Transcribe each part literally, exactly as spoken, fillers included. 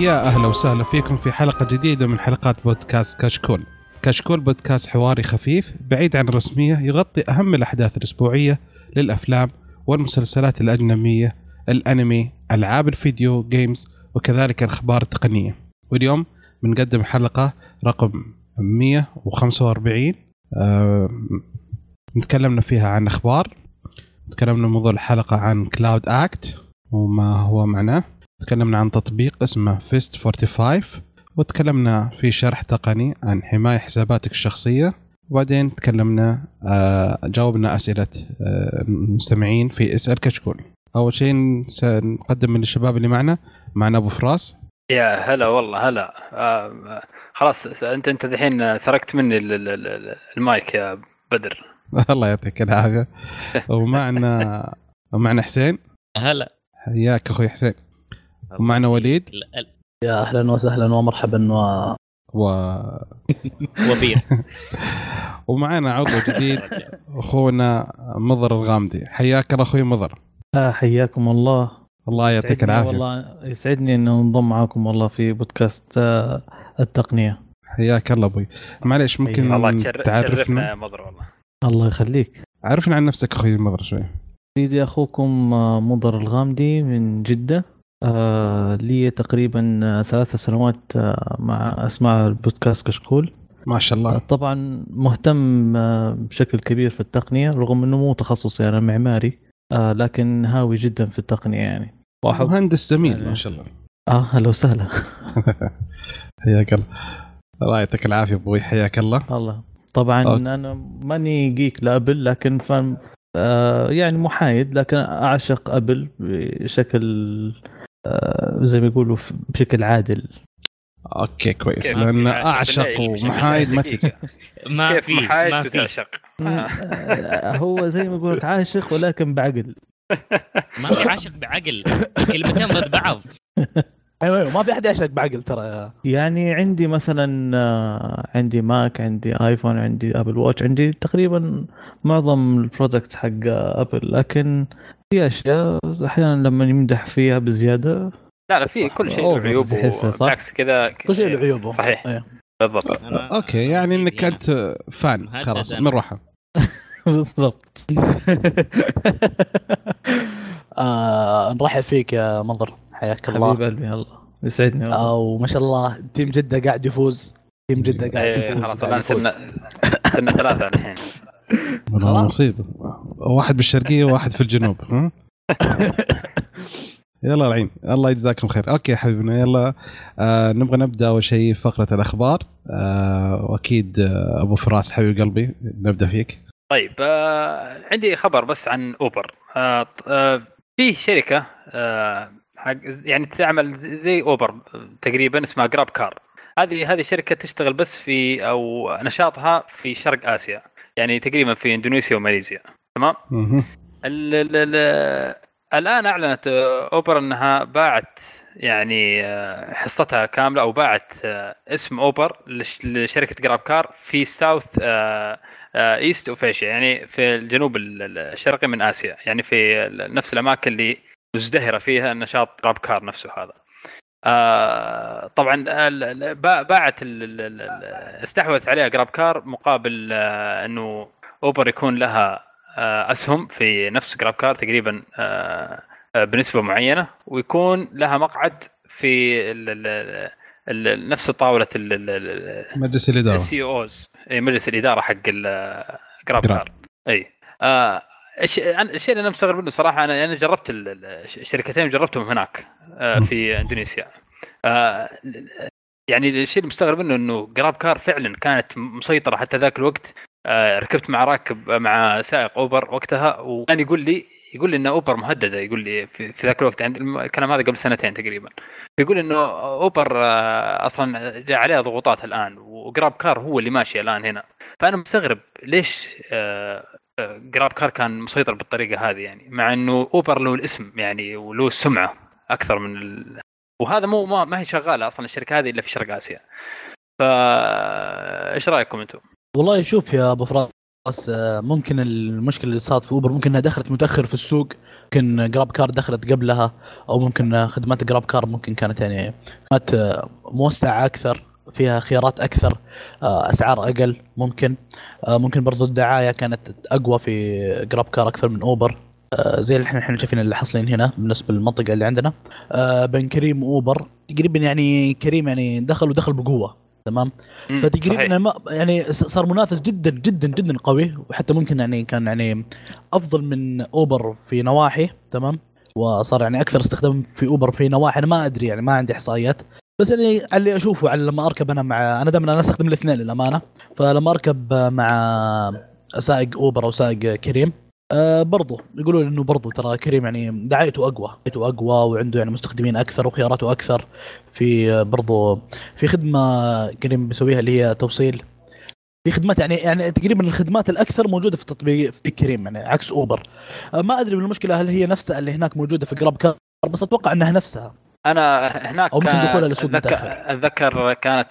يا أهلا وسهلا فيكم في حلقة جديدة من حلقات بودكاست كشكول. كشكول بودكاست حواري خفيف بعيد عن الرسمية، يغطي أهم الأحداث الأسبوعية للأفلام والمسلسلات الأجنبية، الأنمي، ألعاب الفيديو جيمز، وكذلك الأخبار التقنية. واليوم بنقدم حلقة رقم مئة وخمسة وأربعين، نتكلمنا فيها عن أخبار، تكلمنا موضوع الحلقة عن كلاود أكت وما هو معناه، تكلمنا عن تطبيق اسمه فيست خمسة وأربعين، وتكلمنا في شرح تقني عن حماية حساباتك الشخصية، وبعدين تكلمنا آه جاوبنا أسئلة آه المستمعين في اسأل كشكول. أول شيء سنقدم من الشباب اللي معنا معنا أبو فراس. يا هلا والله هلا. آه خلاص أنت أنت الحين سرقت مني المايك يا بدر. الله يعطيك العافية. ومعنا ومعنا حسين. هلا. حياك أخوي حسين. ومعنا وليد. يا أهلا وسهلا ومرحبا و و وبير. ومعنا عضو جديد أخونا مضر الغامدي. حياك يا أخوي مضر. آه حياكم الله. الله يعطيك العافية. والله يسعدني إن ننضم معاكم والله في بودكاست التقنية. حياك الله أبوي. معلش ممكن تعرفنا مضر؟ والله الله يخليك. عرفنا عن نفسك أخوي مضر شوي. سيدي أخوكم مضر الغامدي من جدة. آه لي تقريبا ثلاثة سنوات آه مع أسمع البودكاست كشكول. ما شاء الله. آه طبعا مهتم آه بشكل كبير في التقنية، رغم أنه مو تخصصي أنا معماري، آه لكن هاوي جدا في التقنية يعني. مهندس زميل يعني. ما شاء الله. آه هلا وسهلا. حياك الله. الله يعطيك العافية أبوي. حياك الله. الله. طبعا أوك. أنا ماني جيك لأبل، لكن فهم آه يعني محايد، لكن أعشق أبل بشكل زي ما يقولوا بشكل عادل. اوكي كويس. لان اعشق ومحايد ما تيجي. ما في ما في تعشق. هو زي ما يقولك عاشق ولكن بعقل. ما في عاشق بعقل، كلمتين ضد بعض. ايوه ما في احد يعشق بعقل ترى. يعني عندي مثلا عندي ماك، عندي ايفون، عندي ابل واتش، عندي تقريبا معظم البرودكت حق ابل، لكن في أشياء أحياناً لما يمدح فيها بزيادة. لا لا في كل شيء عيوبه. بالعكس كذا كل شيء عيوبه. صحيح. أيه. بالضبط. أوكي يعني إنك أنت فان خلاص من روحه. بالضبط. آه نرحب فيك يا منظر. حياك الله. حبيب قلبي الله يسعدني والله. أو ما شاء الله تيم جدة قاعد يفوز. تيم جدة قاعد يفوز. خلاص الآن سنة ثلاثة الحين. والله مصيبة، واحد بالشرقية وواحد في الجنوب. يلا العين. الله يجزاكم خير. أوكي حبيبنا يلا. آه نبغى نبدأ أول شيء فقرة الأخبار، آه وأكيد آه أبو فراس حبيب قلبي نبدأ فيك. طيب آه عندي خبر بس عن أوبر. آه آه فيه شركة آه يعني تعمل زي أوبر تقريبا اسمها جراب كار. هذه هذه شركة تشتغل بس في أو نشاطها في شرق آسيا، يعني تقريبا في اندونيسيا وماليزيا. تمام. ال ال ال الان اعلنت اوبر انها باعت يعني حصتها كامله، او باعت اسم اوبر لشركه جراب كار في ساوث ايست اوف اسيا، يعني في الجنوب الشرقي من اسيا، يعني في نفس الاماكن اللي مزدهره فيها النشاط جراب كار نفسه هذا. آه طبعا باعت استحوذت عليها جراب كار مقابل آه انه اوبر يكون لها آه اسهم في نفس جراب كار تقريبا آه بنسبه معينه، ويكون لها مقعد في ال ال ال نفس طاوله مجلس الاداره، السي اوز، مجلس الاداره حق جراب كار. اي آه الشيء اللي أنا مستغرب منه صراحة، أنا أنا جربت الشركتين جربتهم هناك في إندونيسيا، يعني الشيء اللي مستغرب منه إنه جراب كار فعلًا كانت مسيطرة حتى ذاك الوقت. ركبت مع راكب مع سائق أوبر وقتها، وكان يقول لي يقول لي إن أوبر مهددة، يقول لي في ذاك الوقت، عند الكلام هذا قبل سنتين تقريبا، يقول إنه أوبر أصلًا عليها ضغوطات الآن، وجراب كار هو اللي ماشي الآن هنا. فأنا مستغرب ليش جراب كار كان مسيطر بالطريقة هذه، يعني مع إنه أوبر له الاسم يعني وله السمعة أكثر من ال... وهذا مو ما, ما هي شغالة أصلاً الشركة هذه إلا في شرق آسيا. فا إيش رأيكم أنتم؟ والله شوف يا أبو فراس، خلاص ممكن المشكله اللي صارت في اوبر ممكن انها دخلت متاخر في السوق، ممكن جراب كار دخلت قبلها، او ممكن خدمات جراب كار ممكن كانت يعني خدمات موسعه اكثر، فيها خيارات اكثر، اسعار اقل، ممكن ممكن برضو الدعايه كانت اقوى في جراب كار اكثر من اوبر، زي اللي احنا الحين شايفين اللي حصلين هنا بالنسبه للمنطقه اللي عندنا بين كريم واوبر تقريبا. يعني كريم يعني دخل ودخل بقوه تمام، فتقريبا يعني صار منافس جدا جدا جدا قوي، وحتى ممكن يعني كان يعني افضل من اوبر في نواحي تمام، وصار يعني اكثر استخدام في اوبر في نواحي. انا ما ادري يعني ما عندي احصائيات، بس اللي اللي اشوفه على لما اركب انا مع انا دائما انا استخدم الاثنين للامانه، فلما اركب مع سائق اوبر او سائق كريم أه برضو يقولون انه برضو ترى كريم يعني دعايته اقوى دعايته اقوى وعنده يعني مستخدمين اكثر وخياراته اكثر. في برضو في خدمه كريم بيسويها اللي هي توصيل، في خدمات يعني يعني تقريبا الخدمات الاكثر موجوده في تطبيق في كريم يعني عكس اوبر. أه ما ادري من المشكله هل هي نفسها اللي هناك موجوده في جراب كار، بس اتوقع انها نفسها. انا هناك اتذكر كانت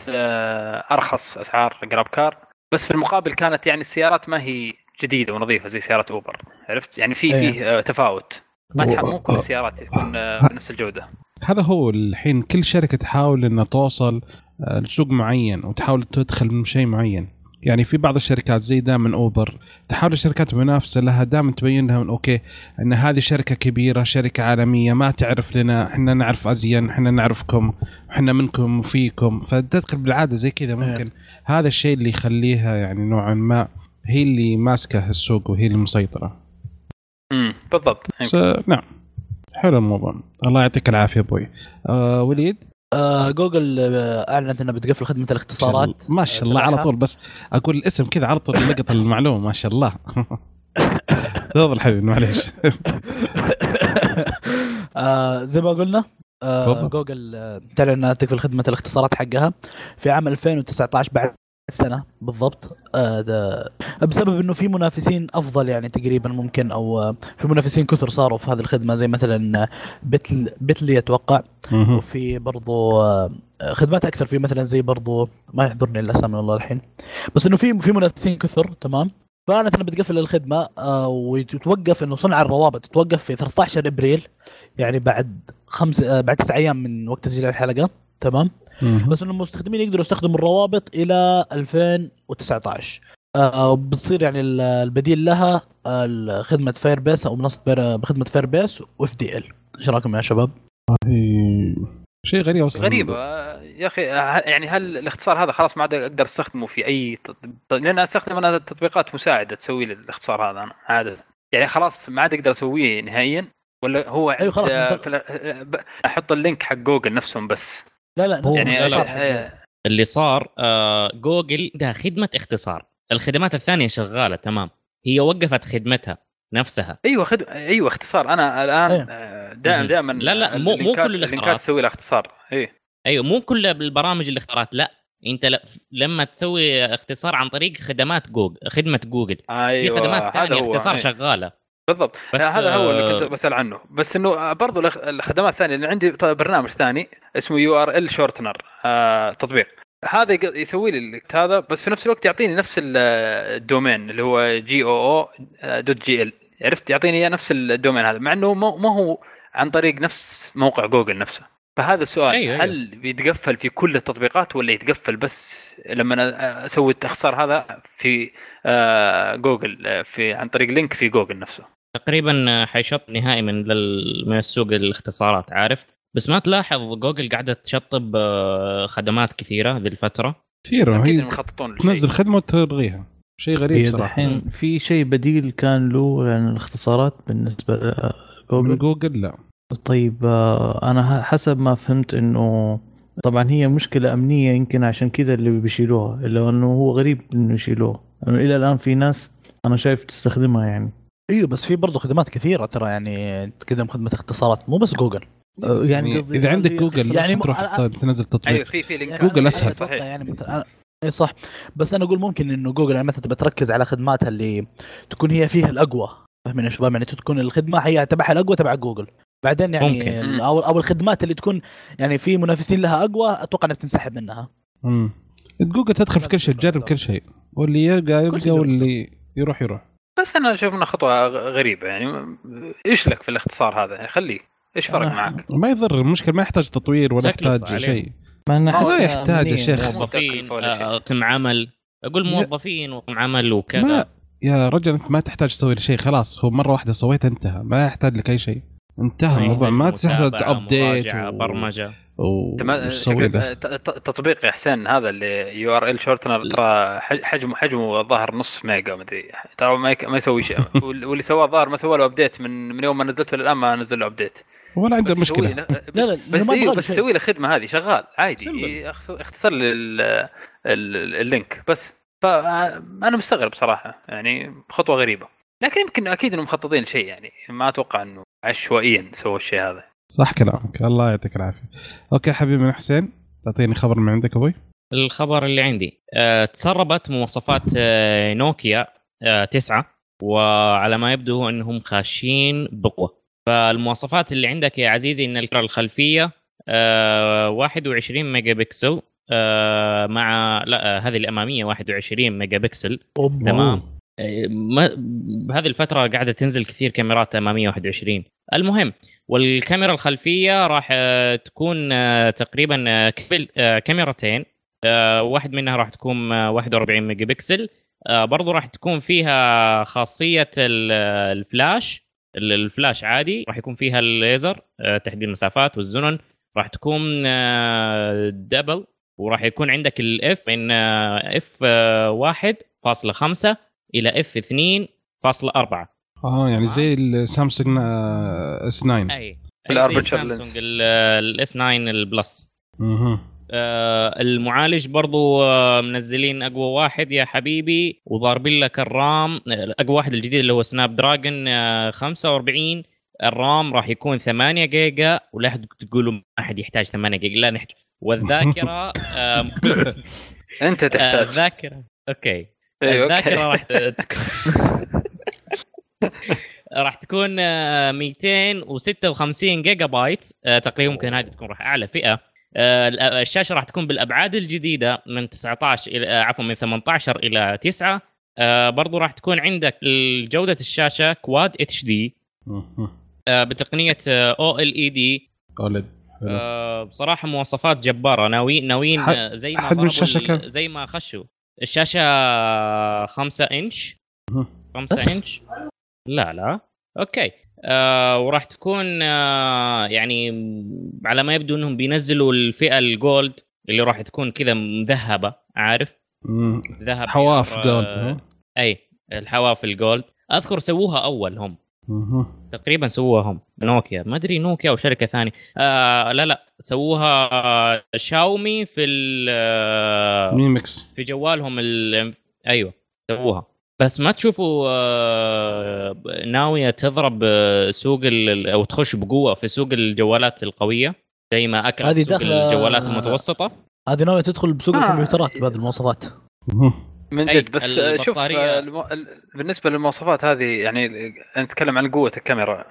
ارخص اسعار جراب كار، بس في المقابل كانت يعني السيارات ما هي جديده ونظيفه زي سيارات اوبر، عرفت يعني في أيه. فيه تفاوت، ما تحمل كل السيارات تكون بنفس الجوده. هذا هو الحين كل شركه تحاول انها توصل لسوق معين وتحاول تدخل بشيء معين. يعني في بعض الشركات زي دائما اوبر تحاول الشركات المنافسه لها دائما تبين لها من اوكي ان هذه شركه كبيره شركه عالميه ما تعرف لنا، احنا نعرف ازين، احنا نعرفكم، احنا منكم وفيكم، فتدخل بالعاده زي كذا ممكن أيه. هذا الشيء اللي يخليها يعني نوعا ما هي اللي ماسكه السوق وهي اللي مسيطره. امم بالضبط. نعم حلو الموضوع، الله يعطيك العافيه ابوي. آه وليد آه جوجل اعلنت انها بتقفل خدمه الاختصارات ما شاء الله على طول، بس اقول الاسم كذا على طول لقط المعلومه ما شاء الله. تفضل حبيبي معليش. آه زي ما قلنا آه جوجل تعلن انها تقفل خدمه الاختصارات حقها في عام ألفين وتسعة عشر بعد سنة بالضبط، بسبب انه في منافسين افضل يعني تقريبا ممكن، او في منافسين كثر صاروا في هذه الخدمة زي مثلا بتل بتلي يتوقع، وفي برضو خدمات اكثر في مثلا زي برضو ما يحضرني الاسامي والله الحين، بس انه في في منافسين كثر تمام. فأنا بتقفل الخدمة ويتوقف انه صنع الروابط تتوقف في ثلاثة عشر ابريل يعني بعد خمس بعد تسعة ايام من وقت تسجيل الحلقة تمام. بس إنه المستخدمين يقدروا يستخدموا الروابط إلى ألفين وتسعة عشر، وبتصير يعني البديل لها خدمة فايربيس أو منصة بخدمة فايربيس وإف دي إل. إيش رأيكم يا شباب؟ شيء غريب أصلاً. غريبة يا أخي، يعني هل الاختصار هذا خلاص ما عاد أقدر استخدمه في أي تطبيق؟ لأن أستخدم أنا تطبيقات مساعدة تسوي الاختصار هذا أنا عادة، يعني خلاص ما عاد أقدر أسويه نهائياً ولا هو. أيوة خلاص. أحط اللينك حق جوجل نفسهم بس. لا لا يعني لا اللي صار آه جوجل ده خدمة اختصار، الخدمات الثانية شغالة تمام، هي وقفت خدمتها نفسها. ايوه خد... ايوه اختصار. انا الان أيوة. دائما دائما لا لا مو مو كل اللينكات تسوي الاختصار. ايوه ايوه مو كل البرامج الاختيارات، لا انت ل... لما تسوي اختصار عن طريق خدمات جوجل خدمة جوجل أيوة. في خدمات ثانية اختصار أيوة. شغالة بالضبط. هذا هو اللي كنت بسأل عنه، بس انه برضو الخدمات الثانية اللي عندي برنامج ثاني اسمه يو ار ال شورتنر تطبيق، هذا يسوي لي هذا بس في نفس الوقت يعطيني نفس الدومين اللي هو جي او او دوت جي ال، عرفت يعطيني نفس الدومين هذا مع انه ما هو عن طريق نفس موقع جوجل نفسه. فهذا السؤال أيوة. هل بيتقفل في كل التطبيقات ولا يتقفل بس لما أنا اسوي التخسار هذا في جوجل في عن طريق لينك في جوجل نفسه؟ تقريبا حيشط نهائي من من السوق الاختصارات عارف، بس ما تلاحظ جوجل قاعده تشطب خدمات كثيره ذي الفتره كثيره، اكيد مخططون تنزل خدمه وتلغيها، شيء غريب صراحه. الحين في شيء بديل كان له لان يعني الاختصارات بالنسبه لجوجل جوجل لا. طيب انا حسب ما فهمت انه طبعا هي مشكله امنيه يمكن عشان كذا اللي بيشيلوها، الا انه هو غريب انه يشيلوها لانه الى الان في ناس انا شايف تستخدمها يعني. ايوه بس في برضه خدمات كثيره ترى يعني تقدم خدمه اختصارات مو بس جوجل يعني، قصدي اذا عندك جوجل يعني تروح تنزل تطبيق أيوة في في لينكات جوجل اسهل صحيح يعني اي صح. بس انا اقول ممكن انه جوجل يعني مثلا بتركز على خدماتها اللي تكون هي فيها الاقوى، فاهمين يا شباب؟ يعني تكون الخدمه هي تبعها الاقوى تبع جوجل، بعدين يعني او او الخدمات اللي تكون يعني في منافسين لها اقوى اتوقع انها بتنسحب منها. امم جوجل تدخل في كل شيء، تجرب كل شيء واللي يلقى يلقى واللي يروح يروح بس انا اشوف انها خطوه غريبه. يعني ايش لك في الاختصار هذا؟ يعني خليه ايش فرق معك؟ ما يضر المشكله، ما يحتاج تطوير ولا يحتاج شيء. ما انا احس يحتاج يا شيخ موظفين وتم عمل، اقول موظفين وتم عمل وكذا. ما يا رجل انت ما تحتاج تسوي شيء، خلاص هو مره واحده سويته انتهى، ما يحتاج لك اي شيء، انتهى الموضوع. ما تحتاج ابديت برمجه و... تطبيق يا حسين هذا اللي يو ار ال شورتنر ترى حجمه حجمه الظاهر نص ميجا مدري ترى ما ما يسوي شيء. واللي سواه الظاهر ما سوى له ابديت من من يوم ما نزلته للان، ما نزل له ابديت ولا عنده مشكله. لا لا بس إيه بس سوي له خدمه هذه شغال عادي، اختصر لي اللينك بس. فانا مستغرب صراحه، يعني خطوه غريبه، لكن يمكن اكيد انهم مخططين شيء، يعني ما اتوقع انه عشوائيا سووا الشيء هذا. صح كلامك، الله يعطيك العافيه. اوكي حبيبي حسين، تعطيني خبر من عندك ابوي؟ الخبر اللي عندي أه، تسربت مواصفات أه، نوكيا أه، تسعة، وعلى ما يبدو انهم خاشين بقوه. فالمواصفات اللي عندك يا عزيزي ان الكاميرا الخلفيه أه، واحد وعشرين ميجا بكسل أه، مع لا هذه الاماميه واحد وعشرين ميجا بكسل. تمام، بهذه الفتره قاعده تنزل كثير كاميرات اماميه واحد وعشرين. المهم، والكاميرا الخلفيه راح تكون تقريبا كاميرتين، واحد منها راح تكون واحد وأربعين ميجا بكسل. برضو راح تكون فيها خاصيه الفلاش، الفلاش عادي، راح يكون فيها الليزر تحديد المسافات والزنون، راح تكون دبل، وراح يكون عندك الاف من اف واحد فاصلة خمسة الى اف اثنين فاصلة أربعة. اه يعني زي السامسونج اس تسعة. اي السامسونج الاس تسعة البلس. اها آه، المعالج برضو آه منزلين اقوى واحد يا حبيبي، وضاربين لك الرام اقوى واحد الجديد اللي هو سناب دراجون آه خمسة وأربعين. الرام راح يكون ثمانية جيجا، ولا احد تقولوا ما احد يحتاج ثمانية جيجا، لا نحتاج. والذاكره آه انت تحتاج آه ذاكره. اوكي الذاكره راح تكون راح تكون مئتين وستة وخمسين جيجا بايت تقريبا، ممكن هذه تكون راح اعلى فئه. الشاشه راح تكون بالابعاد الجديده من تسعة عشر الى عفوا من ثمانية عشر الى تسعة. برضو راح تكون عندك جوده الشاشه كواد اتش دي بتقنيه او إل إي دي. بصراحه مواصفات جباره، ناويين ناويين زي ما زي ما خشوا الشاشه خمسة انش خمسة انش لا لا اوكي آه، وراح تكون آه يعني على ما يبدو انهم بينزلوا الفئه الجولد اللي راح تكون كذا مذهبه، عارف ذهب حواف جولد. آه اي الحواف الجولد اذكر سووها اول هم مم. تقريبا سووها هم نوكيا، ما ادري نوكيا او شركه ثانيه آه لا لا سووها آه شاومي في الميمكس في جوالهم. ايوه سووها، بس ما تشوفوا ناوية تضرب سوق أو تخش بقوة في سوق الجوالات القوية زي ما أكلت سوق الجوالات المتوسطة. هذه ناوية تدخل بسوق آه الكمبيوترات بهذه المواصفات من جد. بس شوف الم... بالنسبة للمواصفات هذه، يعني نتكلم عن قوة الكاميرا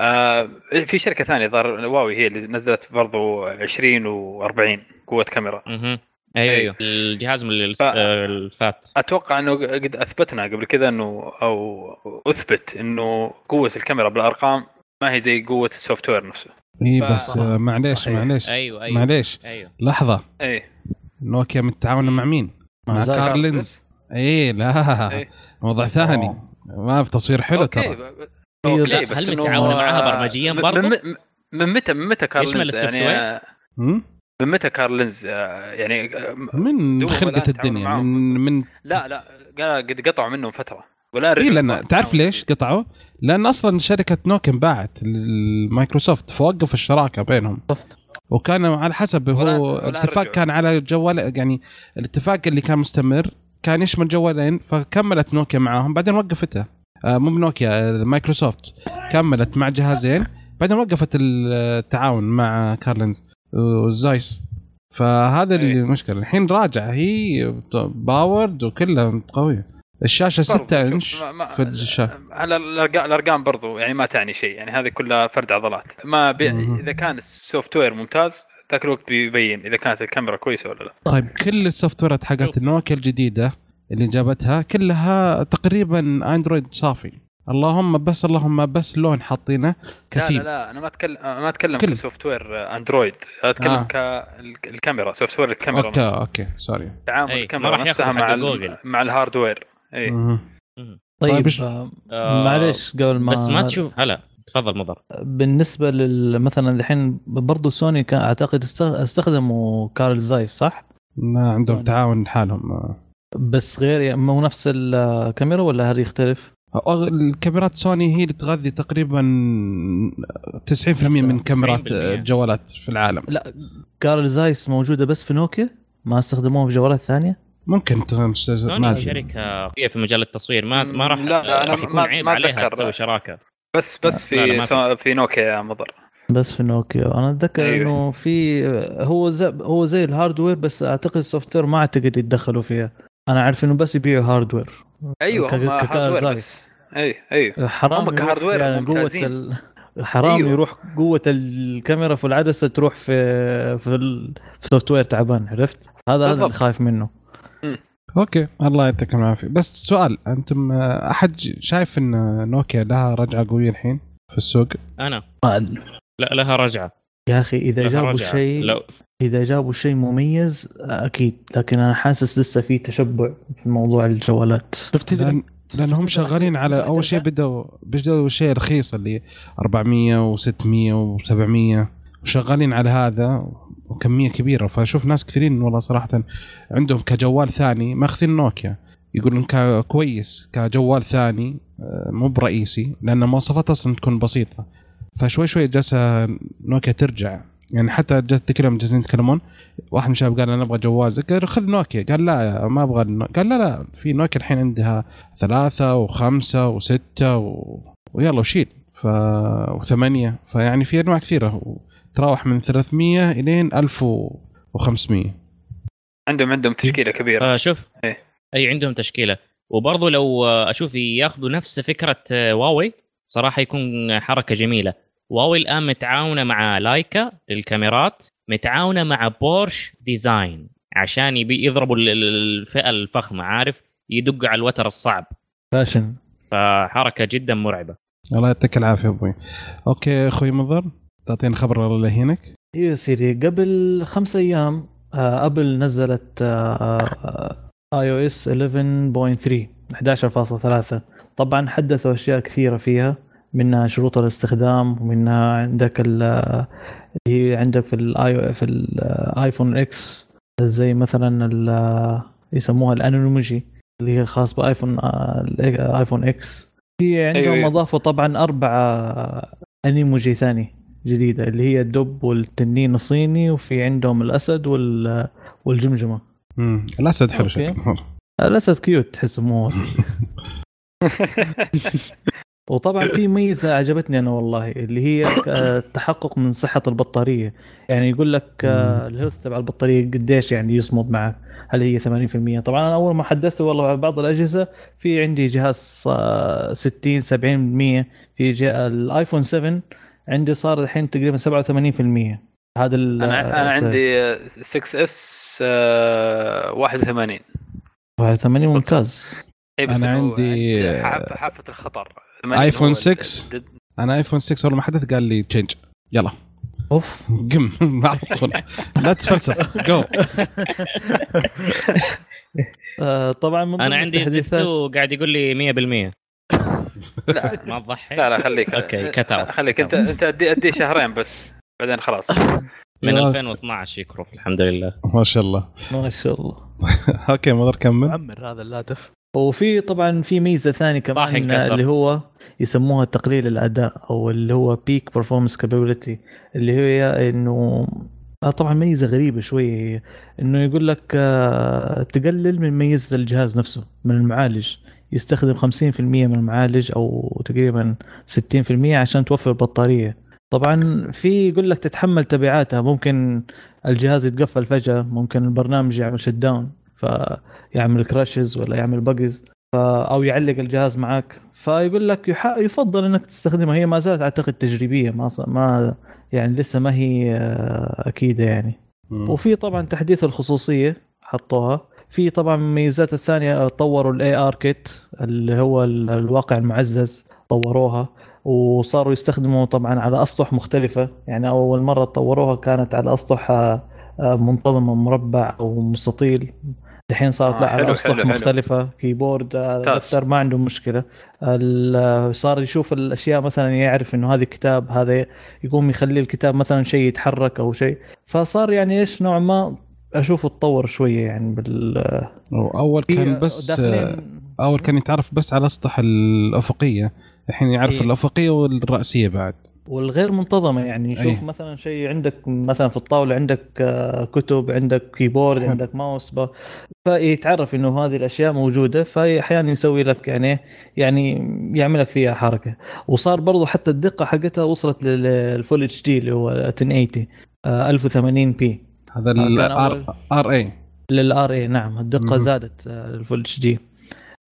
آه، في شركة ثانية ظهر واوي هي اللي نزلت برضو عشرين وأربعين قوة كاميرا. ايوه أيوه. الجهاز من ف... الفات اتوقع انه قد اثبتنا قبل كذا انه او اثبت انه قوه الكاميرا بالارقام ما هي زي قوه السوفت وير نفسه. اي ف... بس معليش معليش أيوه أيوه معليش أيوه لحظه. اي نوكيا متعاونه مع مين؟ مع كارلينز. اي لا أيوه موضوع ثاني أوه. ما في تصوير حلو ترى. هل متعاونه معها برمجيا برضه؟ من, من متى من متى كارلينز يعني من متى كارلينز يعني من خلقة الدنيا من, من لا لا قد قطعوا منهم فترة ولا إيه لأن تعرف ليش قطعوا؟ لأن أصلا شركة نوكيا باعت المايكروسوفت فوقف الشراكة بينهم، وكان على حسب هو الاتفاق كان على جوال، يعني الاتفاق اللي كان مستمر كان يشمل جوالين، فكملت نوكيا معهم بعدين وقفتها آه مو نوكيا مايكروسوفت كملت مع جهازين بعدين وقفت التعاون مع كارلينز والزايس. فهذا أيه. المشكلة الحين راجع هي باورد وكلها قوية. الشاشة ستة إنش في الشاشة على الأرقام برضو يعني ما تعني شيء، يعني هذه كلها فرد عضلات. ما بي... إذا كان السوفت وير ممتاز ذاك الوقت بيبين إذا كانت الكاميرا كويسة ولا لا. طيب كل السوفت ويرات حقت النوكيا الجديدة اللي جابتها كلها تقريبا اندرويد صافي، اللهم بس اللهم بس لون حاطينه كثير. لا, لا لا انا ما اتكلم ما اتكلم كل سوفت وير اندرويد، اتكلم آه. كالكاميرا سوفت وير الكاميرا. اوكي اوكي سوري، تعامل الكاميرا نفسها مع ال مع الهاردوير. اي طيب آه. معلش قبل ما بس ما تشوف هلا تفضل مضر. بالنسبه للمثلا الحين برضو سوني كان اعتقد استخدموا كارل زايس صح؟ ما عندهم تعاون حالهم بس غير، مو نفس الكاميرا ولا هل يختلف؟ الكاميرات سوني هي اللي تغذي تقريبا تسعين بالمئة من كاميرات الجوالات في العالم. لا كارل زايس موجوده بس في نوكيا، ما استخدموها في جوالات ثانيه. ممكن ترى شركه قويه في مجال التصوير، ما ما راح لا انا ما ما اتذكر تسوي شراكه بس بس لا في لا سو... في نوكيا مضر، بس في نوكيا انا اتذكر أيوة. انه في هو زي هو زي الهاردوير بس اعتقد السوفت وير ما اعتقد يتدخلوا فيها. انا عارف انه بس يبيعوا هاردوير ايوه ك... هاردوير بس اي ايوه حرام هاردوير يعني ممتازين. قوه ال... حرام أيوة. يروح قوه الكاميرا في العدسه تروح في في, ال... في السوفت وير تعبان، عرفت هذا بالضبط. هذا اللي خايف منه. اوكي الله يعطيكم العافيه. بس سؤال، انتم احد شايف ان نوكيا لها رجعه قويه الحين في السوق؟ انا لا لها رجعه يا اخي، اذا جابوا شيء لو... اذا جابوا شيء مميز اكيد، لكن انا حاسس لسه في تشبع في موضوع الجوالات. شفت لأن... لانهم شغالين على اول شيء بدأوا بيجدوا شيء رخيص اللي أربعمية وستمية وسبعمية وشغالين على هذا وكمية كبيرة. فشوف ناس كثيرين والله صراحة عندهم كجوال ثاني ماخذين نوكيا، يقولون كويس كجوال ثاني مو برئيسي لأن مواصفاته أصلا تكون بسيطة. فشوي شوي جالسة نوكيا ترجع يعني، حتى جالس تكلم جالسين يتكلمون، واحد من الشباب قال أنا أبغى جوال، قال خذ نوكيا، قال لا ما أبغى النو... قال لا لا في نوكيا الحين عندها ثلاثة وخمسة وستة و... ويلا وشيل ف... وثمانية، فيعني في أنواع كثيرة و... تراوح من ثلاثمية إلين ألف وخمسمية. عندهم عندهم تشكيلة كبيرة. آه شوف إيه. أي عندهم تشكيلة، وبرضو لو أشوف ياخذوا نفس فكرة واوي صراحة يكون حركة جميلة. واوي الآن متعاونة مع لايكا للكاميرات، متعاونة مع بورش ديزاين عشان يبي يضربوا الفئة الفخمة، عارف يدق على الوتر الصعب فاشن، فحركة جدا مرعبة. الله يعطيك العافية أبوي. أوكي أخوي مضر تعطينا خبر اللي هناك. يا سيدي قبل خمسة أيام أبل نزلت آي أو إس إحدى عشر فاصلة ثلاثة. طبعا حدثوا أشياء كثيرة فيها، منها شروط الاستخدام، ومنها عندك اللي هي عندك في الآي في الآيفون إكس زي مثلا ال يسموها الأنونيميتي اللي هي خاص بآيفون آيفون إكس. هي عندهم أضافوا طبعا أربعة أنيموجي ثاني جديدة اللي هي الدب والتنين الصيني، وفي عندهم الأسد وال والجمجمة. امم الأسد حلو شكله، الأسد كيوت تحسه مو وصي. وطبعا في ميزة عجبتني أنا والله اللي هي التحقق من صحة البطارية، يعني يقول لك الهيلث تبع البطارية قديش يعني يصمد معك، هل هي ثمانين بالمئة؟ طبعا أنا أول ما حدثت والله على بعض الأجهزة، في عندي جهاز ستين سبعين بالمئة، في جاء الآيفون سفن عندي صار الحين تقريبا سبعة وثمانين بالمئة. هذا أنا, أنا عندي سكس إس واحد وثمانين واحد وثمانين ممتاز. أنا عندي حافة الخطر آيفون ستة دد. أنا آيفون ستة أول ما حدث قال لي تشينج يلا أوف قم ما أطلع لا تفلسف جو. طبعا أنا عندي ستة وقاعد يقول لي مية بالمئة. لا ما تضحك، لا لا خليك اوكي كتاب خليك انت انت ادي ادي شهرين بس بعدين خلاص من ألفين واثناشر يكرف الحمد لله ما شاء الله ما شاء الله. اوكي مضر كمل عمر هذا اللاتف. وفي طبعا في ميزه ثانيه كمان اللي هو يسموها تقليل الاداء او اللي هو بيك بيرفورمانس كابابيلتي، اللي هي انه طبعا ميزه غريبه شويه انه يقول لك تقلل من ميزه الجهاز نفسه من المعالج، يستخدم خمسين بالمئة من المعالج أو تقريبا ستين بالمئة عشان توفر البطارية. طبعا في يقول لك تتحمل تبعاتها، ممكن الجهاز يتقفل فجأة، ممكن البرنامج يعمل شت داون فيعمل كراشز ولا يعمل باجز أو يعلق الجهاز معك، فيقول لك يفضل أنك تستخدمها. هي ما زالت أعتقد تجريبية ما ما يعني لسه ما هي أكيدة يعني. وفي طبعا تحديث الخصوصية حطوها، في طبعا ميزات الثانيه، طوروا الاي ار كيت اللي هو الواقع المعزز، طوروها وصاروا يستخدموا طبعا على اسطح مختلفه. يعني اول مره طوروها كانت على اسطح منتظمه، مربع او مستطيل، الحين صارت آه لا على اسطح مختلفه حلو. كيبورد اكثر ما عنده مشكله، صار يشوف الاشياء مثلا، يعرف انه هذا كتاب، هذا يقوم يخلي الكتاب مثلا شيء يتحرك او شيء، فصار يعني ايش نوع ما اشوفه تطور شويه يعني بال اول كان بس اول كان يتعرف بس على اسطح الافقيه، الحين يعرف إيه. الافقيه والراسيه بعد والغير منتظمه، يعني يشوف أيه. مثلا شيء عندك مثلا في الطاوله، عندك كتب، عندك كيبورد، عندك ماوس، فيتعرف انه هذه الاشياء موجوده، فاحيانا يسوي لك يعني يعني يعملك فيها حركه. وصار برضو حتى الدقه حقتها وصلت للفول اتش دي اللي هو ألف وثمانين بي هذا ال ار اي للار اي. نعم الدقه زادت الفول اتش دي،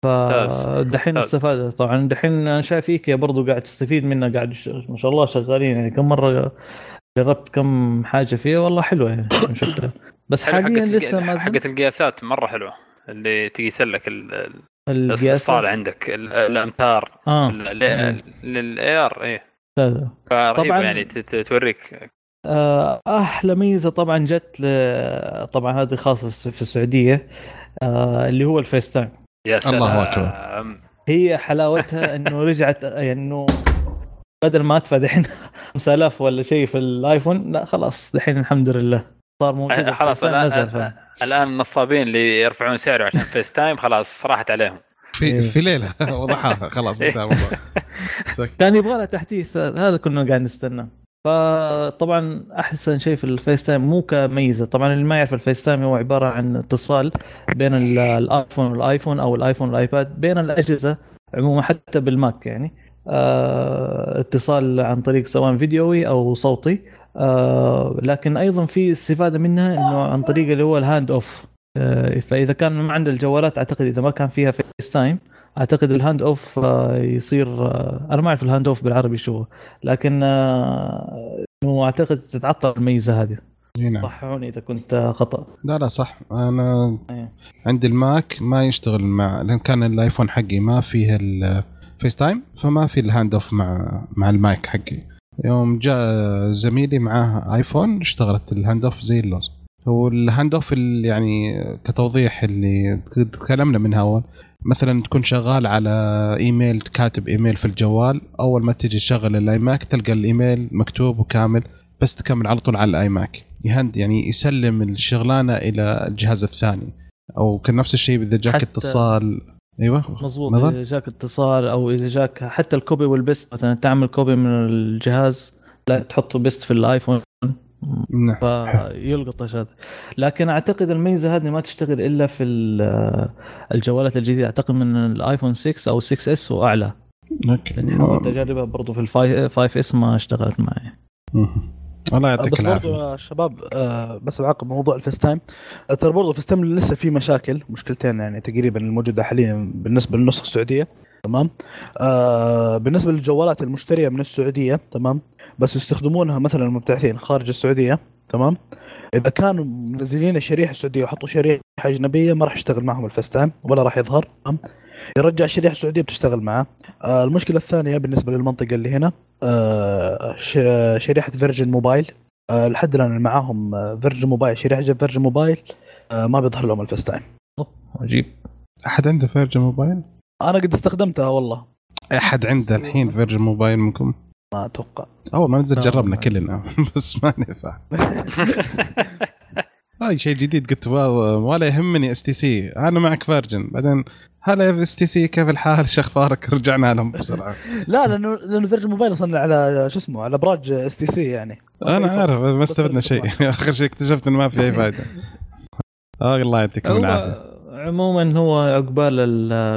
فدحين استفادة طبعا. دحين انا شايف ايكيا برضو قاعد تستفيد منها، قاعد ما شاء الله شغالين، يعني كم مره جربت كم حاجه فيها والله حلوه يعني شفتها. بس حاليا لسه ما زلت حقت القياسات مره حلوه، اللي تقيس لك القياسات عندك الامتار للاي ار اي طبعا، يعني توريك احلى ميزه طبعا جت طبعا هذه خاصه في السعوديه اللي هو الفيس تايم. الله أكبر. هي حلاوتها انه رجعت، يعني انه بدل ما ادفع دحين خمسة آلاف ولا شيء في الايفون، لا خلاص دحين الحمد لله صار موجود خلاص. الان الان النصابين اللي يرفعون سعره عشان فيس تايم خلاص راحت عليهم في في ليله وضحاها خلاص. كان يبغى له تحديث، هذا كنا قاعد نستناه. فطبعا احسن شيء في الفيس تايم مو كميزه، طبعا اللي ما يعرف الفيس تايم هو عباره عن اتصال بين الايفون والايفون او الايفون والايباد، بين الاجهزه عموما حتى بالماك، يعني اه اتصال عن طريق سواء فيديوي او صوتي. اه لكن ايضا في استفاده منها انه عن طريق اللي هو الهاند اوف. اه فاذا كان ما عند الجوالات، اعتقد اذا ما كان فيها فيس تايم، اعتقد الهاند اوف يصير، انا ما اعرف الهاند اوف بالعربي شو، لكن انه اعتقد تتعطل الميزه هذه. نعم صححوني اذا كنت خطا. لا لا صح، انا أيه. عندي الماك ما يشتغل مع، لان كان الايفون حقي ما فيه الفيس تايم، فما في الهاند اوف مع مع الماك حقي. يوم جاء زميلي معاه ايفون اشتغلت الهاند اوف زي اللوز. هو الهاند اوف يعني كتوضيح اللي تكلمنا منها اول، مثلا تكون شغال على ايميل، كاتب ايميل في الجوال، اول ما تيجي تشغل الايماك تلقى الايميل مكتوب وكامل، بس تكمل على طول على الايماك. يهند يعني يسلم الشغلانه الى الجهاز الثاني، او كان نفس الشيء اذا جاك اتصال. ايوه مظبوط، اذا جاك اتصال او اذا جاك حتى الكوبي والبست، مثلا تعمل كوبي من الجهاز لا تحطه بست في الايفون فيلقطش هذا. لكن اعتقد الميزه هذه ما تشتغل الا في الجوالات الجديده، اعتقد من الايفون ستة او ستة إس واعلى. اوكي يعني حاولت اجربها برضو في الفايف إس ما اشتغلت معي. الله يعطيك العافيه. بس برضو شباب بس بعقب موضوع الفيس تايم، ترى برضو الفيس تايم لسه في مشاكل، مشكلتين يعني تقريبا الموجوده حاليا بالنسبه للنسخه السعوديه. تمام آه بالنسبه للجوالات المشتريه من السعوديه تمام، بس يستخدمونها مثلا المبتعثين خارج السعوديه تمام، اذا كانوا منزلين شريحه سعوديه وحطوا شريحه اجنبيه ما راح يشتغل معهم الفيس تايم ولا راح يظهر. تمام يرجع الشريحه السعوديه بتشتغل معه. آه المشكله الثانيه بالنسبه للمنطقه اللي هنا آه شريحه فيرجن موبايل، آه لحد الان معاهم فيرجن موبايل، شريحه فيرجن موبايل آه ما بيظهر لهم الفيس تايم. عجيب. احد عنده فيرجن موبايل؟ انا قد استخدمتها والله. احد عنده الحين فيرجن موبايل منكم؟ ما اتوقع، اول ما نزل جربنا كلنا بس ما نفع. هاي شيء جديد قلت ولا يهمني اس تي سي، انا معك فيرجن، بعدين هلا اس تي سي كيف الحال شخبارك، رجعنا لهم بسرعه. لا لانه لانه فيرجن موبايل صنع على شو اسمه على ابراج اس تي سي، يعني انا عارف ما استفدنا شيء. اخر شيء اكتشفت انه ما في اي فائده. اه الله يعطيكم العافيه. عموما هو عقبال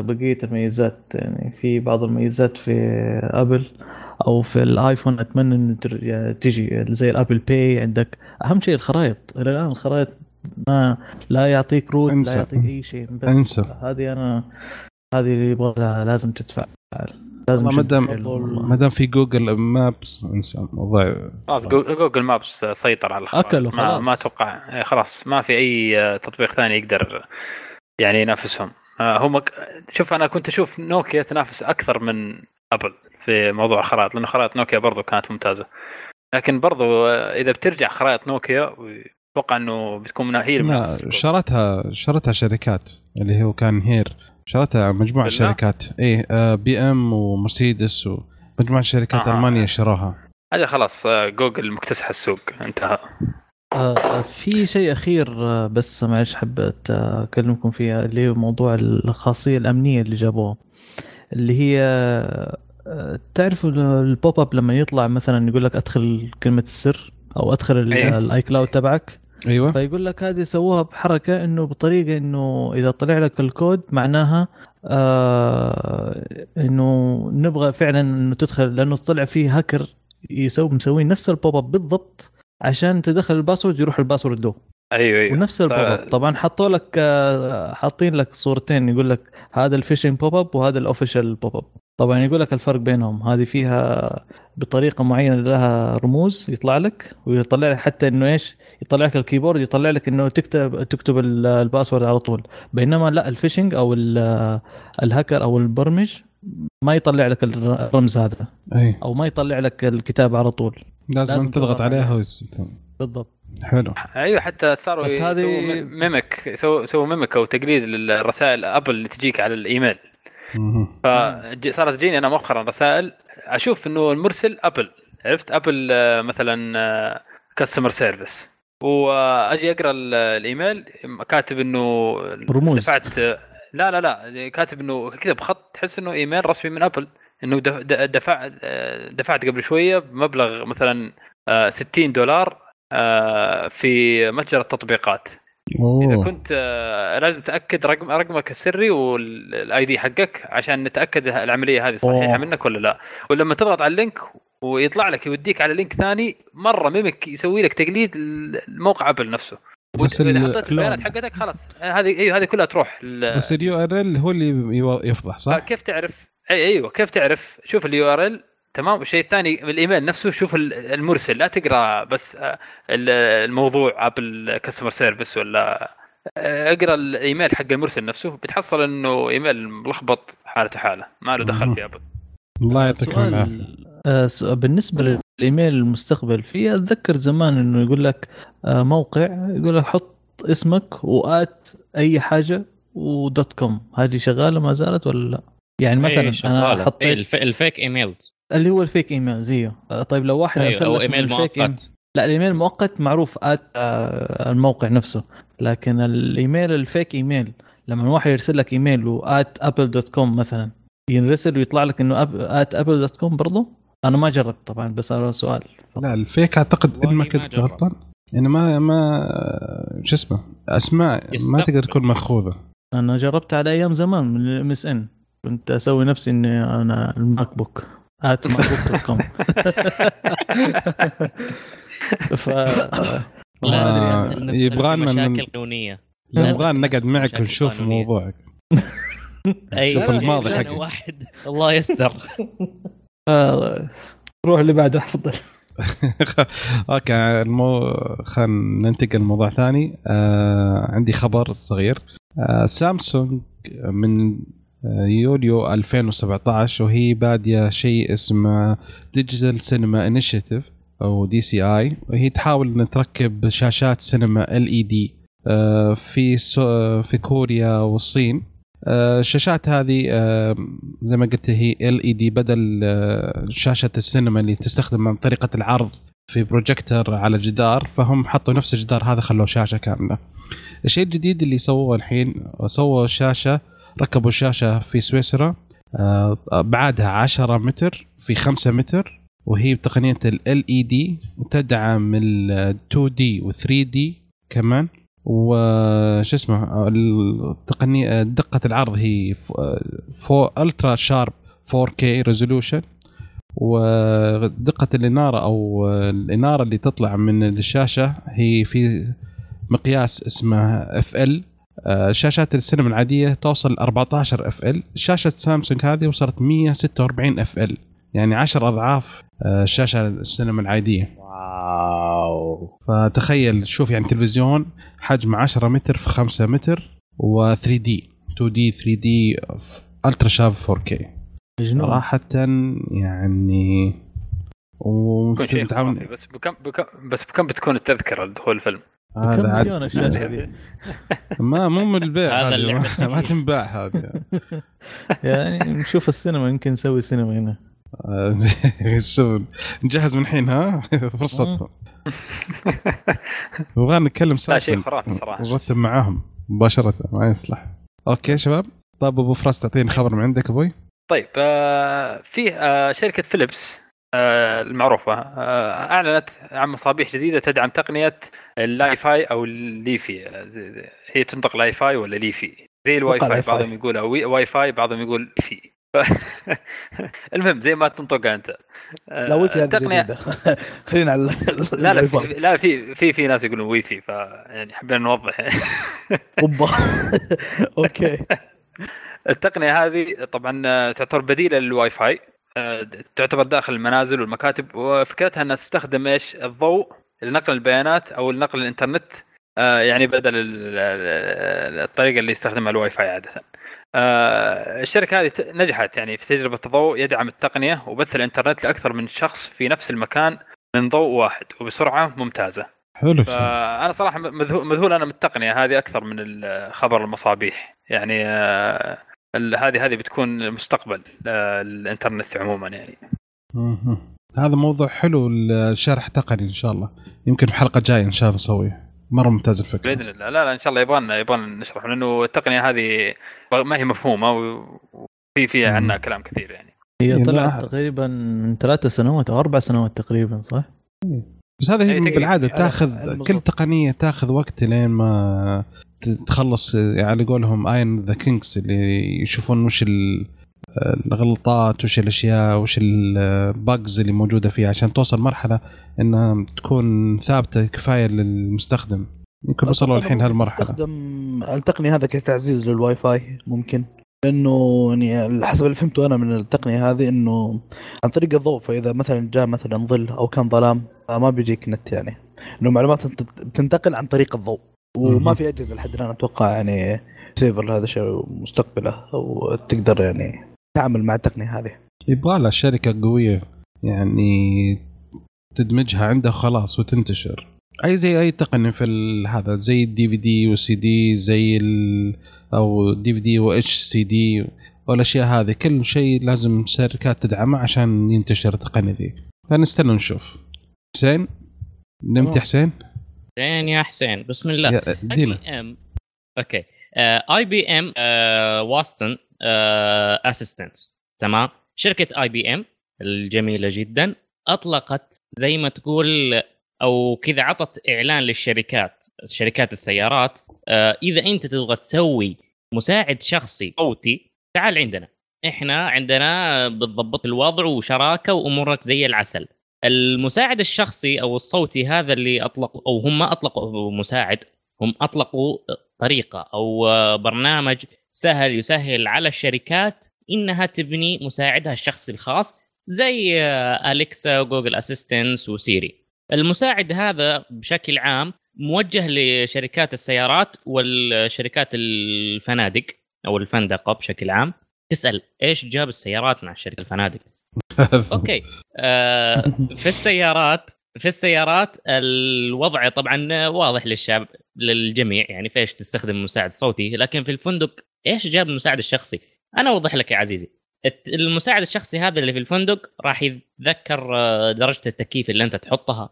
بقية الميزات، يعني في بعض الميزات في أبل أو في الآيفون أتمنى إنه تجي زي الأبل باي. عندك أهم شيء الخرائط، الآن الخرائط ما لا يعطيك رود، لا يعطيك أي شيء، بس هذه أنا هذه اللي يبغى لازم تدفع، لازم ما دام في جوجل مابس انسى والله خلاص. جوجل مابس سيطر على الخرائط، ما ما توقع خلاص ما في أي تطبيق ثاني يقدر يعني ينافسهم. هم شوف أنا كنت أشوف نوكيا تنافس أكثر من أبل في موضوع الخرائط، لأن خرائط نوكيا برضو كانت ممتازة، لكن برضو إذا بترجع خرائط نوكيا أتوقع إنه بتكون مناهير. شرتها شرتها شركات اللي هو كان هير، شرتها مجموعة شركات إيه بي إم ومرسيدس ومجموعة شركات آه. ألمانيا شراها. هذا خلاص جوجل مكتسح السوق انتهى. آه في شيء أخير بس معلش حبيت أكلمكم فيها، اللي هو موضوع الخاصية الأمنية اللي جابوها، اللي هي تعرفوا البوب أب لما يطلع مثلا يقول لك أدخل كلمة السر أو أدخل الآي كلاود تبعك، أيوة. فيقول لك هذه سووها بحركة إنه بطريقة إنه إذا طلع لك الكود معناها آه إنه نبغى فعلا إنه تدخل، لأنه طلع فيه هاكر يسوي مسوين نفس البوب أب بالضبط عشان تدخل الباسورد يروح الباسورد له. ايوه ايوه ونفس البوب أب طبعا حطوا لك حاطين لك صورتين يقول لك هذا الفيشنج بوب أب وهذا الاوفيشال بوب أب، طبعا يقول لك الفرق بينهم، هذه فيها بطريقه معينه لها رموز يطلع لك، ويطلع لك حتى انه ايش يطلع لك الكيبورد يطلع لك انه تكتب تكتب الباسورد على طول، بينما لا الفيشنج او الهاكر او البرمج ما يطلع لك الرمز هذا أي. او ما يطلع لك الكتاب على طول، لازم, لازم تضغط عليها ويستم بالضبط. حلو ايوه حتى صاروا يسووا هذه... ميمك يسووا سووا ميمك او تقليد للرسائل ابل اللي تجيك على الايميل. فصارت تجيني انا مؤخرا رسائل اشوف انه المرسل ابل، عرفت ابل مثلا كاستمر سيرفيس، واجي اقرا الايميل كاتب انه دفعت لا لا لا كاتب انه كذا بخط تحس انه ايميل رسمي من ابل، انه دفع دفعت قبل شويه بمبلغ مثلا ستين دولار في متجر التطبيقات. أوه. اذا كنت لازم تاكد رقم رقمك السري والاي دي حقك عشان نتاكد العمليه هذه صحيحه أوه. منك ولا لا، ولما تضغط على اللينك ويطلع لك يوديك على لينك ثاني مره ميمك يسوي لك تقليد الموقع ابل نفسه، بس حطيت البيانات حقتك خلاص هذه ايوه هذه كلها تروح. بس اليو ار ال هو اللي يفضح صح؟ كيف تعرف؟ اي ايوه كيف تعرف؟ شوف اليو ار ال تمام، الشيء الثاني من الايميل نفسه شوف المرسل، لا تقرا بس الموضوع ابل كاستمر سيرفيس ولا اقرا الايميل حق المرسل نفسه، بتحصل انه ايميل ملخبط حالته حاله ما له دخل في ابل. الله يعطيك العافيه. بالنسبه للايميل المستقبل فيه اتذكر زمان انه يقول لك موقع يقول لك حط اسمك وات اي حاجه ودوت كوم، هذه شغاله ما زالت ولا لا؟ يعني مثلا انا حطيت الفيك ايميل اللي هو الفيك ايميل زيه. طيب لو واحد ارسل أيوة ايميل مؤقت إيميل. لا الايميل مؤقت معروف آت الموقع نفسه، لكن الايميل الفيك ايميل لما واحد يرسل لك ايميل وات ابل دوت كوم مثلا ينرسل ويطلع لك انه ات ابل دوت كوم برضه. انا ما جربت طبعا بس هذا سؤال. لا الفيك اعتقد ان ما كنت غلطان يعني ما ما شو اسمه اسماء ما تقدر تكون ماخوذه. انا جربت على ايام زمان من الام اس ان كنت اسوي نفسي اني انا الماك بوك آت ماكبوك دوت كوم. ف يبغانا مشاكل قانونية، يبغانا نقعد معك ونشوف موضوعك. شوف الماضي حقك واحد الله يستر. روح اللي بعده أفضل. اوكي المو خلينا ننتقل لموضوع ثاني. عندي خبر صغير، سامسونج من يوليو ألفين وسبعة عشر وهي بادية شيء اسمه ديجيتال سينما انيشيتيف او دي سي اي، وهي تحاول ان تركب شاشات سينما ال اي دي في في كوريا والصين. الشاشات هذه زي ما قلت هي ال اي دي بدل شاشة السينما اللي تستخدم عن طريقة العرض في بروجيكتور على جدار، فهم حطوا نفس الجدار هذا خلوه شاشة كاملة. الشيء الجديد اللي سووه الحين سووا شاشة، ركبوا شاشة في سويسرا بعدها عشرة متر في خمسة متر، وهي بتقنية ال إل إي دي وتدعم ال تو دي و ثري دي كمان، وش اسمه التقنية دقة العرض هي Ultra Sharp فور كي Resolution، ودقة الإنارة أو الإنارة اللي تطلع من الشاشة هي في مقياس اسمه إف إل. شاشات السينما العادية توصل أربعة عشر إف إل، شاشة سامسونج هذه وصلت مية وستة وأربعين إف إل يعني عشر أضعاف الشاشة السينما العادية. واو. فتخيل شوف يعني تلفزيون حجم عشرة متر في خمسة متر و ثري دي تو دي ثري دي الترا شاف فور كي صراحه يعني. ومتعاون بس بكم بكم بس بكم بتكون التذكره لدخول الفيلم؟ هذا مليون الشاشه ما مو من البيع هذا اللي ما تنباع هذا يعني. نشوف السينما يمكن نسوي سينما هنا نجهز من حين ها فرصتكم وغان نتكلم ساعه ونرتب معاهم مباشره ما يصلح. اوكي شباب. طب ابو فراس تعطيني خبر من عندك ابوي؟ طيب آه في آه شركه فيليبس آه المعروفه آه اعلنت عن مصابيح جديده تدعم تقنيه اللاي فاي او الليفي. هي تنطق لاي فاي ولا ليفي زي الواي فاي، بعضهم يقول واي فاي بعضهم يقول في المهم زي ما تنطقها انت آه التقنيه خلينا على لا لا في لا في في, في ناس يقولون ويفي ف يعني حبينا نوضح اوكي. التقنيه هذه طبعا تعتبر بديله للواي فاي، تعتبر داخل المنازل والمكاتب، وفكرتها انها تستخدم ايش الضوء لنقل البيانات او لنقل الانترنت يعني بدل الطريقه اللي يستخدمها الواي فاي عاده. الشركه هذه نجحت يعني في تجربه ضوء يدعم التقنيه وبث الانترنت لاكثر من شخص في نفس المكان من ضوء واحد وبسرعه ممتازه. حلو. انا صراحه مذهول انا من التقنيه هذه اكثر من خبر المصابيح يعني. هذه هذه بتكون مستقبل الانترنت عموما يعني. مه. هذا موضوع حلو الشرح تقني ان شاء الله، يمكن الحلقه الجايه ان شاء الله نسويه مره ممتاز الفكره باذن الله. لا لا ان شاء الله يبغى يبغى نشرح لانه التقنيه هذه ما هي مفهومه وفي فيها عندنا كلام كثير يعني. هي طلعت تقريبا من ثلاث سنوات او اربع سنوات تقريبا صح. بس هذا هي بالعاده تاخذ كل تقنيه تاخذ وقت لين ما تخلص يعني. قولهم اين ذا كينجز اللي يشوفون وش الغلطات وش الاشياء وش الباجز اللي موجوده فيها عشان توصل مرحله انها تكون ثابته كفايه للمستخدم. يمكن وصلوا الحين هالمرحله. استخدم التقنيه هذا كتعزيز للواي فاي ممكن، لانه يعني حسب اللي فهمته انا من التقنيه هذه انه عن طريق الضوء، فاذا مثلا جاء مثلا ظل او كان ظلام ما بيجيك نت يعني، انه معلومات بتنتقل عن طريق الضوء. وما في اجهزه لحد الان اتوقع يعني سيفر هذا شيء مستقبله وتقدر يعني تعمل مع التقنيه هذه. يبغى لها شركه قويه يعني تدمجها عندها خلاص وتنتشر اي زي اي تقنيه في هذا زي الدي في دي والسي دي زي او دي في دي واتش سي دي والاشياء هذه. كل شيء لازم شركات تدعمه عشان ينتشر التقنيه دي. فنستنى نشوف. حسين نمت حسين زين يا حسين بسم الله. دينا اوكي اي بي ام واستن اسيستنت تمام. شركه اي بي ام الجميله جدا اطلقت زي ما تقول او كذا عطت اعلان للشركات شركات السيارات uh, اذا انت تبغى تسوي مساعد شخصي صوتي تعال عندنا، احنا عندنا بتضبط الوضع وشراكه وامورك زي العسل. المساعد الشخصي او الصوتي هذا اللي اطلقوا او هم ما اطلقوا مساعد، هم اطلقوا طريقه او برنامج سهل يسهل على الشركات انها تبني مساعدها الشخصي الخاص زي أليكسا وجوجل اسيستنس وسيري. المساعد هذا بشكل عام موجه لشركات السيارات والشركات الفنادق او الفندقه بشكل عام. تسال ايش جاب السيارات مع شركه الفنادق؟ اوكي آه في السيارات في السيارات الوضع طبعا واضح للشعب للجميع يعني فيش تستخدم مساعد صوتي، لكن في الفندق ايش جاب المساعد الشخصي؟ انا اوضح لك يا عزيزي. المساعد الشخصي هذا اللي في الفندق راح يتذكر درجه التكييف اللي انت تحطها،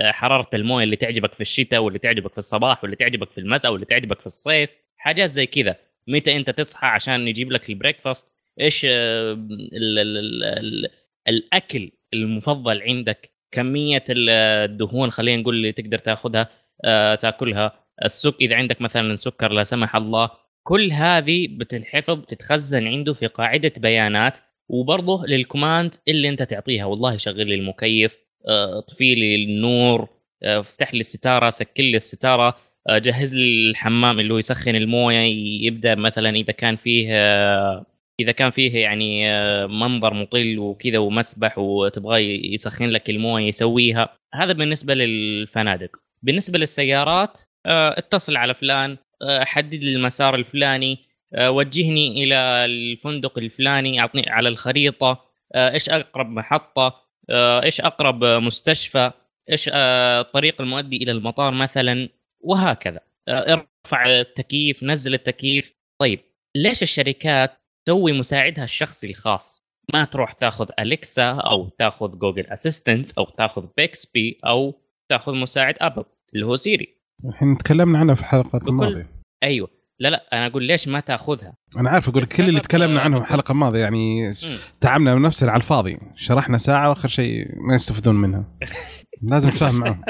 حراره المويه اللي تعجبك في الشتاء واللي تعجبك في الصباح واللي تعجبك في المساء واللي تعجبك في الصيف، حاجات زي كذا. متى انت تصحى عشان يجيب لك البريكفاست، ايش ال ال ال الاكل المفضل عندك، كميه الدهون خلينا نقول اللي تقدر تاخذها آه، تاكلها، السكر اذا عندك مثلا سكر لا سمح الله. كل هذه بتنحفظ بتتخزن عنده في قاعده بيانات. وبرضه للكوماند اللي انت تعطيها، والله شغل لي المكيف، اطفي لي النور، افتح لي الستاره، سكر لي الستاره، جهز لي الحمام اللي هو يسخن المويه، يبدا مثلا اذا كان فيه اذا كان فيه يعني منظر مطل وكذا ومسبح وتبغى يسخن لك المويه يسويها. هذا بالنسبه للفنادق. بالنسبه للسيارات اتصل على فلان، احدد لي المسار الفلاني، وجهني الى الفندق الفلاني، اعطني على الخريطه ايش اقرب محطه، ايش اقرب مستشفى، ايش الطريق المؤدي الى المطار مثلا، وهكذا. ارفع التكييف، نزل التكييف. طيب ليش الشركات تسوي مساعدها الشخصي الخاص؟ ما تروح تاخذ أليكسا او تاخذ جوجل اسيستنت او تاخذ بيكسبي او تاخذ مساعد ابل اللي هو سيري. احنا تكلمنا عنها في حلقه بكل... الماضيه. ايوه لا لا انا اقول ليش ما تاخذها. انا عارف، اقول كل اللي تكلمنا عنه في الحلقه الماضيه يعني م. تعبنا بنفسنا على الفاضي، شرحنا ساعه واخر شيء ما يستفدون منها. لازم تفهم معهم.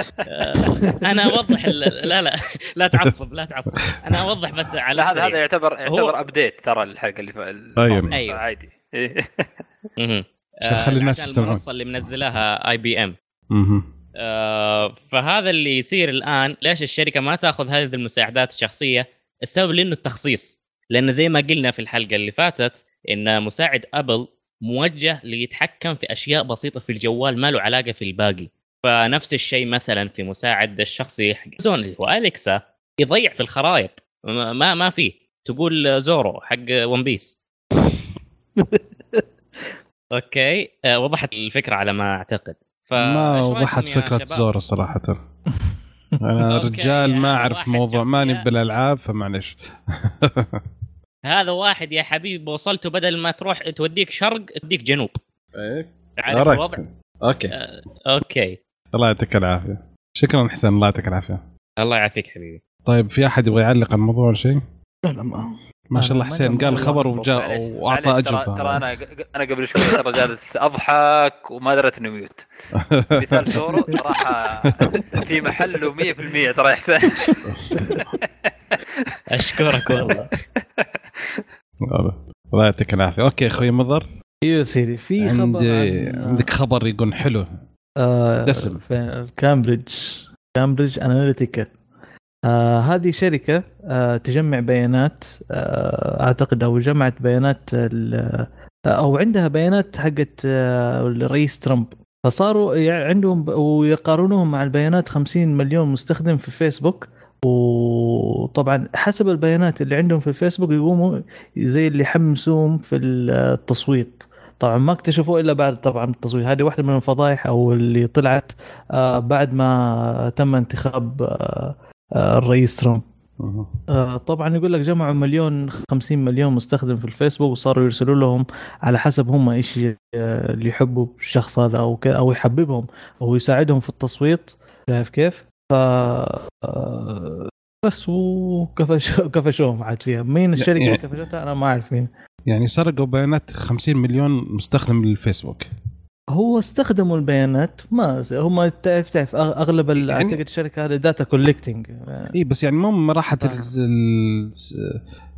انا اوضح ال... لا لا لا تعصب لا تعصب انا اوضح بس على هذا. هذا يعتبر يعتبر ابديت ترى الحلقه اللي ف... أيوة. عادي. اها خلي الناس تستمعون. المنصه اللي منزلها اي بي ام. اها فهذا اللي يصير الان. ليش الشركه ما تاخذ هذه المساعدات الشخصيه؟ السبب لانه التخصيص، لانه زي ما قلنا في الحلقه اللي فاتت ان مساعد ابل موجه ليتحكم في اشياء بسيطه في الجوال ما له علاقه في الباقي. فنفس الشيء مثلا في مساعد الشخصي حق زون اللي هو أليكسا يضيع في الخرائط، ما ما فيه. تقول زورو حق ون بيس. اوكي أه وضحت الفكره على ما اعتقد. ما وضحت فكره زورو صراحه. انا رجال ما اعرف موضوع، ماني بالالعاب فمعلش. هذا واحد يا حبيبي وصلته بدل ما تروح توديك شرق توديك جنوب. ايه عارف الوضع. اوكي أه اوكي الله يعطيك العافيه. شكرا حسن، الله يعطيك العافيه. الله يعافيك حبيبي. طيب في احد يبغى يعلق الموضوع ولا شيء؟ لا لا ما ما شاء الله حسين قال خبر وجاء واعطى اجوبه. ترى انا انا قبل شوي ترى جالس اضحك وما درت انه ميوت. مثال زورو صراحه في محله مية بالمية ترى حسين. اشكرك والله. الله يعطيك العافيه. اوكي اخوي مضر. ايوه سيدي في خبر عن... عندك خبر يكون حلو. آه دسم في كامبريدج كامبريدج اناليتيكا. آه هذه شركة آه تجمع بيانات، آه أعتقد أو جمعت بيانات آه أو عندها بيانات حقت آه الرئيس ترامب، فصاروا يعني عندهم ويقارنوهم مع البيانات خمسين مليون مستخدم في فيسبوك. وطبعا حسب البيانات اللي عندهم في الفيسبوك يقوموا زي اللي حمسوهم في التصويت. طبعا ما اكتشفوه إلا بعد طبعا التصويت. هذه واحدة من الفضائح أو اللي طلعت آه بعد ما تم انتخاب آه الرئيس ترامب. أه. طبعا يقول لك جمعوا مليون خمسين مليون مستخدم في الفيسبوك وصاروا يرسلوا لهم على حسب هم ايش اللي يحبوا الشخص هذا او او يحببهم او يساعدهم في التصويت. شايف كيف؟ ف بس وكفشوا كفشوهم عاد فيها. مين الشركه يعني... كفشتها انا ما اعرف مين. يعني سرقوا بيانات خمسين مليون مستخدم للفيسبوك. هو استخدموا البيانات ما هم تعرف تعرف اغلب يعني اعتقد الشركه هذه داتا كولكتنج. اي بس يعني مو راحت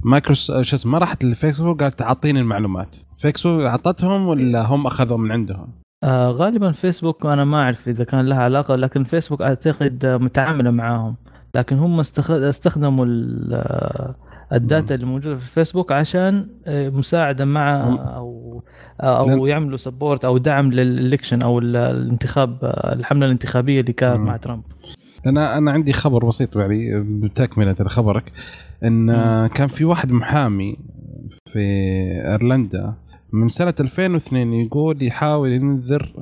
المايكروسوفت شو اسمه ما راحت الفيسبوك قالت تعطيني المعلومات، فيسبوك اعطتهم ولا هم اخذوا من عندهم؟ آه غالبا فيسبوك انا ما اعرف اذا كان لها علاقه، لكن فيسبوك اعتقد متعامله معاهم، لكن هم استخدموا الداتا اللي موجوده في الفيسبوك عشان مساعده مع او او يعملوا سبورت او دعم للإلكشن او الانتخاب الحمله الانتخابيه اللي كانت مع ترامب. انا انا عندي خبر بسيط يعني بتكمله خبرك، ان مم. كان في واحد محامي في ايرلندا من سنه ألفين واثنين يقول يحاول ينذر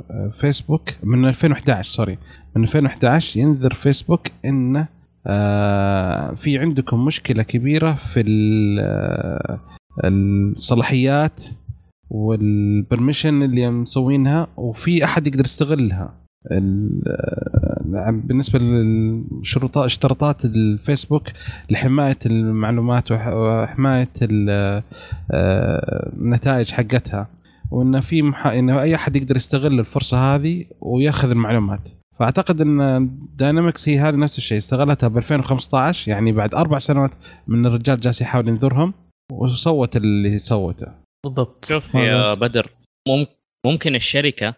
فيسبوك من ألفين وأحد عشر سوري من ألفين وأحد عشر ينذر فيسبوك ان آه في عندكم مشكلة كبيرة في الصلاحيات والبرميشن اللي مسوينها وفي أحد يقدر يستغلها. بالنسبة للشروطات اشتراطات الفيسبوك لحماية المعلومات وحماية النتائج حقتها، وإن في محا... إن أي أحد يقدر يستغل الفرصة هذه ويأخذ المعلومات. فأعتقد أن داينامكس هي هذا نفس الشيء استغلتها ب ألفين وخمسة عشر، يعني بعد أربع سنوات من الرجال جالس يحاول ينذرهم وصوت اللي سوته بالضبط. شوف يا بدر، ممكن الشركة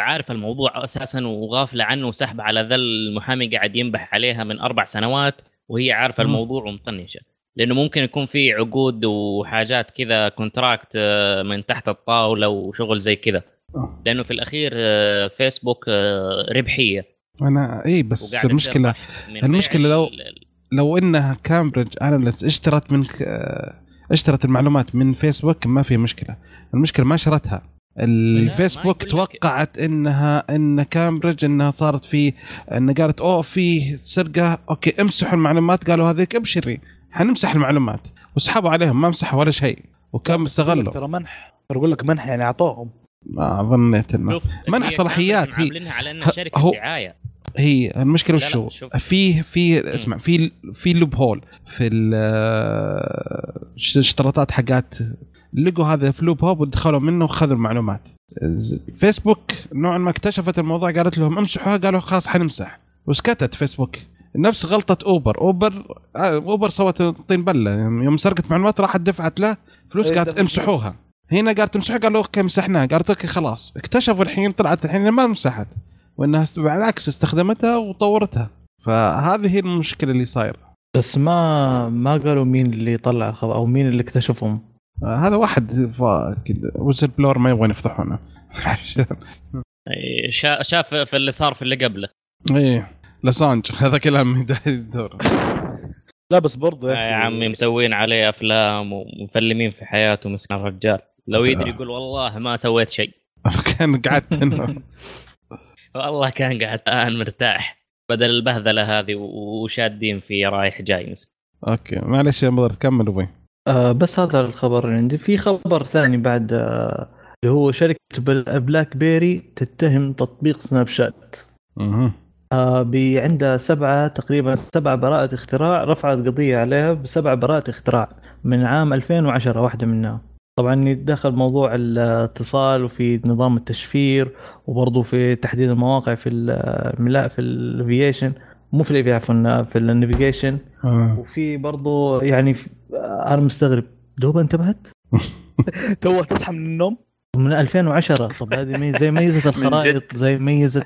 عارفة الموضوع أساسا وغافلة عنه وسحب على ذا المحامي قاعد ينبح عليها من أربع سنوات وهي عارفة الموضوع ومطنشة، لأنه ممكن يكون في عقود وحاجات كذا كونتراكت من تحت الطاولة وشغل زي كذا، لأنه في الأخير فيسبوك ربحية. أنا إيه بس المشكلة المشكلة لو لو انها كامبريدج أناليتس اشترت من اشترت المعلومات من فيسبوك ما في مشكله. المشكله ما شرتها الفيسبوك، توقعت انها ان كامبريدج انها صارت في ان قالت اوه في سرقه اوكي امسحوا المعلومات، قالوا هذيك ابشري حنمسح المعلومات، وسحبوا عليهم ما مسحوا ولا شيء. وكم استغلوا ترى منح، اقول لك منح يعني اعطوهم ما ظنيت المنح منح صلاحيات، هي عاملينها على انها شركه دعايه. هي المشكله شو فيه في اسمع في في لوب هول في الاشتراطات حقات، لقوا هذا في لوب هول ودخلوا منه وخذوا المعلومات. فيسبوك نوعا ما اكتشفت الموضوع، قالت لهم امسحوها، قالوا خلاص حنمسح وسكتت فيسبوك. نفس غلطه اوبر، اوبر اوبر سوت طين بله يوم سرقت معلومات، راحت دفعت له فلوس قالت امسحوها، هنا قالت امسحوها قالوا اوكي مسحناها، قالت اوكي خلاص. اكتشفوا الحين طلعت الحين ما مسحت وانها بالعكس استخدمتها وطورتها. فهذه هي المشكله اللي صايره. بس ما ما قالوا مين اللي طلع الخبر او مين اللي اكتشفهم. آه هذا واحد كده وزر بلور ما يبغون يفتحونه. اي شاف في اللي صار في اللي قبله. اي لسانج هذا كلام من بدايه الدوره. لا بس برضه يا, يا عمي مسوين عليه افلام ومفلمين في حياته مسكين الرجال، لو يدري يقول والله ما سويت شيء. كان قعدت انه والله كان قاعد الآن مرتاح بدل البهذلة هذه وشادين في رايح جاي مسك. أوكي معلش يا مضر كمل وين. آه بس هذا الخبر اللي عندي. في خبر ثاني بعد آه اللي هو شركة بلاك بيري تتهم تطبيق سناب شات. أها. آه بعندها سبعة تقريبا سبع براءة اختراع، رفعت قضية عليها بسبع براءة اختراع من عام ألفين وعشرة واحدة منها. طبعا يتدخل موضوع الاتصال وفي نظام التشفير وبرضه في تحديد المواقع في الملاء في النافيجيشن مو في اللي عفوا في النافيجيشن آه. وفي برضه يعني انا مستغرب دوبه انتبهت تو تصحى من النوم من ألفين وعشرة. طب هذه زي ميزه الخرائط زي ميزه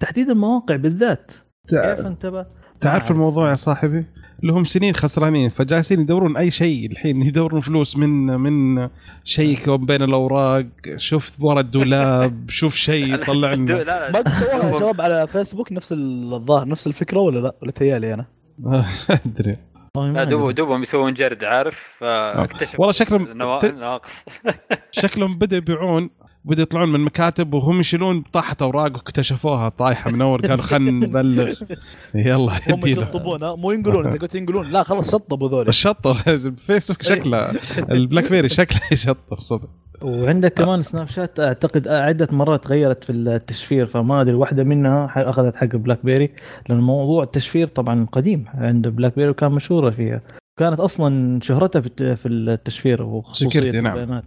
تحديد المواقع بالذات تعرف انتبه. تعرف الموضوع يا صاحبي لهم سنين خسرانين فجالسين يدورون أي شيء الحين، يدورون فلوس من من شيء بين الأوراق. شوف ورا الدولاب شوف شيء يطلع لنا. ما تسووها شباب على فيسبوك نفس الظاهر نفس الفكرة ولا لا ولا تيالي أنا أدري. لا دوبهم دوبهم يسوون جرد عارف اكتشف والله شكلهم ناقص. شكلهم بدأ يبيعون بدأ يطلعون من مكاتب وهم يشيلون طاحة أوراق واكتشفوها طايحة من أول قال خل نبلغ يلا هم يشطبونها مو ينقلون. أنت قلت ينقلون لا خلاص شطبوا ذولي الشطة فيسبوك شكله البلاك بيري شكله يشطب صدق. وعندك كمان سناب شات أعتقد عدة مرات غيرت في التشفير، فما أدري واحدة منها أخذت حق بلاك بيري لأن موضوع التشفير طبعا قديم عند بلاك بيري وكان مشهورة فيها، كانت أصلا شهرتها في التشفير وخصوصية البيانات.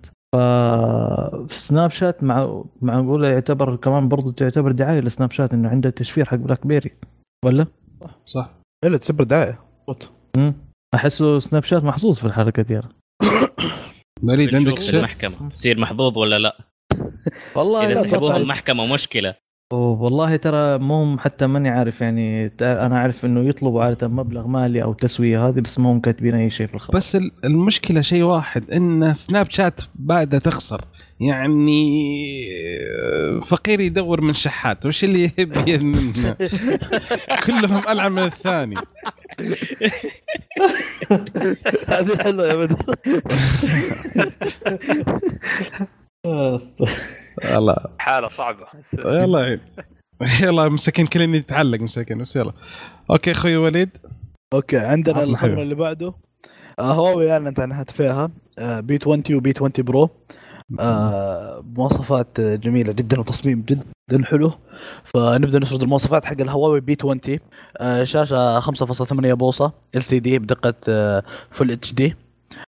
في سناب شات مع مع نقوله يعتبر كمان برضو تعتبر دعاية لسناب شات إنه عنده تشفير حق بلاك بيري ولا صح؟ إلا تعتبر دعاية. أمم أحسه سناب شات محظوظ في الحركة دي. مريض عندك المحكمة تصير محظوظ ولا لا؟ والله إذا سحبوه المحكمة مشكلة. والله ترى مهم حتى ماني عارف يعني أنا عارف إنه يطلبوا عادة مبلغ مالي أو تسوية هذه بس مهم كاتبين أي شيء في الخبر. بس المشكلة شيء واحد إن سناب شات بعدها تخسر يعني فقير يدور من شحات وش اللي يبي منه كلهم ألعن من الثاني. هذه حلوة يا بدر. والله حاله صعبه. يلا يلا مسكين كلني يتعلق مسكين بس يلا. اوكي اخوي وليد اوكي عندنا الخبر اللي بعده. هواوي اعلنت عن هاتفها بي عشرين وبي عشرين برو بمواصفات جميله جدا وتصميم جدا حلو. فنبدا نسرد المواصفات حق الهواوي بي عشرين. شاشه خمسة فاصلة ثمانية بوصه إل سي دي بدقه فل اتش دي،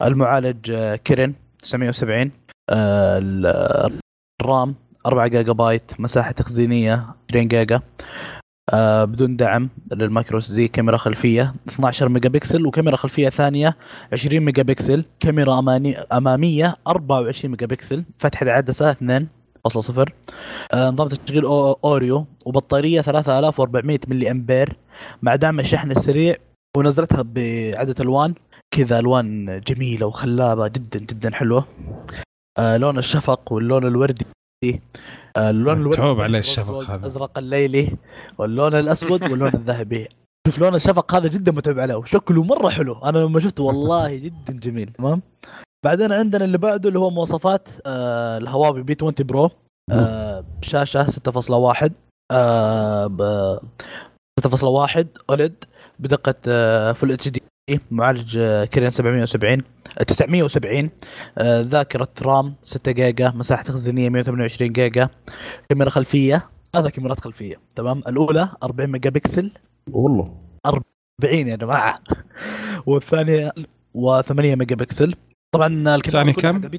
المعالج كيرين تسعمية وسبعين، الرام أربعة جيجا بايت، مساحة تخزينية عشرين جيجا، بدون دعم للمايكرو إس دي، كاميرا خلفية اثنا عشر ميجا بكسل وكاميرا خلفية ثانية عشرين ميجا بكسل، كاميرا أمامية أربعة وعشرين ميجا بكسل، فتحة عدسة اثنين فاصلة صفر، نظام تشغيل أوريو، وبطارية ثلاثة آلاف وأربعمية ملي أمبير مع دعم الشحن السريع. ونزلتها بعدة ألوان كذا ألوان جميلة وخلابة جدا جدا حلوة. آه، لون الشفق واللون الوردي، اللون الوردي تعوب عليه الشفق هذا، الازرق الليلي واللون الاسود واللون الذهبي شوف لون الشفق هذا جدا متعب عليه وشكله مرة حلو، أنا لما شفته والله جدا جميل. تمام. بعدين عندنا اللي بعده اللي هو مواصفات آه الهواوي بي عشرين برو، آه شاشة ستة فاصلة واحد آه ستة فاصلة واحد أوليد بدقة آه فل اتش دي، معالج كيرين سبعمية وسبعين تسعمية وسبعين، آه ذاكرة رام ستة جيجا، مساحة تخزينية مية وثمانية وعشرين جيجا، كاميرا خلفية. هذا كاميرات خلفية تمام، الأولى أربعين ميجا بكسل والله أربعين يا جماعة، والثانية وثمانية ميجا بكسل. طبعا الكاميرا كم؟ بي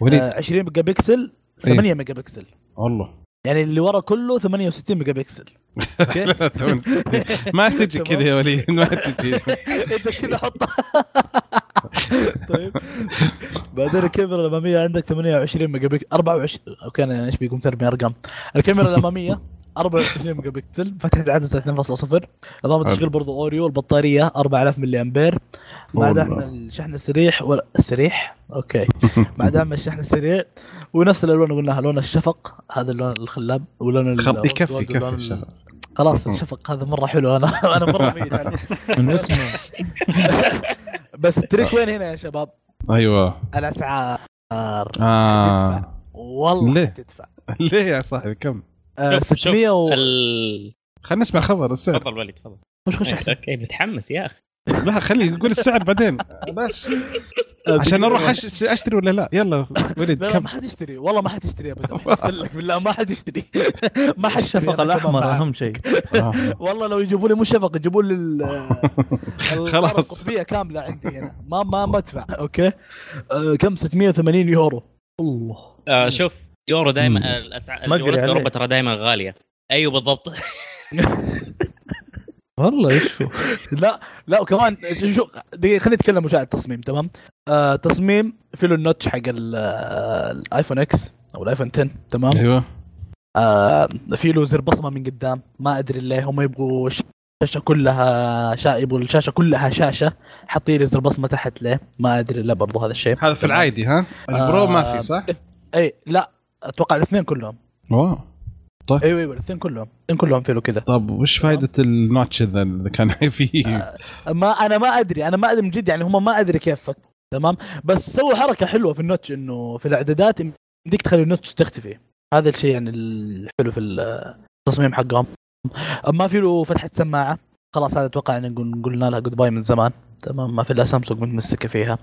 عشرين آه عشرين ميجا بكسل ثمانية إيه؟ ميجا بكسل والله، يعني اللي ورا كله ثمانية وستين ميجا بكسل. ما تجي كذا يا وليد، ما تجي انت كذا حطها. طيب بعدين الكاميرا الاماميه عندك ثمانية وعشرين ميجا بكسل أربعة وعشرين اوكي انا ايش بيكم تربي ارقام. الكاميرا الاماميه أربعة وعشرين ميجا بكسل، فتحه عدسه اثنين فاصلة صفر، نظام تشغيل برضه اوريو، البطاريه أربعة آلاف ملي امبير مع دعم الشحن السريع والسريع اوكي مع دعم الشحن السريع، ونفس الالوان اللي قلناها، لون الشفق هذا اللون الخلاب ولون الخلاب. خلاص الشفق هذا مره حلو، انا انا مره ميت على من اسمه. بس التريك وين هنا يا شباب؟ ايوه الاسعار. آه. تدفع والله ليه؟ تدفع ليه يا صاحبي كم؟ آه ستمية و... ال... خلينا نسمع خبر السعر. تفضل وليد تفضل. مش خش احسن متحمس يا اخي. لا خلي نقول السعر بعدين عشان اروح اشتري ولا لا. يلا وليد كم؟ ما حد يشتري والله، ما حد يشتري ابدا، اقول لك بالله ما حد يشتري. ما حد شفق الاحمر اهم شيء. والله لو يجيبوا لي مو شفق يجيبوا لي خلاص القطبيه كامله عندي هنا، ما ما بدفع. اوكي كم؟ ستمية وثمانين يورو. الله شوف يورو دائما الاسعار الاوروبا ترى دائما غاليه. ايوه بالضبط والله. شو لا لا وكمان شو خلينا نتكلم وش عن التصميم. تمام آه تصميم في له النوتش حق الايفون اكس او الايفون عشرة. تمام ايوه آه في له زر بصمه من قدام، ما ادري ليه هم يبغوا الشاشه كلها شائب والشاشه كلها شاشه، حاطين لي زر بصمه تحت ليه ما ادري لا برضو هذا الشيء. هذا في العادي ها البرو آه ما في صح؟ اي لا اتوقع الاثنين كلهم. واو طيب ايوه ايوه الاثنين كلهم ان كلهم فيلو كده. طب وش فايده النوتش ذا اللي كان فيه؟ ما انا ما ادري، انا ما ادري من جد يعني هم ما ادري كيف. تمام بس سووا حركه حلوه في النوتش انه في الاعدادات بدك تخلي النوتش تختفي، هذا الشيء يعني الحلو في التصميم حقهم. ما في له فتحه سماعه خلاص، هذا اتوقع ان قلنا لها جود باي من زمان. تمام ما في الا سامسونج متمسكه فيها.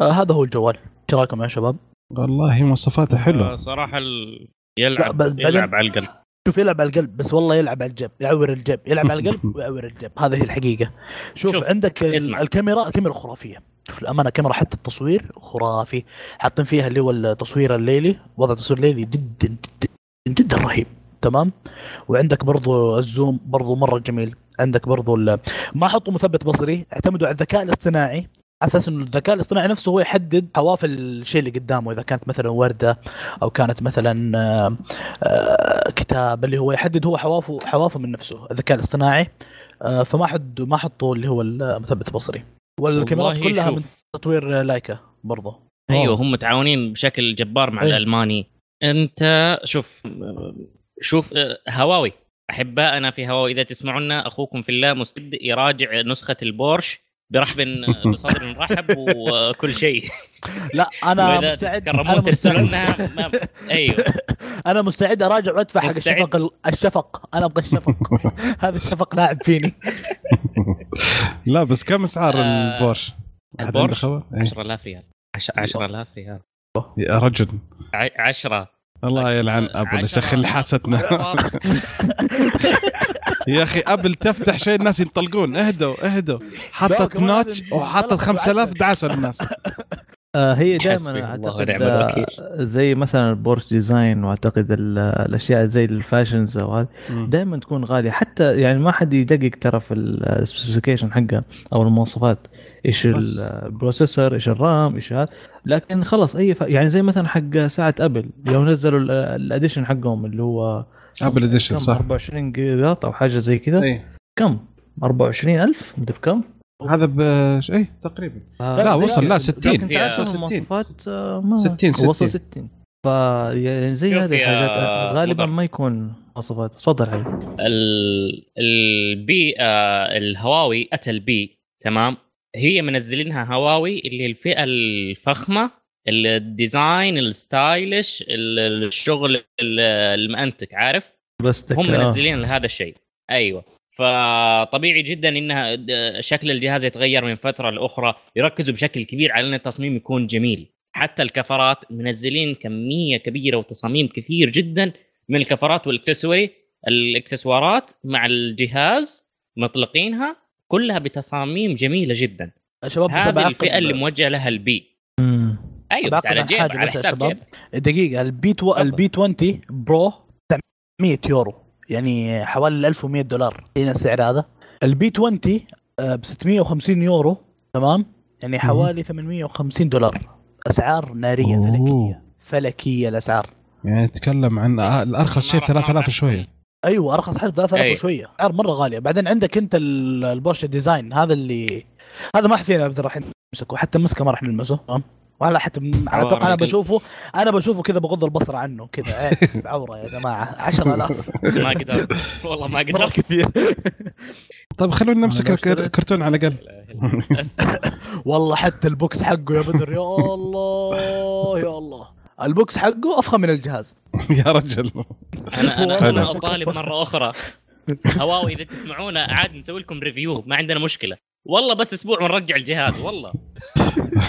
آه هذا هو الجوال. ايش رايكم يا شباب؟ والله مواصفاته حلوه صراحه. ال... يلعب يلعب على القلب. شوف يلعب على القلب بس والله يلعب على الجيب، يعور الجيب، يلعب على القلب ويعور الجيب، هذا هي الحقيقة. شوف, شوف. عندك اسمع. الكاميرا الكاميرا خرافية. شوف الأمانة كاميرا حتى التصوير خرافي، حاطين فيها اللي هو التصوير الليلي، وضع تصوير ليلي جدا جدا جدا رهيب. تمام وعندك برضو الزوم برضو مرة جميل. عندك برضو ما حطوا مثبت بصري، اعتمدوا على الذكاء الاصطناعي، أساس إنه الذكاء الاصطناعي نفسه هو يحدد حواف الشيء اللي قدامه، إذا كانت مثلاً وردة أو كانت مثلاً كتاب، اللي هو يحدد هو حوافه حوافه من نفسه الذكاء الاصطناعي. فما حد ما حطوا اللي هو المثبت بصري، والكاميرات كلها شوف. من تطوير لايكا برضه. أيوة هم متعاونين بشكل جبار مع أيوة. الألماني. أنت شوف شوف هواوي أحباء، أنا في هواوي إذا تسمعونا أخوكم في الله مستبدأ يراجع نسخة البورش برحب بصدر مرحب وكل شيء. لا انا مستعد تكرمون ترسلونها ما... ايوه انا مستعد اراجع وادفع حق الشفق. الشفق انا ابغى الشفق. هذا الشفق لاعب فيني. لا بس كم اسعار البورش؟ البورش عشرة آلاف ريال. عشرة آلاف ريال يا رجل. عشرة الله يلعن ابو شخل حاستنا يا اخي. قبل تفتح شيء الناس ينطلقون. اهدوا اهدوا حطت ناتش وحطت خمسة آلاف دعسوا الناس. آه هي دائما اعتقد آه زي مثلا البورش ديزاين، واعتقد الاشياء زي الفاشنز وهذا دائما تكون غاليه، حتى يعني ما حد يدقق ترى في السبيسيفيكيشن حقها او المواصفات، ايش البروسيسور ايش الرام ايش هذا، لكن خلاص اي ف... يعني زي مثلا حق ساعه ابل يوم نزلوا الاديشن حقهم اللي هو ابل اديشن صح أربعة وعشرين قيراط او حاجه زي كذا. أيه. كم أربعة وعشرين ألف انت بكم هذا ب اي تقريبا؟ آه لا وصل لا ستين. كنت عارف المواصفات ما وصل ستين. فزي هذه الحاجات غالبا ما يكون مواصفات. تفضل هاي. البي آه الهواوي أتى البي تمام، هي منزلينها هواوي اللي الفئة الفخمة، الديزاين الستايلش، الشغل المأنتك عارف، هم منزلين لهذا الشيء. أيوة، فطبيعي جدا إنها شكل الجهاز يتغير من فترة لأخرى، يركزوا بشكل كبير على أن التصميم يكون جميل. حتى الكفرات منزلين كمية كبيرة وتصاميم كثير جدا من الكفرات والاكسسوري الاكسسوارات مع الجهاز، مطلقينها كلها بتصاميم جميلة جدا. هذه الفئة اللي موجهة لها البي. أيوة، بس على جيب، على حساب جيب. دقيقة، البي البي عشرين برو مئة يورو، يعني حوالي ألف ومئة دولار. هنا السعر هذا البي عشرين ب ستمئة وخمسين يورو، تمام، يعني حوالي ثمانمئة وخمسين دولار. أسعار نارية. أوه. فلكية فلكية الأسعار، يعني تتكلم عن الأرخص شيء ثلاثة آلاف شوية. أيوة، أرخص حاجة ثلاثة آلاف شوية، أسعار مرة غالية. بعدين عندك أنت البورش ديزاين، هذا اللي هذا ما حفينا عبد الرحيم نمسكه، حتى مسكه ما راح نلمسه، تمام، ولا حتى اتوقع انا بشوفه انا بشوفه كذا بغض البصر عنه كذا عوره يا جماعه. عشرة آلاف ما اقدر والله، ما اقدر كثير. طب خلونا نمسك الكرتون على الاقل. والله حتى البوكس حقه يا بدر، يا الله يا الله، البوكس حقه افخم من الجهاز يا رجل. انا انا اطالب مره اخرى هواوي اذا تسمعونا عاد نسوي لكم ريفيو، ما عندنا مشكله والله، بس اسبوع ونرجع الجهاز. والله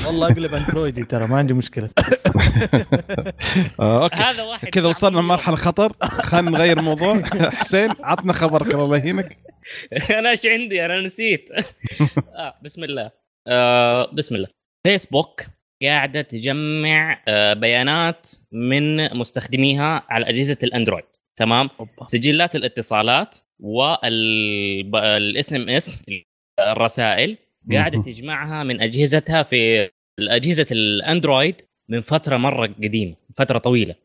والله اقلب اندرويدي ترى، ما عندي مشكله. هذا واحد كذا وصلنا لمرحله خطر، خلينا نغير الموضوع. حسين عطنا خبرك الله يهينك. انا ايش عندي، انا نسيت. آه بسم الله، آه بسم الله. فيسبوك قاعده تجمع آه بيانات من مستخدميها على اجهزه الاندرويد، تمام. سجلات الاتصالات والاس ام اس الرسائل قاعدة تجمعها من أجهزتها في أجهزة الأندرويد من فترة مرة قديمة، فترة طويلة.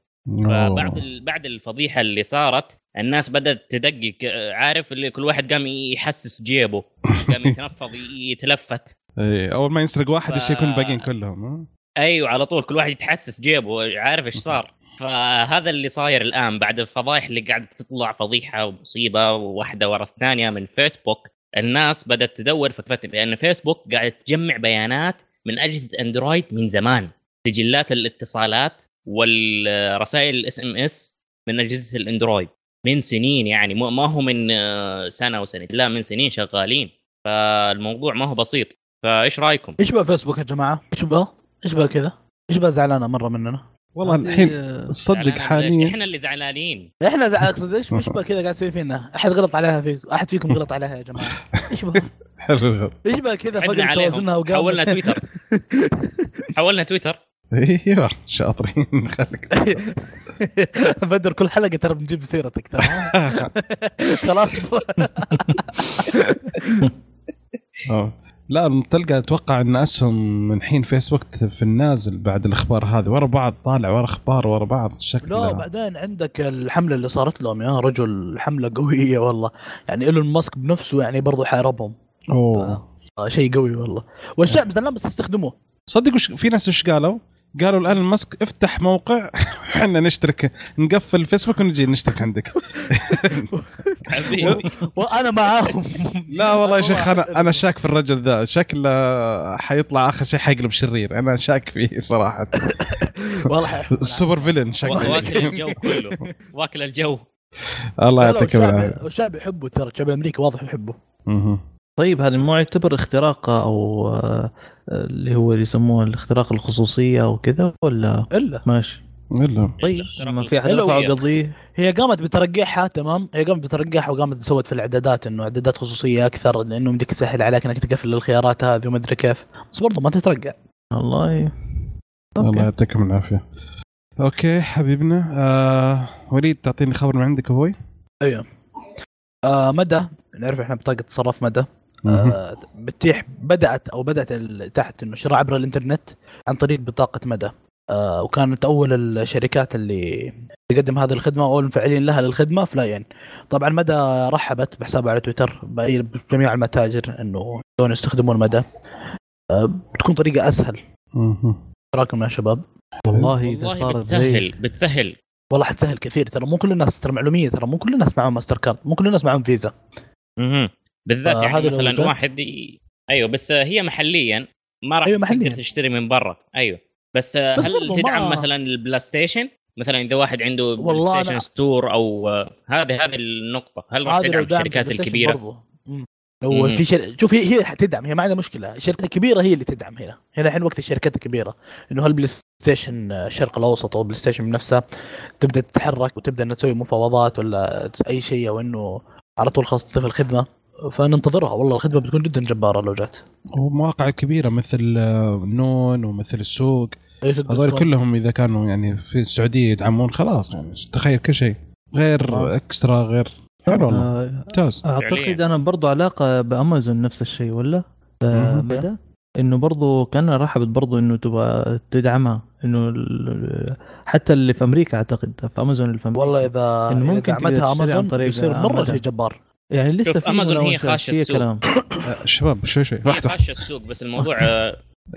فبعد بعد الفضيحة اللي صارت الناس بدأت تدقق، عارف اللي كل واحد قام يحسس جيبه، قام يتنفض يتلفت. أي أول ما ينسرق واحد ف... الشيء يكون باقين كلهم. أيوة، على طول كل واحد يتحسس جيبه، عارف إيش صار. فهذا اللي صاير الآن بعد الفضائح اللي قاعدة تطلع، فضيحة ومصيبة واحدة ورا الثانية من فيسبوك. الناس بدأت تدور فكرت بأن فيسبوك قاعدة تجمع بيانات من أجهزة أندرويد من زمان، سجلات الاتصالات والرسائل الاس ام اس من أجهزة الأندرويد من سنين، يعني ما هو من سنة وسنة، لا من سنين شغالين. فالموضوع ما هو بسيط. فإيش رأيكم؟ إيش بقى فيسبوك يا جماعة؟ إيش بقى؟ إيش بقى كذا؟ إيش بقى زعلانة مرة مننا؟ والله الحين صدق حاليا احنا اللي زعلانين، احنا زعلانين. ايش مش بقى كذا قاعد تسوي فينا؟ احد غلط عليها فيكم، احد فيكم غلط عليها يا جماعه. ايش بقى ايش بقى كذا فجاه توازنها وقال حولنا تويتر. حولنا تويتر ايوه، شاطرين خلك. بدر كل حلقه ترى بنجيب سيرتك تمام. خلاص. لا تلقى، اتوقع ان اسهم من حين فيسبوك في النازل بعد الاخبار هذه ورا بعض، طالع ورا اخبار ورا بعض شكل. لا بعدين عندك الحمله اللي صارت لهم يا رجل، حمله قويه والله، يعني ايلون ماسك بنفسه يعني برضو حاربهم. اوه آه شيء قوي والله. والشعب زلمه بس استخدموه صدق. وش في ناس ايش قالوا؟ قالوا الان ماسك افتح موقع احنا نشترك، نقفل فيسبوك ونجي نشترك عندك. وانا معاهم. لا والله يا شيخ، انا انا شاك في الرجل ذا، شكله حيطلع اخر شيء حيقلب شرير، انا شاك فيه صراحه. والله السوبر فيلن شكله، واكل الجو كله، واكل الجو. الله يعطيك العافيه. والشعب يحبه ترى، الشعب الامريكي واضح يحبه. طيب هذا ما يعتبر اختراق او اللي هو اللي يسموه الاختراق الخصوصيه او كذا ولا؟ إلا. ماشي الا. طيب ما في احد رفع قضيه، هي قامت بترقيحها، تمام، هي قامت بترقيحها وقامت سوت في الاعدادات انه اعدادات خصوصيه اكثر، لانه بدك تسهل عليك انك تقفل الخيارات هذه وما ادري كيف، بس برضه ما تترقى. الله الله يعطيكم العافيه. اوكي حبيبنا، آه وليد تعطيني خبر من عندك هوي. ايوه، آه مدى نعرف احنا بطاقه تصرف مدى آه بتتيح بدأت أو بدأت تحت إنه شراء عبر الإنترنت عن طريق بطاقة مدى، آه وكانت أول الشركات اللي تقدم هذه الخدمة أول المفعلين لها للخدمة فلاين. طبعا مدى رحبت بحسابها على تويتر بجميع المتاجر إنه دون يستخدمون مدى، آه بتكون طريقة أسهل. راكم يا شباب؟ والله إذا صارت بتسهل، بتسهل والله حتسهل كثير. ترى مو كل الناس ترى معلومية ترى مو كل الناس معهم ماستر كارد، مو كل الناس معهم فيزا. اها بالذات يعني مثلا واحد ي... ايوه بس هي محليا ما راح أيوة تقدر تشتري من برا. ايوه بس, بس هل تدعم ما... مثلا البلاي ستيشن مثلا اذا واحد عنده بلاي ستيشن أنا... ستور او هذه هذه النقطة هل راح تدعم الشركات الكبيرة؟ هو في شر... شوف هي هي تدعم، هي ما عندها مشكلة. الشركة الكبيرة هي اللي تدعم هنا هنا الحين وقت الشركات الكبيرة إنه هالبلاي ستيشن الشرق الأوسط أو بلاي ستيشن نفسها تبدأ تتحرك وتبدأ إنها تسوي مفاوضات ولا أي شيء، أو إنه على طول خلاص تدخل الخدمة. فننتظرها والله الخدمة بتكون جدا جبارة لو جات. ومواقع كبيرة مثل نون ومثل السوق هذول كلهم إذا كانوا يعني في السعودية يدعمون خلاص يعني تخيل كل شيء غير إكسترا غير أه أعتقد أنا برضو علاقة بأمازون نفس الشيء ولا بدأ إنه برضو كان رحبت برضو إنه تبقى تدعمها إنه حتى اللي في أمريكا أعتقد في أمازون اللي في أمريكا والله إذا إنه ممكن عملتها أمازون يصير مرة شيء جبار يعني لسه في أمازون هي خاش السوق. شباب شو شيء خاش السوق بس الموضوع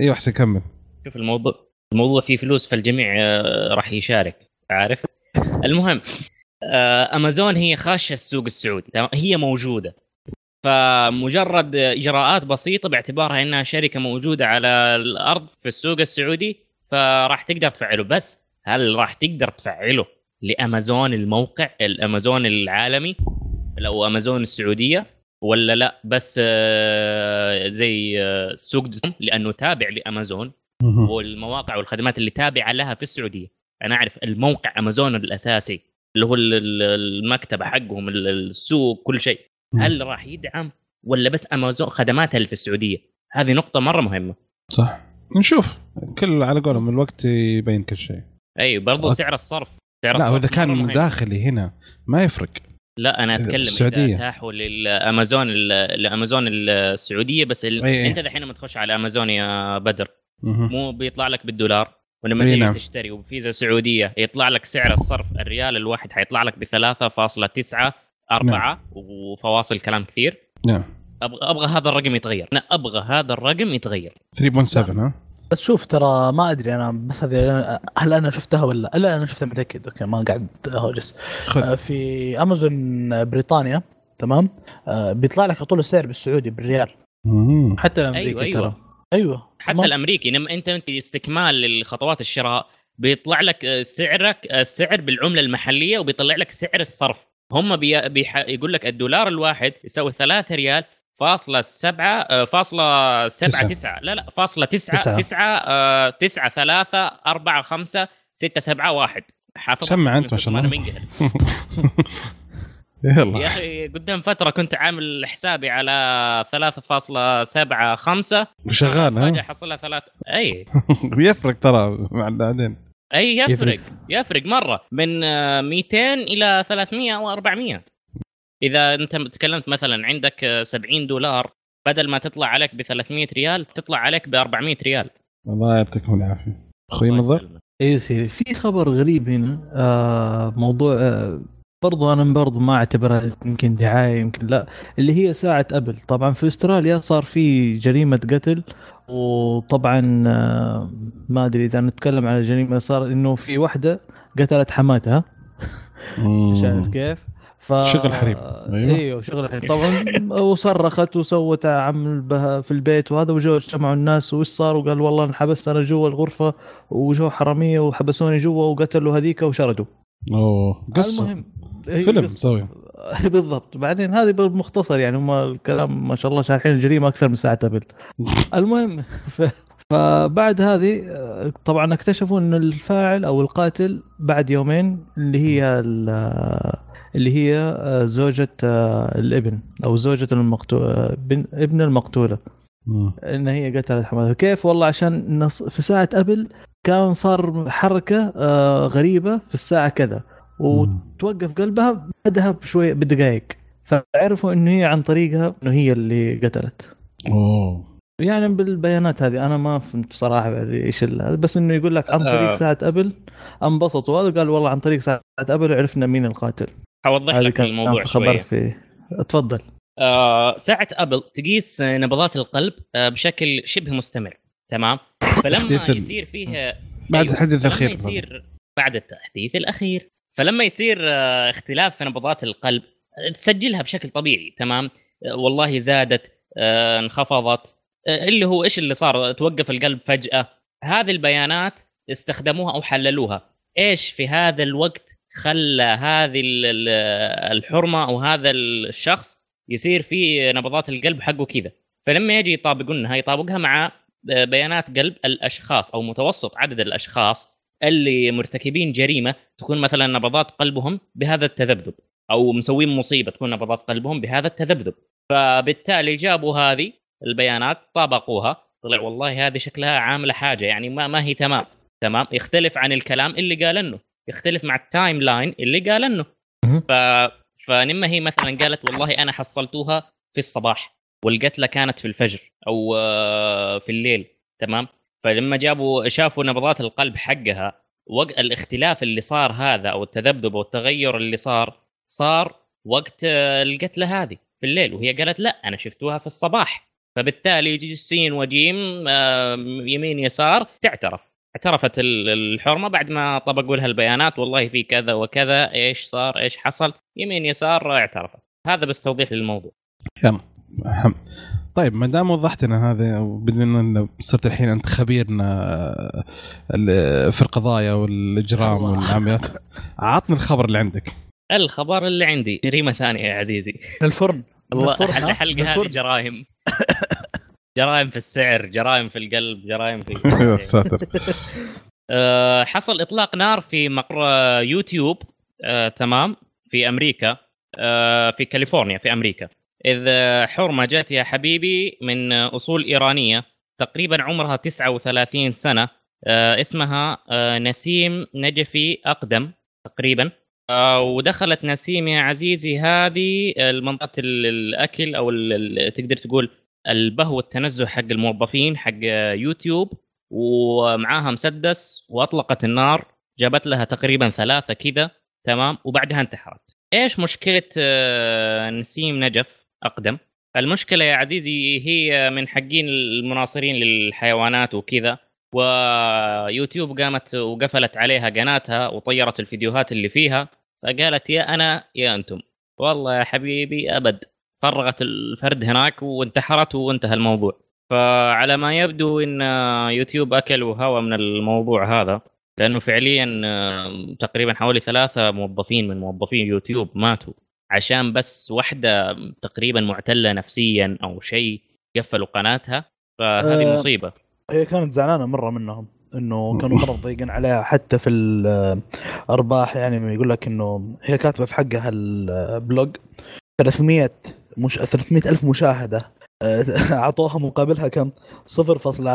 أيوة حسن كمل. شوف الموضوع الموضوع فيه فلوس فالجميع راح يشارك عارف. المهم أمازون هي خاشة السوق السعودي هي موجودة فمجرد إجراءات بسيطة باعتبارها أنها شركة موجودة على الأرض في السوق السعودي فراح تقدر تفعله. بس هل راح تقدر تفعله لأمازون الموقع الأمازون العالمي أو أمازون السعودية ولا لا؟ بس زي سوق دوم لأنه تابع لأمازون والمواقع والخدمات اللي تابعة لها في السعودية. أنا أعرف الموقع أمازون الأساسي اللي هو المكتبة حقهم السوق كل شيء هل راح يدعم ولا بس أمازون خدماتها اللي في السعودية؟ هذه نقطة مرة مهمة. صح نشوف كل على قولهم الوقت يبين كل شيء. أيوة برضو سعر الصرف سعر لا إذا كان داخلي هنا ما يفرق. لا أنا أتكلم إذا تاحوا للأمازون الأمازون السعودية بس ال... أنت دحين ما تخش على أمازون يا بدر مو بيطلع لك بالدولار ولما تيجي نعم. تشتري وبفيزا سعودية يطلع لك سعر الصرف الريال الواحد حيطلع لك بثلاثة فاصلة تسعة أربعة وفواصل كلام كثير. نعم أبغى أبغى هذا الرقم يتغير. أنا أبغى هذا الرقم يتغير ثلاثة فاصلة سبعة. ها بس شوف ترى ما أدري أنا بس هذه هل أنا شفتها ولا لا؟ أنا شفتها متأكد أوكي ما قاعد هوجس. في أمازون بريطانيا تمام بيطلع لك طول السعر بالسعودي بالريال مم. حتى الأمريكي أيوة ترى أيوة. ايوه حتى ما... الامريكي لما انت انت استكمال الخطوات الشراء بيطلع لك سعرك السعر بالعمله المحليه وبيطلع لك سعر الصرف. هم بي... بيح... يقول لك الدولار الواحد يساوي ثلاثة ريال فاصلة سبعة فاصلة سبعة تسعة لا لا فاصلة تسعة تسعة آه... تسعة ثلاثة أربعة خمسة ستة سبعة واحد. سمع أنت ما شاء الله. يا أخي قدام فترة كنت عامل حسابي على ثلاثة فاصلة سبعة خمسة وشغال ها حصلها ثلاث أي يفرق ترى مع العدين أي يفرق يفرق مرة من مئتين إلى ثلاثمية أو أربعمية. إذا أنت تكلمت مثلا عندك سبعين دولار بدل ما تطلع عليك بثلاثمية ريال تطلع عليك بأربعمية ريال. الله يعطيكم العافية أخوي نظر. إيه سيدي في خبر غريب هنا آه موضوع آه برضو أنا برضو ما أعتبرها يمكن دعاية يمكن لا اللي هي ساعة أبل. طبعا في أستراليا صار في جريمة قتل وطبعا ما أدري إذا نتكلم على الجريمة صار إنه في واحدة قتلت حماتها شايف كيف ف... شغل حريم أيوه. أيوه شغل حريم طبعا وصرخت وسوت عمل بها في البيت وهذا وجو اجتمعوا الناس وإيش صار وقال والله انحبست أنا جوا الغرفة وجو حرامية وحبسوني جوا وقتلوا هذيك وشردوا. أوه قصة المهم فيلم سوي بالضبط. بعدين هذه بالمختصر يعني هم الكلام ما شاء الله شارحين الجريمة أكثر من ساعة قبل. المهم فبعد هذه طبعا اكتشفوا أن الفاعل أو القاتل بعد يومين اللي هي اللي هي زوجة الابن أو زوجة المقتول ابن المقتولة إن هي قتلت حماتها. كيف والله عشان في ساعة قبل كان صار حركة غريبة في الساعة كذا وتوقف قلبها بعدها بشوية بدقائق فعرفوا إنه هي عن طريقها إنه هي اللي قتلت. أوه. يعني بالبيانات هذه أنا ما فهمت صراحة إيش ال بس إنه يقول لك عن طريق ساعة قبل انبسط وهذا قال والله عن طريق ساعة قبل عرفنا مين القاتل. هوضح لك الموضوع شوية. اتفضل. آه ساعة قبل تقيس نبضات القلب بشكل شبه مستمر تمام. فلما يصير فيها بعد الحدث الأخير. بعد التحديث الأخير فلما يصير اختلاف في نبضات القلب تسجلها بشكل طبيعي. تمام، والله زادت، انخفضت، اللي هو إيش اللي صار، توقف القلب فجأة. هذه البيانات استخدموها أو حللوها، إيش في هذا الوقت خلى هذه الحرمة أو هذا الشخص يصير في نبضات القلب حقه كذا. فلما يجي يطابقونها يطابقها مع بيانات قلب الأشخاص أو متوسط عدد الأشخاص اللي مرتكبين جريمة تكون مثلا نبضات قلبهم بهذا التذبذب، أو مسوين مصيبة تكون نبضات قلبهم بهذا التذبذب. فبالتالي جابوا هذه البيانات طابقوها، طلع والله هذه شكلها عاملة حاجة، يعني ما, ما هي تمام. تمام، يختلف عن الكلام اللي قال انه، يختلف مع التايم لاين اللي قال انه. ف... فنما هي مثلا قالت والله أنا حصلتوها في الصباح والقتلة كانت في الفجر أو في الليل. تمام، فلما جابوا شافوا نبضات القلب حقها وقت الاختلاف اللي صار هذا أو التذبذب أو التغير اللي صار صار وقت القتلة هذه في الليل، وهي قالت لا أنا شفتوها في الصباح. فبالتالي يجي سين وجيم يمين يسار، تعترف اعترفت الحرمة بعد ما طبقوا لها البيانات، والله في كذا وكذا، ايش صار، ايش حصل، يمين يسار اعترفت. هذا بس توضيح للموضوع. يلا حمد. طيب ما دام وضحت لنا هذا، بدنا صرت الحين انت خبيرنا في القضايا والاجرام والعمليات، عطني الخبر اللي عندك. الخبر اللي عندي جريمة ثانية يا عزيزي. الفرن والله حلقة هذه جرائم جرائم في السعر، جرائم في القلب، جرائم في الساتر. حصل إطلاق نار في مقر يوتيوب، تمام، في أمريكا، في كاليفورنيا في أمريكا، إذ حرمة جات يا حبيبي من أصول إيرانية تقريبا عمرها تسعة وثلاثين سنة، اسمها نسيم نجفي أقدم تقريبا. ودخلت نسيم يا عزيزي هذه المنطقة الأكل أو تقدر تقول البهو التنزه حق الموظفين حق يوتيوب، ومعاها مسدس، وأطلقت النار، جابت لها تقريبا ثلاثة كذا. تمام، وبعدها انتحرت. إيش مشكلة نسيم نجف أقدم؟ المشكلة يا عزيزي هي من حقين المناصرين للحيوانات وكذا، ويوتيوب قامت وقفلت عليها قناتها وطيرت الفيديوهات اللي فيها، فقالت يا أنا يا أنتم. والله يا حبيبي أبد، فرغت الفرد هناك وانتحرت وانتهى الموضوع. فعلى ما يبدو إن يوتيوب أكل وهوى من الموضوع هذا، لأنه فعليا تقريبا حوالي ثلاثة موظفين من موظفين يوتيوب ماتوا عشان بس واحدة تقريبا معتلة نفسيا أو شيء قفلوا قناتها. فهذه أه مصيبة. هي كانت زعلانة مرة منهم، إنه كانوا خلاص ضايقين عليها حتى في الأرباح. يعني يقول لك إنه هي كاتبة في حقها البلوج ثلاثمية مش ثلاثمية ألف مشاهدة، أعطوها مقابلها كم؟ صفر فاصل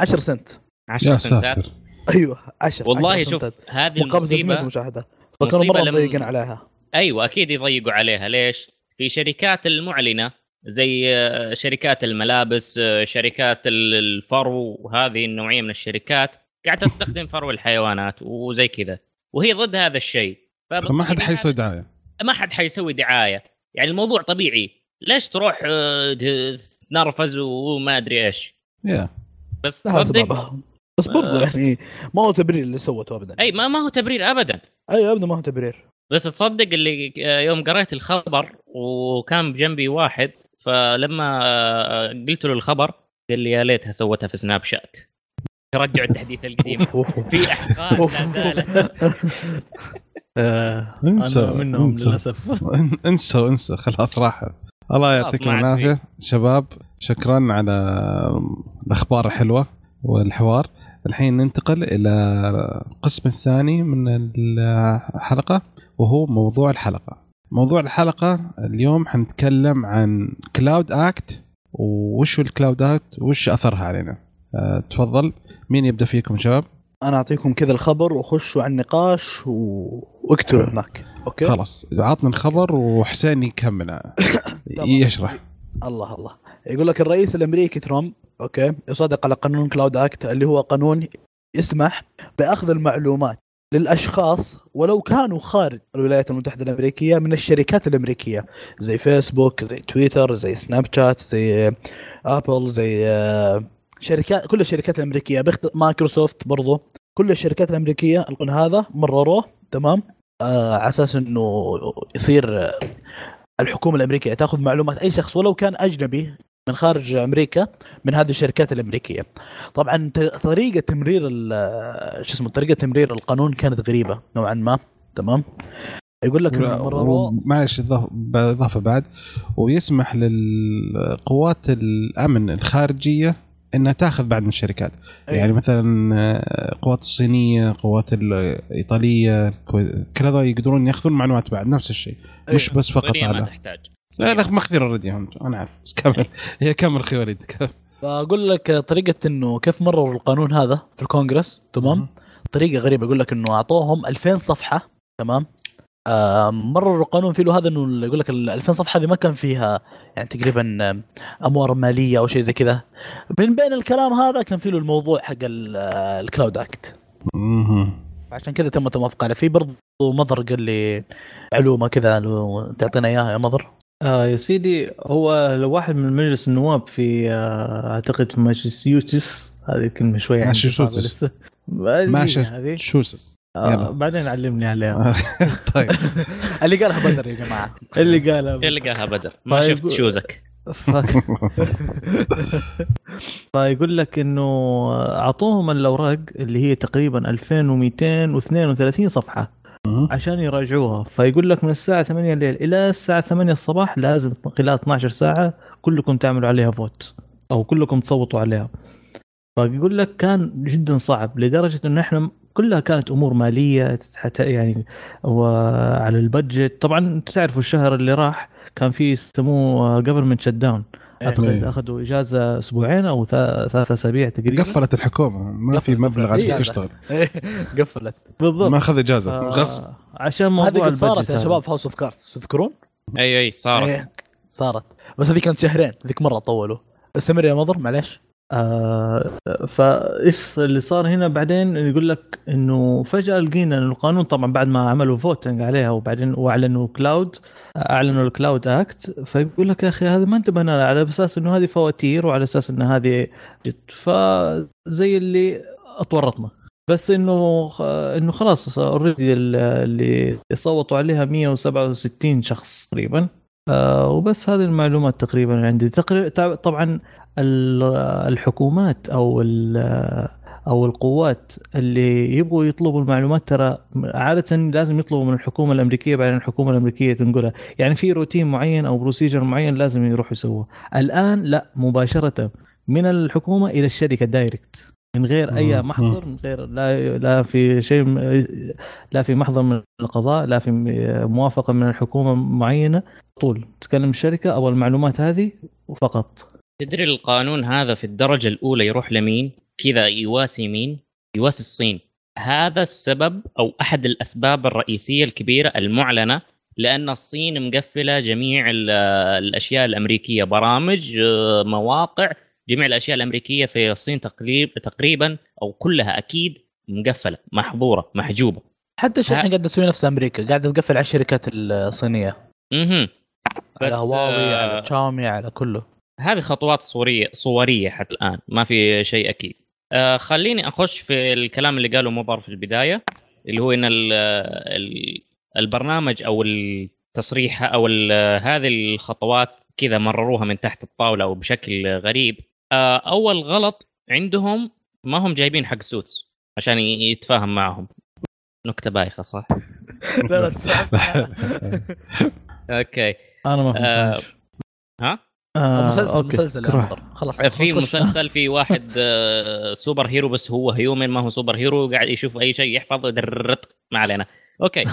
عشر سنت. عشر سنتات. أيوة عشر. والله شوف هذه المصيبة مشاهدة، فكانوا مرة يضيقون عليها. أيوة أكيد يضيقوا عليها. ليش؟ في شركات المعلنة زي شركات الملابس، شركات الفرو وهذه النوعية من الشركات قاعدة تستخدم فرو الحيوانات وزي كذا، وهي ضد هذا الشيء. فما حد حيسوي دعاية. ما حد حيسوي دعاية. يعني الموضوع طبيعي، ليش تروح تنرفز وما أدري إيش؟ yeah. بس تصدق بس برضه يعني ما هو تبرير اللي سوته أبدا. أي ما ما هو تبرير أبدا. أي أبدا ما هو تبرير. بس تصدق اللي يوم قرأت الخبر وكان بجنبي واحد، فلما قلت له الخبر قال لي يا ليتها سوتها في سناب شات، ترجع التحديث القديم في أحقاد لا زالت. انسى منهم للأسف، انسى انسى خلاص راحة. الله يعطيكم العافية شباب، شكرا على الأخبار الحلوة والحوار. الحين ننتقل إلى القسم الثاني من الحلقة، وهو موضوع الحلقة. موضوع الحلقة اليوم حنتكلم عن كلاود أكت، وش الكلاود أكت وش أثرها علينا. أه تفضل، مين يبدأ فيكم شباب؟ أنا أعطيكم كذا الخبر وخشوا على النقاش واكتروا هناك. أوكي خلاص، عطنا الخبر وحسين يكمل يشرح. الله الله. يقول لك الرئيس الأمريكي ترامب أوكي يصادق على قانون كلاود أكت، اللي هو قانون يسمح بأخذ المعلومات للأشخاص ولو كانوا خارج الولايات المتحدة الأمريكية من الشركات الأمريكية، زي فيسبوك، زي تويتر، زي سناب شات، زي آبل، زي شركات، كل الشركات الأمريكية، مايكروسوفت برضو، كل الشركات الأمريكية القانون هذا مرروه تمام آه على اساس انه يصير الحكومه الامريكيه تاخذ معلومات اي شخص ولو كان اجنبي من خارج امريكا من هذه الشركات الامريكيه. طبعا طريقه تمرير شو اسمه طريقه تمرير القانون كانت غريبه نوعا ما. تمام يقول لك مرروا معلش اضافه بعد ويسمح للقوات الامن الخارجيه انها تاخذ بعد من الشركات. أيوة. يعني مثلا قوات الصينيه قوات الايطاليه كذا يقدرون ياخذون معلومات بعد نفس الشيء. أيوة. مش بس فقط على ما تحتاج لا مخذر اوريدي انا عارف بس كمل هي كمل اخي وليد. فاقول لك طريقه انه كيف مرروا القانون هذا في الكونغرس. تمام طريقه غريبه يقول لك انه اعطوهم ألفين صفحه. تمام مرر القانون فيه له هذا انه يقول لك الألفين صفحه هذه ما كان فيها يعني تقريبا امور ماليه او شيء زي كذا. بين بين الكلام هذا كان فيه له الموضوع حق الكلاود اكت عشان كذا تم توافق على فيه. برضه مضر قال لي علومه كذا تعطينا اياها يا مضر. آه يا سيدي هو واحد من مجلس النواب في آه اعتقد في ماشيسيوتس هذه كلمه شويه يعني لسه ماشيسيوتس آه بعدين علمني عليها. طيب اللي قالها بدر يا جماعه اللي قالها اللي قالها بدر ما طيب. شفت شوزك فيقول لك انه اعطوهم الاوراق اللي هي تقريبا ألفين ومئتين واثنين وثلاثين صفحه عشان يراجعوها. فيقول لك من الساعه ثمانية الليل الى الساعه ثمانية الصباح لازم خلال اثنتي عشرة ساعه كلكم تعملوا عليها فوت او كلكم تصوتوا عليها. فيقول لك كان جدا صعب لدرجه انه احنا كلها كانت امور ماليه يعني وعلى البادجت. طبعا تعرفوا الشهر اللي راح كان فيه يسموه government shutdown اعتقد اخذوا اجازه اسبوعين او ثلاث اسابيع تقريبا. قفلت الحكومه ما في مبلغ عشان تشتغل قفلت بالضبط ما اخذ اجازه غصب عشان موضوع البادجت. صارت يا شباب هاوس اوف كاردز تذكرون؟ اي اي صارت صارت بس هذه كانت شهرين هذيك مره طولوا. استمر يا مضر معلش. آه فايش اللي صار هنا بعدين يقول لك انه فجاه لقينا القانون طبعا بعد ما عملوا فوتنج عليها وبعدين واعلنوا كلاود اعلنوا الكلاود اكت. فيقول لك يا اخي هذا ما انتبهنا على اساس انه هذه فواتير وعلى اساس ان هذه جت فزي اللي اتورطنا بس انه انه خلاص اوريدي اللي صوتوا عليها مئة وسبعة وستين شخص تقريبا. آه وبس هذه المعلومات تقريبا عندي تقريبا. طبعا الحكومات او او القوات اللي يبغوا يطلبوا المعلومات ترى عاده لازم يطلبوا من الحكومه الامريكيه بعدين الحكومه الامريكيه تنقلها يعني في روتين معين او بروسيجر معين لازم يروح يسووه. الان لا مباشره من الحكومه الى الشركه دايركت من غير اي محضر من غير لا لا في شيء لا في محضر من القضاء لا في موافقه من الحكومه معينه طول تكلم الشركه او المعلومات هذه فقط. تدري القانون هذا في الدرجة الأولى يروح لمين؟ كذا يواسي مين؟ يواسي الصين. هذا السبب أو أحد الأسباب الرئيسية الكبيرة المعلنة لأن الصين مقفلة جميع الأشياء الأمريكية برامج مواقع جميع الأشياء الأمريكية في الصين تقريبا أو كلها أكيد مقفلة محظورة محجوبة. حتى الشيء ها... قاعد تسوي نفس أمريكا قاعد تقفل على الشركات الصينية مهم. على هواوي آه... على تشاومي على كله. هذه خطوات صورية صورية حتى الآن ما في شيء أكيد. آه خليني أخش في الكلام اللي قاله مبارك في البداية اللي هو إن البرنامج أو التصريح أو هذه الخطوات كذا مرروها من تحت الطاولة أو بشكل غريب. آه أول غلط عندهم ما هم جايبين حق سوتس عشان يتفاهم معهم نكتة بايخة صح؟ لا أوكي أنا ما آه ها؟ مسلسل مسلسل خلاص في مسلسل في واحد سوبر هيرو بس هو هيومن ما هو سوبر هيرو قاعد يشوف اي شيء يحفظ دررت ما علينا. اوكي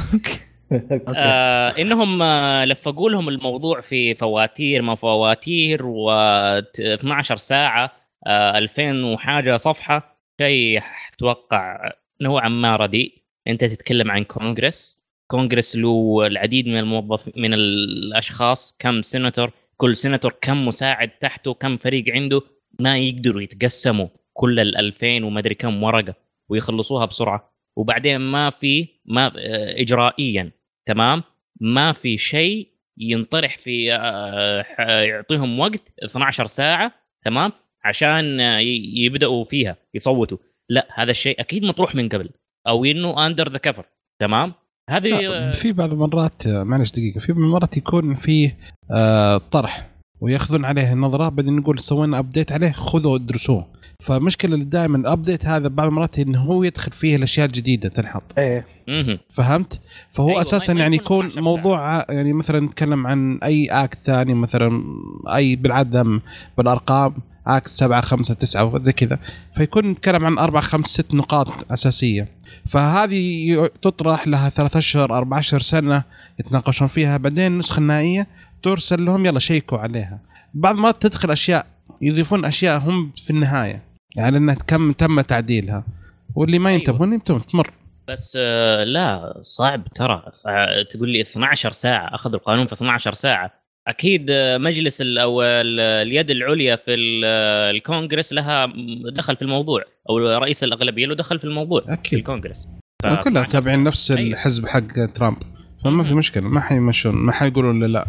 آه انهم لفقوا لهم الموضوع في فواتير ما فواتير واثنتي عشرة ساعه آه ألفين وحاجه صفحه شيء اتوقع نوعا ما رديء. انت تتكلم عن كونغرس كونغرس له العديد من الموظفين من الاشخاص كم سيناتور كل سيناتور كم مساعد تحته كم فريق عنده ما يقدروا يتقسموا كل الألفين وما أدري كم ورقة ويخلصوها بسرعة. وبعدين ما في ما إجرائيا تمام ما في شيء ينطرح في يعطيهم وقت اثنتي عشرة ساعة تمام عشان يبدأوا فيها يصوتوا. لا هذا الشيء أكيد مطروح من قبل أو إنه under the cover تمام هذه في بعض المرات معلش دقيقه في بعض المرات يكون فيه آه طرح وياخذون عليه النظره بعدين نقول سوينا ابديت عليه خذوا ادرسوه. فمشكله دائما الابديت هذا بعض المرات انه هو يدخل فيه الاشياء الجديده تنحط ايه فهمت. فهو أيوة اساسا يعني يكون موضوع يعني مثلا نتكلم عن اي اكت ثاني مثلا اي بالعدم بالارقام اكت سبعة خمسة تسعة وزي كذا فيكون نتكلم عن أربعة خمسة ستة نقاط اساسيه. فهذه تطرح لها ثلاثة اشهر أربعة عشر سنه يتناقشون فيها بعدين النسخه النهائيه ترسل لهم يلا شيكوا عليها. بعض ما تدخل اشياء يضيفون اشياء هم في النهايه يعني انها كم تم تعديلها واللي ما ينتبهون أيوة. ينتبهون تمر بس لا صعب ترى. تقول لي اثنتي عشرة ساعه اخذ القانون في اثنتي عشرة ساعه. اكيد مجلس او اليد العليا في الكونغرس لها دخل في الموضوع او رئيس الاغلبيه له دخل في الموضوع أكيد. في الكونغرس كلها تابعين نفس الحزب حق ترامب فما في مشكله ما حيمشون ما حيقولوا لا لا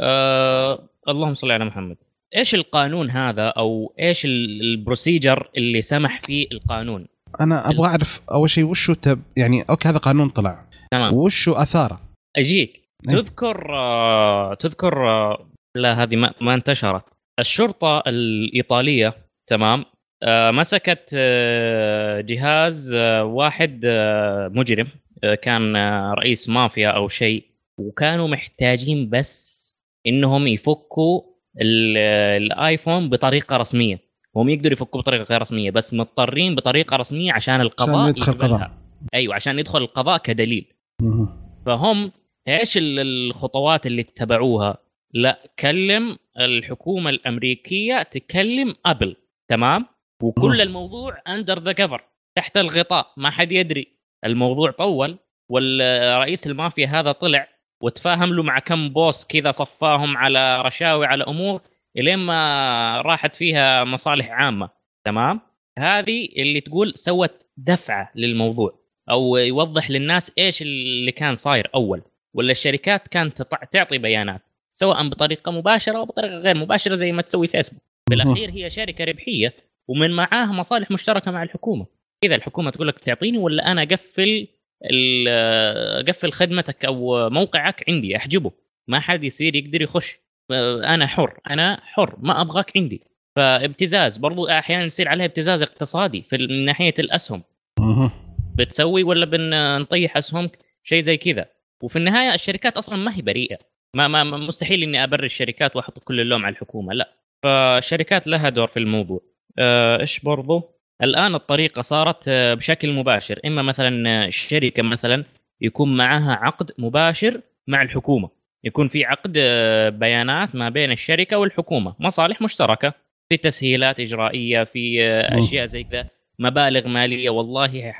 أه... اللهم صل على محمد. ايش القانون هذا او ايش البروسيجر اللي سمح فيه القانون؟ انا ابغى اعرف اول شيء وش هو تب... يعني اوكي هذا قانون طلع تمام وش هو اثاره اجيك أيه؟ تذكر آه... تذكر آه... لا هذه ما... ما انتشرت. الشرطه الايطاليه تمام آه... مسكت آه... جهاز آه... واحد آه... مجرم آه... كان آه... رئيس مافيا او شيء وكانوا محتاجين بس انهم يفكوا الايفون بطريقه رسميه. هم يقدروا يفكوا بطريقه غير رسميه بس مضطرين بطريقه رسميه عشان القضاء يدخل القضاء ايوه عشان يدخل القضاء كدليل مه. فهم ايش الخطوات اللي اتبعوها؟ لا كلم الحكومه الامريكيه تكلم ابل تمام وكل مه. الموضوع اندر ذا كفر تحت الغطاء ما حد يدري. الموضوع طول والرئيس المافيا هذا طلع وتفاهم له مع كم بوس كذا صفاهم على رشاوي على أمور إلين ما راحت فيها مصالح عامة تمام. هذه اللي تقول سوت دفعة للموضوع أو يوضح للناس إيش اللي كان صاير أول. ولا الشركات كانت تعطي بيانات سواء بطريقة مباشرة أو بطريقة غير مباشرة زي ما تسوي فيسبوك. بالأخير هي شركة ربحية ومن معاها مصالح مشتركة مع الحكومة. إذا الحكومة تقول لك تعطيني ولا أنا أقفل قفل خدمتك أو موقعك عندي أحجبه ما حد يصير يقدر يخش. أنا حر أنا حر ما أبغاك عندي. فابتزاز برضو أحيانا يصير عليها ابتزاز اقتصادي في من ناحية الأسهم بتسوي ولا بنطيح أسهمك شيء زي كذا. وفي النهاية الشركات أصلا ما هي بريئة ما ما مستحيل إني أبرر الشركات وأحط كل اللوم على الحكومة لا. فالشركات لها دور في الموضوع. إيش برضو الآن الطريقة صارت بشكل مباشر إما مثلا الشركة مثلا يكون معها عقد مباشر مع الحكومة يكون في عقد بيانات ما بين الشركة والحكومة مصالح مشتركة في تسهيلات إجرائية في أشياء زي كذا مبالغ مالية. والله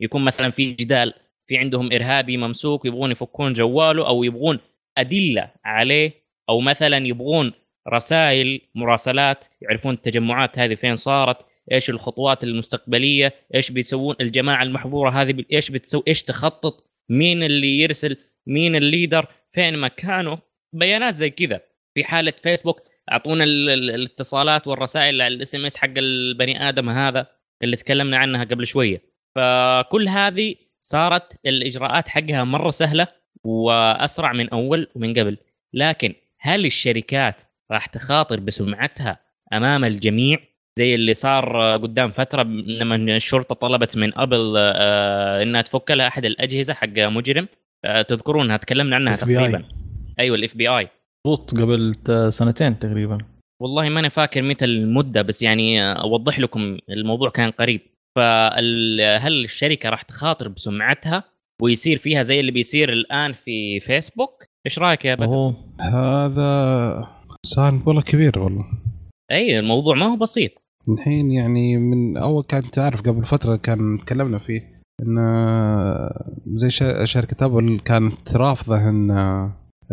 يكون مثلا في جدال في عندهم إرهابي ممسوك يبغون يفكون جواله أو يبغون أدلة عليه أو مثلا يبغون رسائل مراسلات يعرفون التجمعات هذه فين صارت ايش الخطوات المستقبليه ايش بيسوون الجماعه المحظوره هذه ايش بتسوي ايش تخطط مين اللي يرسل مين الليدر فين مكانه بيانات زي كذا. في حاله فيسبوك اعطونا الاتصالات والرسائل على الاس ام اس حق البني ادم هذا اللي تكلمنا عنها قبل شويه. فكل هذه صارت الاجراءات حقها مره سهله واسرع من اول ومن قبل. لكن هل الشركات راح تخاطر بسمعتها امام الجميع زي اللي صار قدام فترة لما الشرطة طلبت من أبل إنها تفك لها أحد الأجهزة حق مجرم تذكرونها تكلمنا عنها تقريبا أيوة الإف بي آي ضبط قبل سنتين تقريبا والله ما أنا فاكر متى المدة بس يعني أوضح لكم الموضوع كان قريب. فهل الشركة راح تخاطر بسمعتها ويصير فيها زي اللي بيصير الآن في فيسبوك؟ إيش رأيك يا بدر؟ هذا سؤال والله كبير والله أي الموضوع ما هو بسيط الحين يعني من أول كانت تعرف قبل فترة كان تكلمنا فيه إن زي شركة أبل كانت رافضة إن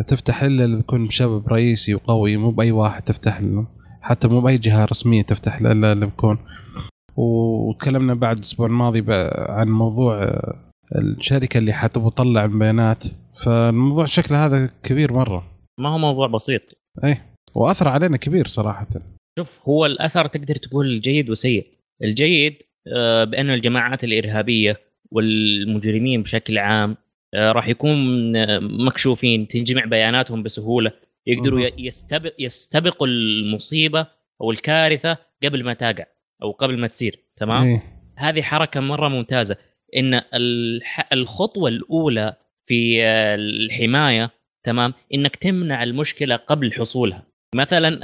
تفتح إلا اللي بيكون بشباب رئيسي وقوي مو بأي واحد تفتح له حتى مو بأي جهة رسمية تفتح له إلا اللي بيكون. وتكلمنا بعد الأسبوع الماضي عن موضوع الشركة اللي حتبغى تطلع البيانات. فالموضوع شكله هذا كبير مرة ما هو موضوع بسيط أي وأثر علينا كبير صراحة. شوف هو الأثر تقدر تقول جيد وسيء. الجيد بأن الجماعات الإرهابية والمجرمين بشكل عام راح يكون مكشوفين، تنجمع بياناتهم بسهولة، يقدروا يستبق يستبقوا المصيبة أو الكارثة قبل ما تقع أو قبل ما تصير. تمام إيه. هذه حركة مرة ممتازة، إن الخطوة الأولى في الحماية تمام إنك تمنع المشكلة قبل حصولها. مثلا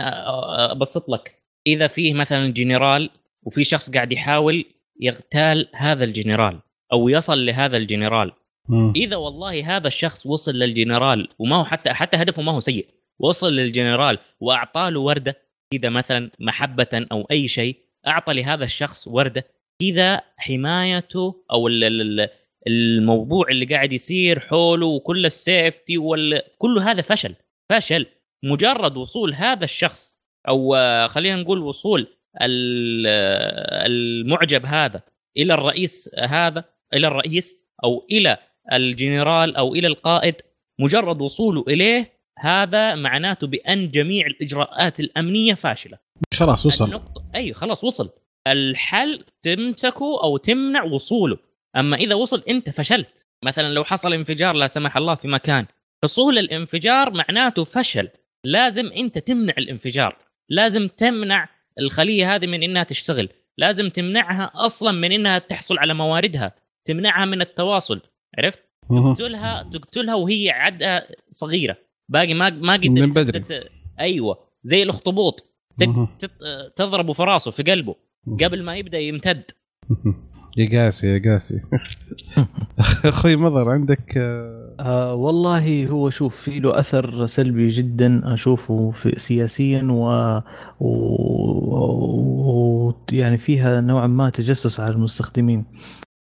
أبسط لك، إذا فيه مثلا جنرال وفي شخص قاعد يحاول يغتال هذا الجنرال أو يصل لهذا الجنرال، م. إذا والله هذا الشخص وصل للجنرال وما هو حتى حتى هدفه ما هو سيء، وصل للجنرال وأعطاله وردة كذا مثلا محبة أو أي شيء، أعطى لهذا الشخص وردة كذا، حمايته أو الموضوع اللي قاعد يصير حوله وكل السيفتي وكل هذا فشل فشل. مجرد وصول هذا الشخص أو خلينا نقول وصول المعجب هذا إلى الرئيس هذا إلى الرئيس أو إلى الجنرال أو إلى القائد، مجرد وصوله إليه هذا معناته بأن جميع الإجراءات الأمنية فاشلة. خلاص وصل، أي خلاص وصل، الحل تمسكه أو تمنع وصوله. أما إذا وصل أنت فشلت، مثلا لو حصل انفجار لا سمح الله في مكان، حصول الانفجار معناته فشل، لازم أنت تمنع الانفجار، لازم تمنع الخلية هذه من إنها تشتغل، لازم تمنعها أصلا من إنها تحصل على مواردها، تمنعها من التواصل، عرفت؟ تقتلها تقتلها وهي عدة صغيرة، باقي ما ما قد من بدري تت... أيوة زي الأخطبوط تت... تت... تضربه في راسه في قلبه قبل ما يبدأ يمتد. يا قاسي يا قاسي أخوي مضر عندك آه والله هو شوف فيه له أثر سلبي جدا أشوفه في سياسيا و... و... و يعني فيها نوعا ما تجسس على المستخدمين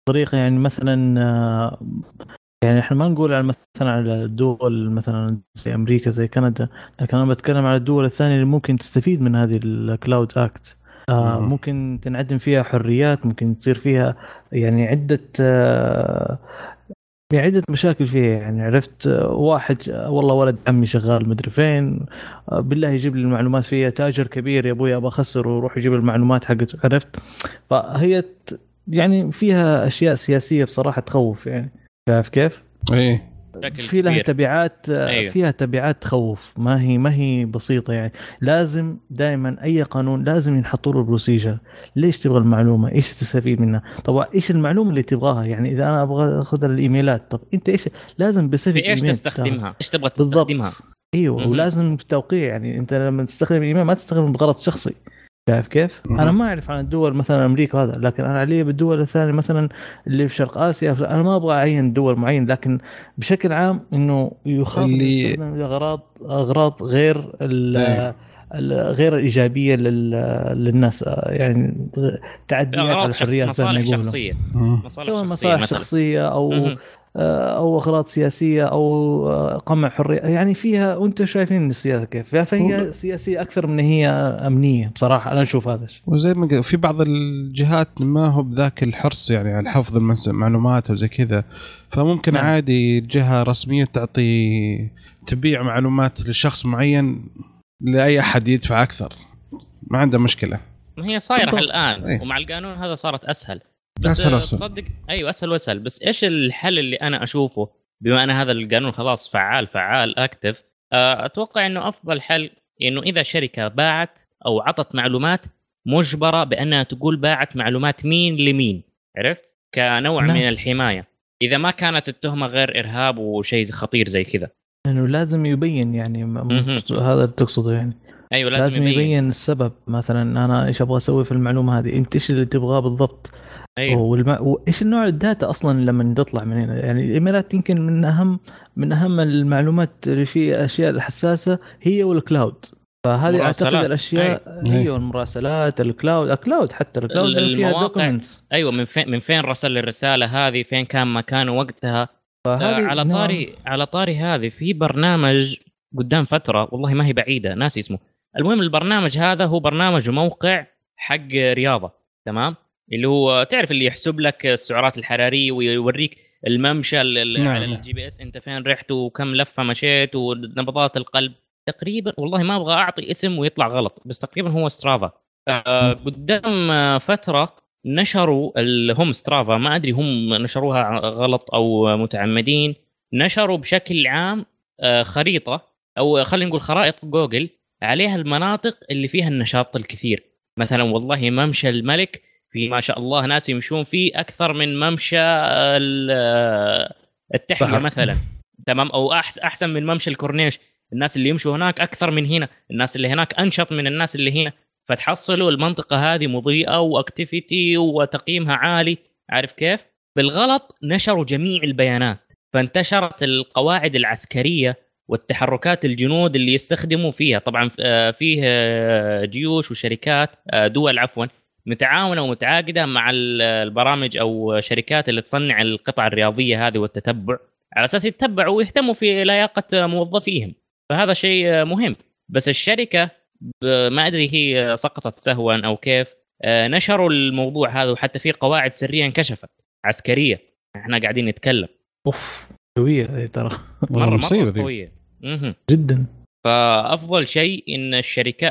طريقة، يعني مثلا آه يعني إحنا ما نقول على مثلا على الدول مثلا زي أمريكا زي كندا، لكن أنا بتكلم على الدول الثانية اللي ممكن تستفيد من هذه الكلاود أكت. آه ممكن تنعدم فيها حريات، ممكن تصير فيها يعني عدة آه عدة مشاكل فيها، يعني عرفت واحد والله ولد عمي شغال مدري فين بالله يجيب لي المعلومات فيها، تاجر كبير يا ابوي ابغى اخسر وروح يجيب المعلومات حقته، عرفت؟ فهي يعني فيها اشياء سياسيه بصراحه تخوف، يعني شايف كيف؟ ايه في لها تبعات، أيوة. فيها تبعات تخوف، ما هي ما هي بسيطة، يعني لازم دائما أي قانون لازم ينحط له بروسيجر، ليش تبغى المعلومة، إيش تستفيد منها، طبعا إيش المعلومة اللي تبغاها، يعني إذا أنا أبغى أخذ الإيميلات طب أنت إيش لازم بسيف إيش تستخدمها، إيش تبغى تستخدمها، أيوة م-م. ولازم في توقيع، يعني أنت لما تستخدم الإيميل ما تستخدمه بغرض شخصي، شايف كيف؟ م-م. أنا ما أعرف عن الدول مثلا أمريكا هذا، لكن أنا عليه بالدول الثانية مثلا اللي في شرق آسيا، أنا ما أبغى أعين دول معين، لكن بشكل عام إنه يخاف يستخدم لأغراض أغراض غير غير إيجابية للناس، يعني تعديات على الحريات، مصالح شخصية، مصالح شخصية أو أو أغراض سياسية أو قمع حرية، يعني فيها، وأنت شايفين السياسة كيف، فهي سياسية أكثر من هي أمنية بصراحة، أنا أشوف هذا. وزي ما في بعض الجهات ما هو بذاك الحرص يعني على الحفظ المعلومات وزي كذا، فممكن نعم. عادي جهة رسمية تعطي تبيع معلومات لشخص معين لأي أحد يدفع أكثر، ما عنده مشكلة، ما هي صايرة الآن ايه. ومع القانون هذا صارت أسهل، بس تصدق ايوه اسهل واسهل. بس ايش الحل اللي انا اشوفه، بما ان هذا القانون خلاص فعال فعال اكتف، اتوقع انه افضل حل انه اذا شركه باعت او عطت معلومات مجبره بانها تقول باعت معلومات مين لمين، عرفت؟ كنوع لا. من الحمايه، اذا ما كانت التهمه غير ارهاب وشيء خطير زي كذا، انه يعني لازم يبين، يعني هذا تقصده يعني ايوه لازم, لازم يبين. يبين السبب، مثلا انا ايش ابغى اسوي في المعلومه هذه، انت ايش اللي تبغاه بالضبط، أيوة. والما... وإيش النوع الداتا أصلاً لما تطلع من هنا، يعني الإيميلات يمكن من أهم من أهم المعلومات اللي في أشياء الحساسة هي والكلاود، فهذه أعتقد الأشياء أيوة. هي والمراسلات، الكلاود الكلاود حتى الكلاود فيها دوكيومنتس، أيوة من فين من فين رسل الرسالة هذه، فين كان مكانه وقتها. على طاري نعم. على طاري هذه في برنامج قدام فترة والله ما هي بعيدة ناسي اسمه، المهم البرنامج هذا هو برنامج وموقع حق رياضة تمام، اللي هو تعرف اللي يحسب لك السعرات الحرارية ويوريك الممشى نعم. على الجي بي اس انت فين رحت وكم لفة مشيت ونبضات القلب تقريبا، والله ما ابغى اعطي اسم ويطلع غلط، بس تقريبا هو سترافا. آه قدام فترة نشروا هم سترافا، ما ادري هم نشروها غلط او متعمدين، نشروا بشكل عام خريطة أو خلينا نقول خرائط جوجل عليها المناطق اللي فيها النشاط الكثير. مثلا والله ممشى الملك في ما شاء الله ناس يمشون فيه أكثر من ممشى التحية بحر. مثلا تمام، أو أحسن من ممشى الكورنيش، الناس اللي يمشوا هناك أكثر من هنا، الناس اللي هناك أنشط من الناس اللي هنا، فتحصلوا المنطقة هذه مضيئة وأكتيفيتي وتقييمها عالي. عارف كيف؟ بالغلط نشروا جميع البيانات، فانتشرت القواعد العسكرية والتحركات الجنود اللي يستخدموا فيها. طبعا فيه جيوش وشركات دول عفوا متعاونة ومتعاقدة مع البرامج أو شركات اللي تصنع القطع الرياضية هذه والتتبع، على أساس يتبعوا ويهتموا في لياقة موظفيهم، فهذا شيء مهم. بس الشركة ما أدري هي سقطت سهوا أو كيف، نشروا الموضوع هذا، وحتى في قواعد سرية انكشفت عسكرية احنا قاعدين نتكلم. أوف قوية ترى، مرة مرة قوية جدا. فأفضل شيء إن الشركة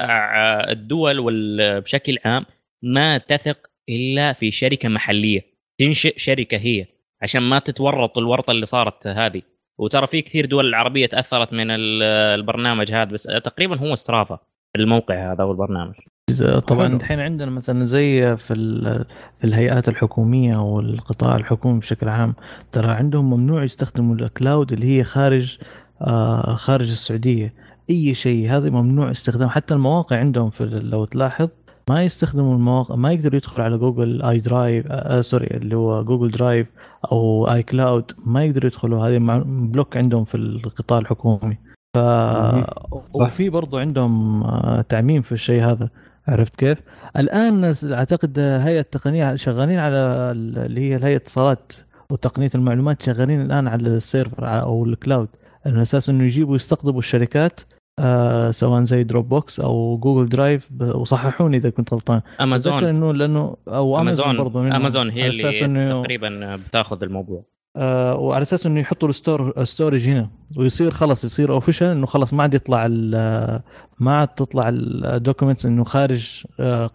الدول وبشكل عام ما تثق إلا في شركة محلية تنشئ شركة هي، عشان ما تتورط الورطة اللي صارت هذه. وترى في كثير دول عربية تأثرت من البرنامج هذا، بس تقريبا هو استرافة الموقع هذا والبرنامج. طبعا الحين عندنا مثلا زي في الهيئات الحكومية والقطاع الحكومي بشكل عام، ترى عندهم ممنوع يستخدموا الكلاود اللي هي خارج آه خارج السعودية. أي شيء هذا ممنوع استخدامه. حتى المواقع عندهم في لو تلاحظ ما يستخدموا المواقع، ما يقدروا يدخلوا على جوجل اي درايف آه سوري اللي هو جوجل درايف أو اي كلاود، ما يقدروا يدخلوا، هذه بلوك عندهم في القطاع الحكومي. ف وفي برضو عندهم تعميم في الشيء هذا. عرفت كيف؟ الآن أعتقد هيئة التقنية شغالين على اللي هي الهيئة اتصالات وتقنية المعلومات، شغالين الآن على السيرفر أو الكلاود، على أساس إنه يجيبوا يستقطبوا الشركات آه سواء زي دروب بوكس أو جوجل درايف، وصححوني إذا كنت غلطان. أمازون إنه لأنه أو أمازون, أمازون برضو أمازون هي اللي تقريبا بتاخذ الموضوع، آه وعلى أساس إنه يحطوا الستور ستورج هنا ويصير خلاص يصير أوفيشال إنه خلاص ما عاد يطلع ما عاد تطلع الدوكيومنتس إنه خارج آه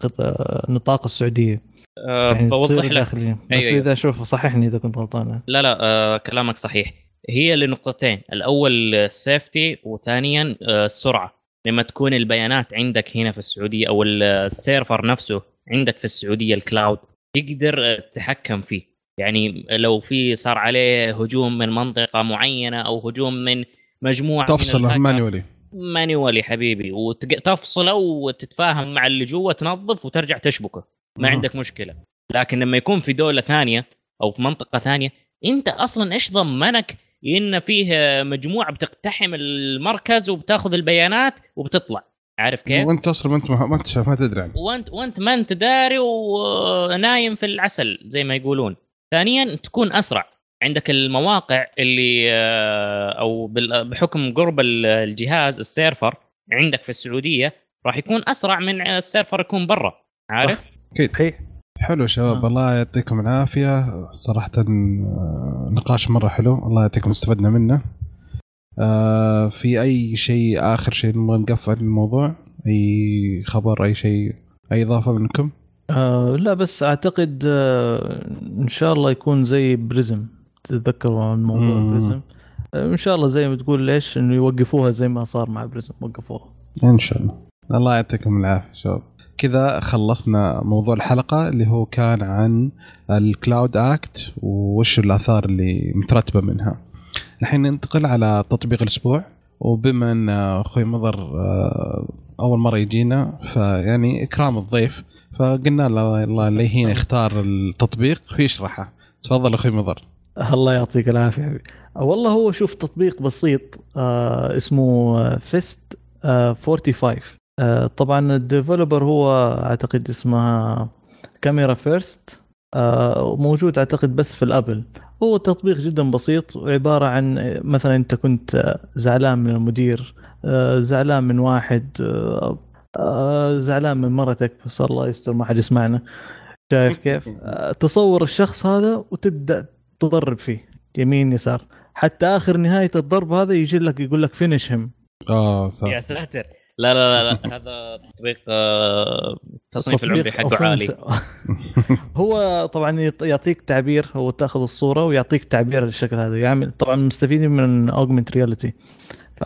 نطاق السعودية. آه يعني بوضح لك. أيوة بس إذا أيوة. شوف صححني إذا كنت غلطان. لا لا آه كلامك صحيح. هي لنقطتين، الأول السيفتي وثانيا آه السرعة. لما تكون البيانات عندك هنا في السعودية أو السيرفر نفسه عندك في السعودية الكلاود، تقدر تتحكم فيه. يعني لو في صار عليه هجوم من منطقة معينة أو هجوم من مجموعة، تفصله مانيولي مانيولي حبيبي، وتفصله وتتفاهم مع اللي جوه، تنظف وترجع تشبكه، ما م- عندك مشكلة. لكن لما يكون في دولة ثانية أو في منطقة ثانية، أنت أصلا إيش ضمنك إن فيه مجموعة بتقتحم المركز وبتاخذ البيانات وبتطلع؟ عارف كيف؟ وانت اصلا انت ما انت شايف، ما تدري عنه، وانت وانت ما انت داري ونايم في العسل زي ما يقولون. ثانيا تكون أسرع، عندك المواقع اللي أو بحكم قرب الجهاز السيرفر عندك في السعودية راح يكون أسرع من السيرفر يكون برا. عارف؟ أكيد. حلو شباب، الله يعطيكم العافية، صراحة نقاش مرة حلو، الله يعطيكم، استفدنا منه. في أي شيء آخر شيء نبغى نقفل الموضوع، أي خبر، أي شيء، أي إضافة منكم؟ آه لا بس أعتقد آه إن شاء الله يكون زي بريزم، تتذكروا عن موضوع مم. بريزم آه إن شاء الله زي ما تقول، ليش إنه يوقفوها زي ما صار مع بريزم، وقفوها إن شاء الله. الله يعطيكم العافية شباب، كذا خلصنا موضوع الحلقة اللي هو كان عن الكلاود أكت ووش الآثار اللي مترتبة منها. الحين ننتقل على تطبيق الأسبوع، وبما أن أخوي مضر آه أول مرة يجينا، فيعني إكرام الضيف، فقلنا الله ليهين اختار التطبيق ويشرحه. تفضل أخوي مضر. الله يعطيك العافية حبيبي. والله هو شوف تطبيق بسيط آه اسمه فيست آه خمسة وأربعين. آه طبعا الديفلوبر هو أعتقد اسمها كاميرا فيرست، آه موجود أعتقد بس في الأبل. هو تطبيق جدا بسيط، عبارة عن مثلا أنت كنت زعلان من المدير، آه زعلان من واحد، آه آه زعلان من مرتك، بس الله يستر ما حد يسمعنا، شايف كيف؟ آه تصور الشخص هذا وتبدأ تضرب فيه يمين يسار، حتى آخر نهاية الضرب هذا يجي لك يقول لك فينيش هم. آه صح. يا ساتر. لا لا لا هذا تطبيق تصنيف العمري حقه عالي. هو طبعا يعطيك تعبير، هو تاخذ الصوره ويعطيك تعبير للشكل هذا، يعمل طبعا مستفيدين من augmented reality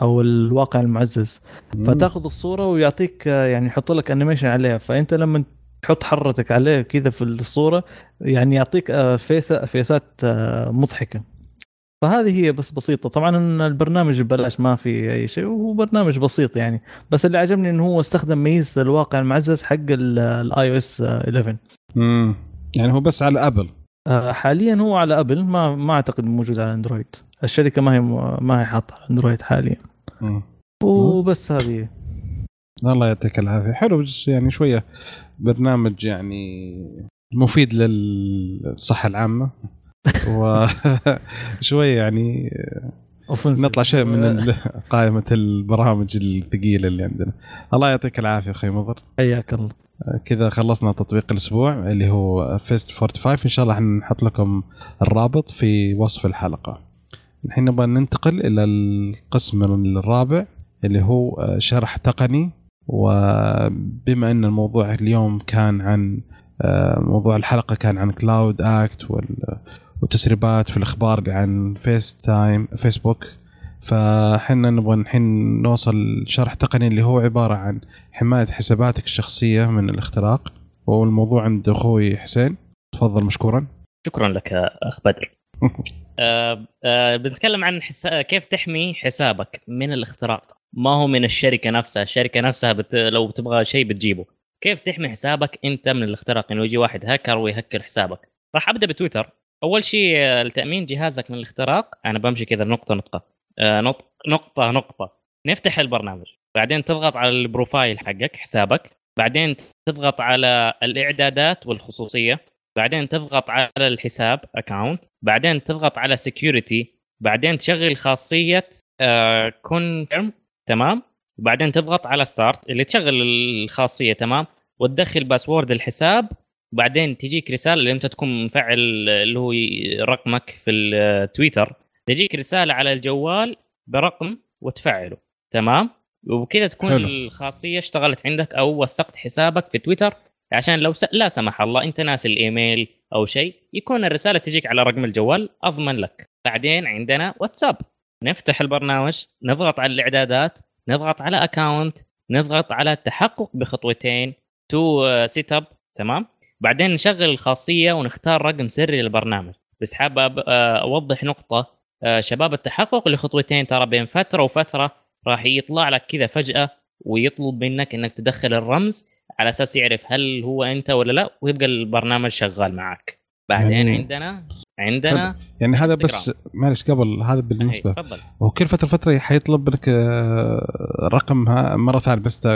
او الواقع المعزز. فتاخذ الصوره ويعطيك يعني يحط لك انيميشن عليها، فانت لما تحط حرتك عليه كذا في الصوره يعني يعطيك فيسات مضحكه. فهذه هي بس بسيطة. طبعا البرنامج ببلاش ما في أي شيء، وهو برنامج بسيط يعني، بس اللي عجبني إنه هو استخدم ميزة الواقع المعزز حق آي أو إس إليفن. أمم يعني هو بس على أبل حاليا، هو على أبل، ما ما أعتقد موجود على أندرويد. الشركة ما هي ما هي حاطة على أندرويد حاليا. مم. وبس هذه. الله يعطيك العافية، حلو بس يعني شوية برنامج يعني مفيد للصحة العامة. وشوية يعني نطلع شيء من قائمة البرامج الثقيلة اللي عندنا. الله يعطيك العافية أخي مضر. حياك الله. كذا خلصنا تطبيق الأسبوع اللي هو فيست خمسة وأربعين. إن شاء الله حنحط لكم الرابط في وصف الحلقة. الحين نبغى ننتقل إلى القسم الرابع اللي هو شرح تقني، وبما أن الموضوع اليوم كان عن موضوع الحلقة كان عن كلاود أكت وال وتسريبات في الأخبار عن فيس تايم فيسبوك، فحنا نبغى الحين نوصل شرح تقني اللي هو عبارة عن حماية حساباتك الشخصية من الاختراق. والموضوع عند أخوي حسين، تفضل مشكورا. شكرا لك أخ بدر. أه أه بنتكلم عن حسا... كيف تحمي حسابك من الاختراق، ما هو من الشركة نفسها. الشركة نفسها بت... لو بتبغى شيء بتجيبه. كيف تحمي حسابك أنت من الاختراق، إنه يجي واحد هاكر ويهكر حسابك. راح أبدأ بتويتر. أول شيء لتأمين جهازك من الاختراق، أنا بمشي كذا نقطة نقطة نقطة نقطة نفتح البرنامج، بعدين تضغط على البروفايل حقك حسابك، بعدين تضغط على الإعدادات والخصوصية، بعدين تضغط على الحساب account، بعدين تضغط على security، بعدين تشغل خاصية confirm، تمام، بعدين تضغط على start اللي تشغل الخاصية، تمام، وتدخل باسورد الحساب. بعدين تجيك رسالة اللي أنت تكون مفعل اللي هو رقمك في التويتر، تجيك رسالة على الجوال برقم وتفعله، تمام، وبكذا تكون حلو. الخاصية اشتغلت عندك أو وثقت حسابك في تويتر، عشان لو س... لا سمح الله أنت ناس الإيميل أو شيء يكون الرسالة تجيك على رقم الجوال، أضمن لك. بعدين عندنا واتساب، نفتح البرنامج، نضغط على الإعدادات، نضغط على أكاونت، نضغط على التحقق بخطوتين تو سيت أب، تمام، بعدين نشغل الخاصية ونختار رقم سري للبرنامج. بس حابب أوضح نقطة شباب، التحقق لخطوتين ترى بين فترة وفترة راح يطلع لك كذا فجأة ويطلب منك إنك تدخل الرمز على أساس يعرف هل هو أنت ولا لا، ويبقى البرنامج شغال معك. بعدين يعني عندنا عندنا طبعا. يعني هذا بس معلش قبل هذا بالنسبة، وكل فترة فترة حيطلب لك رقمها مرة ثانية، بس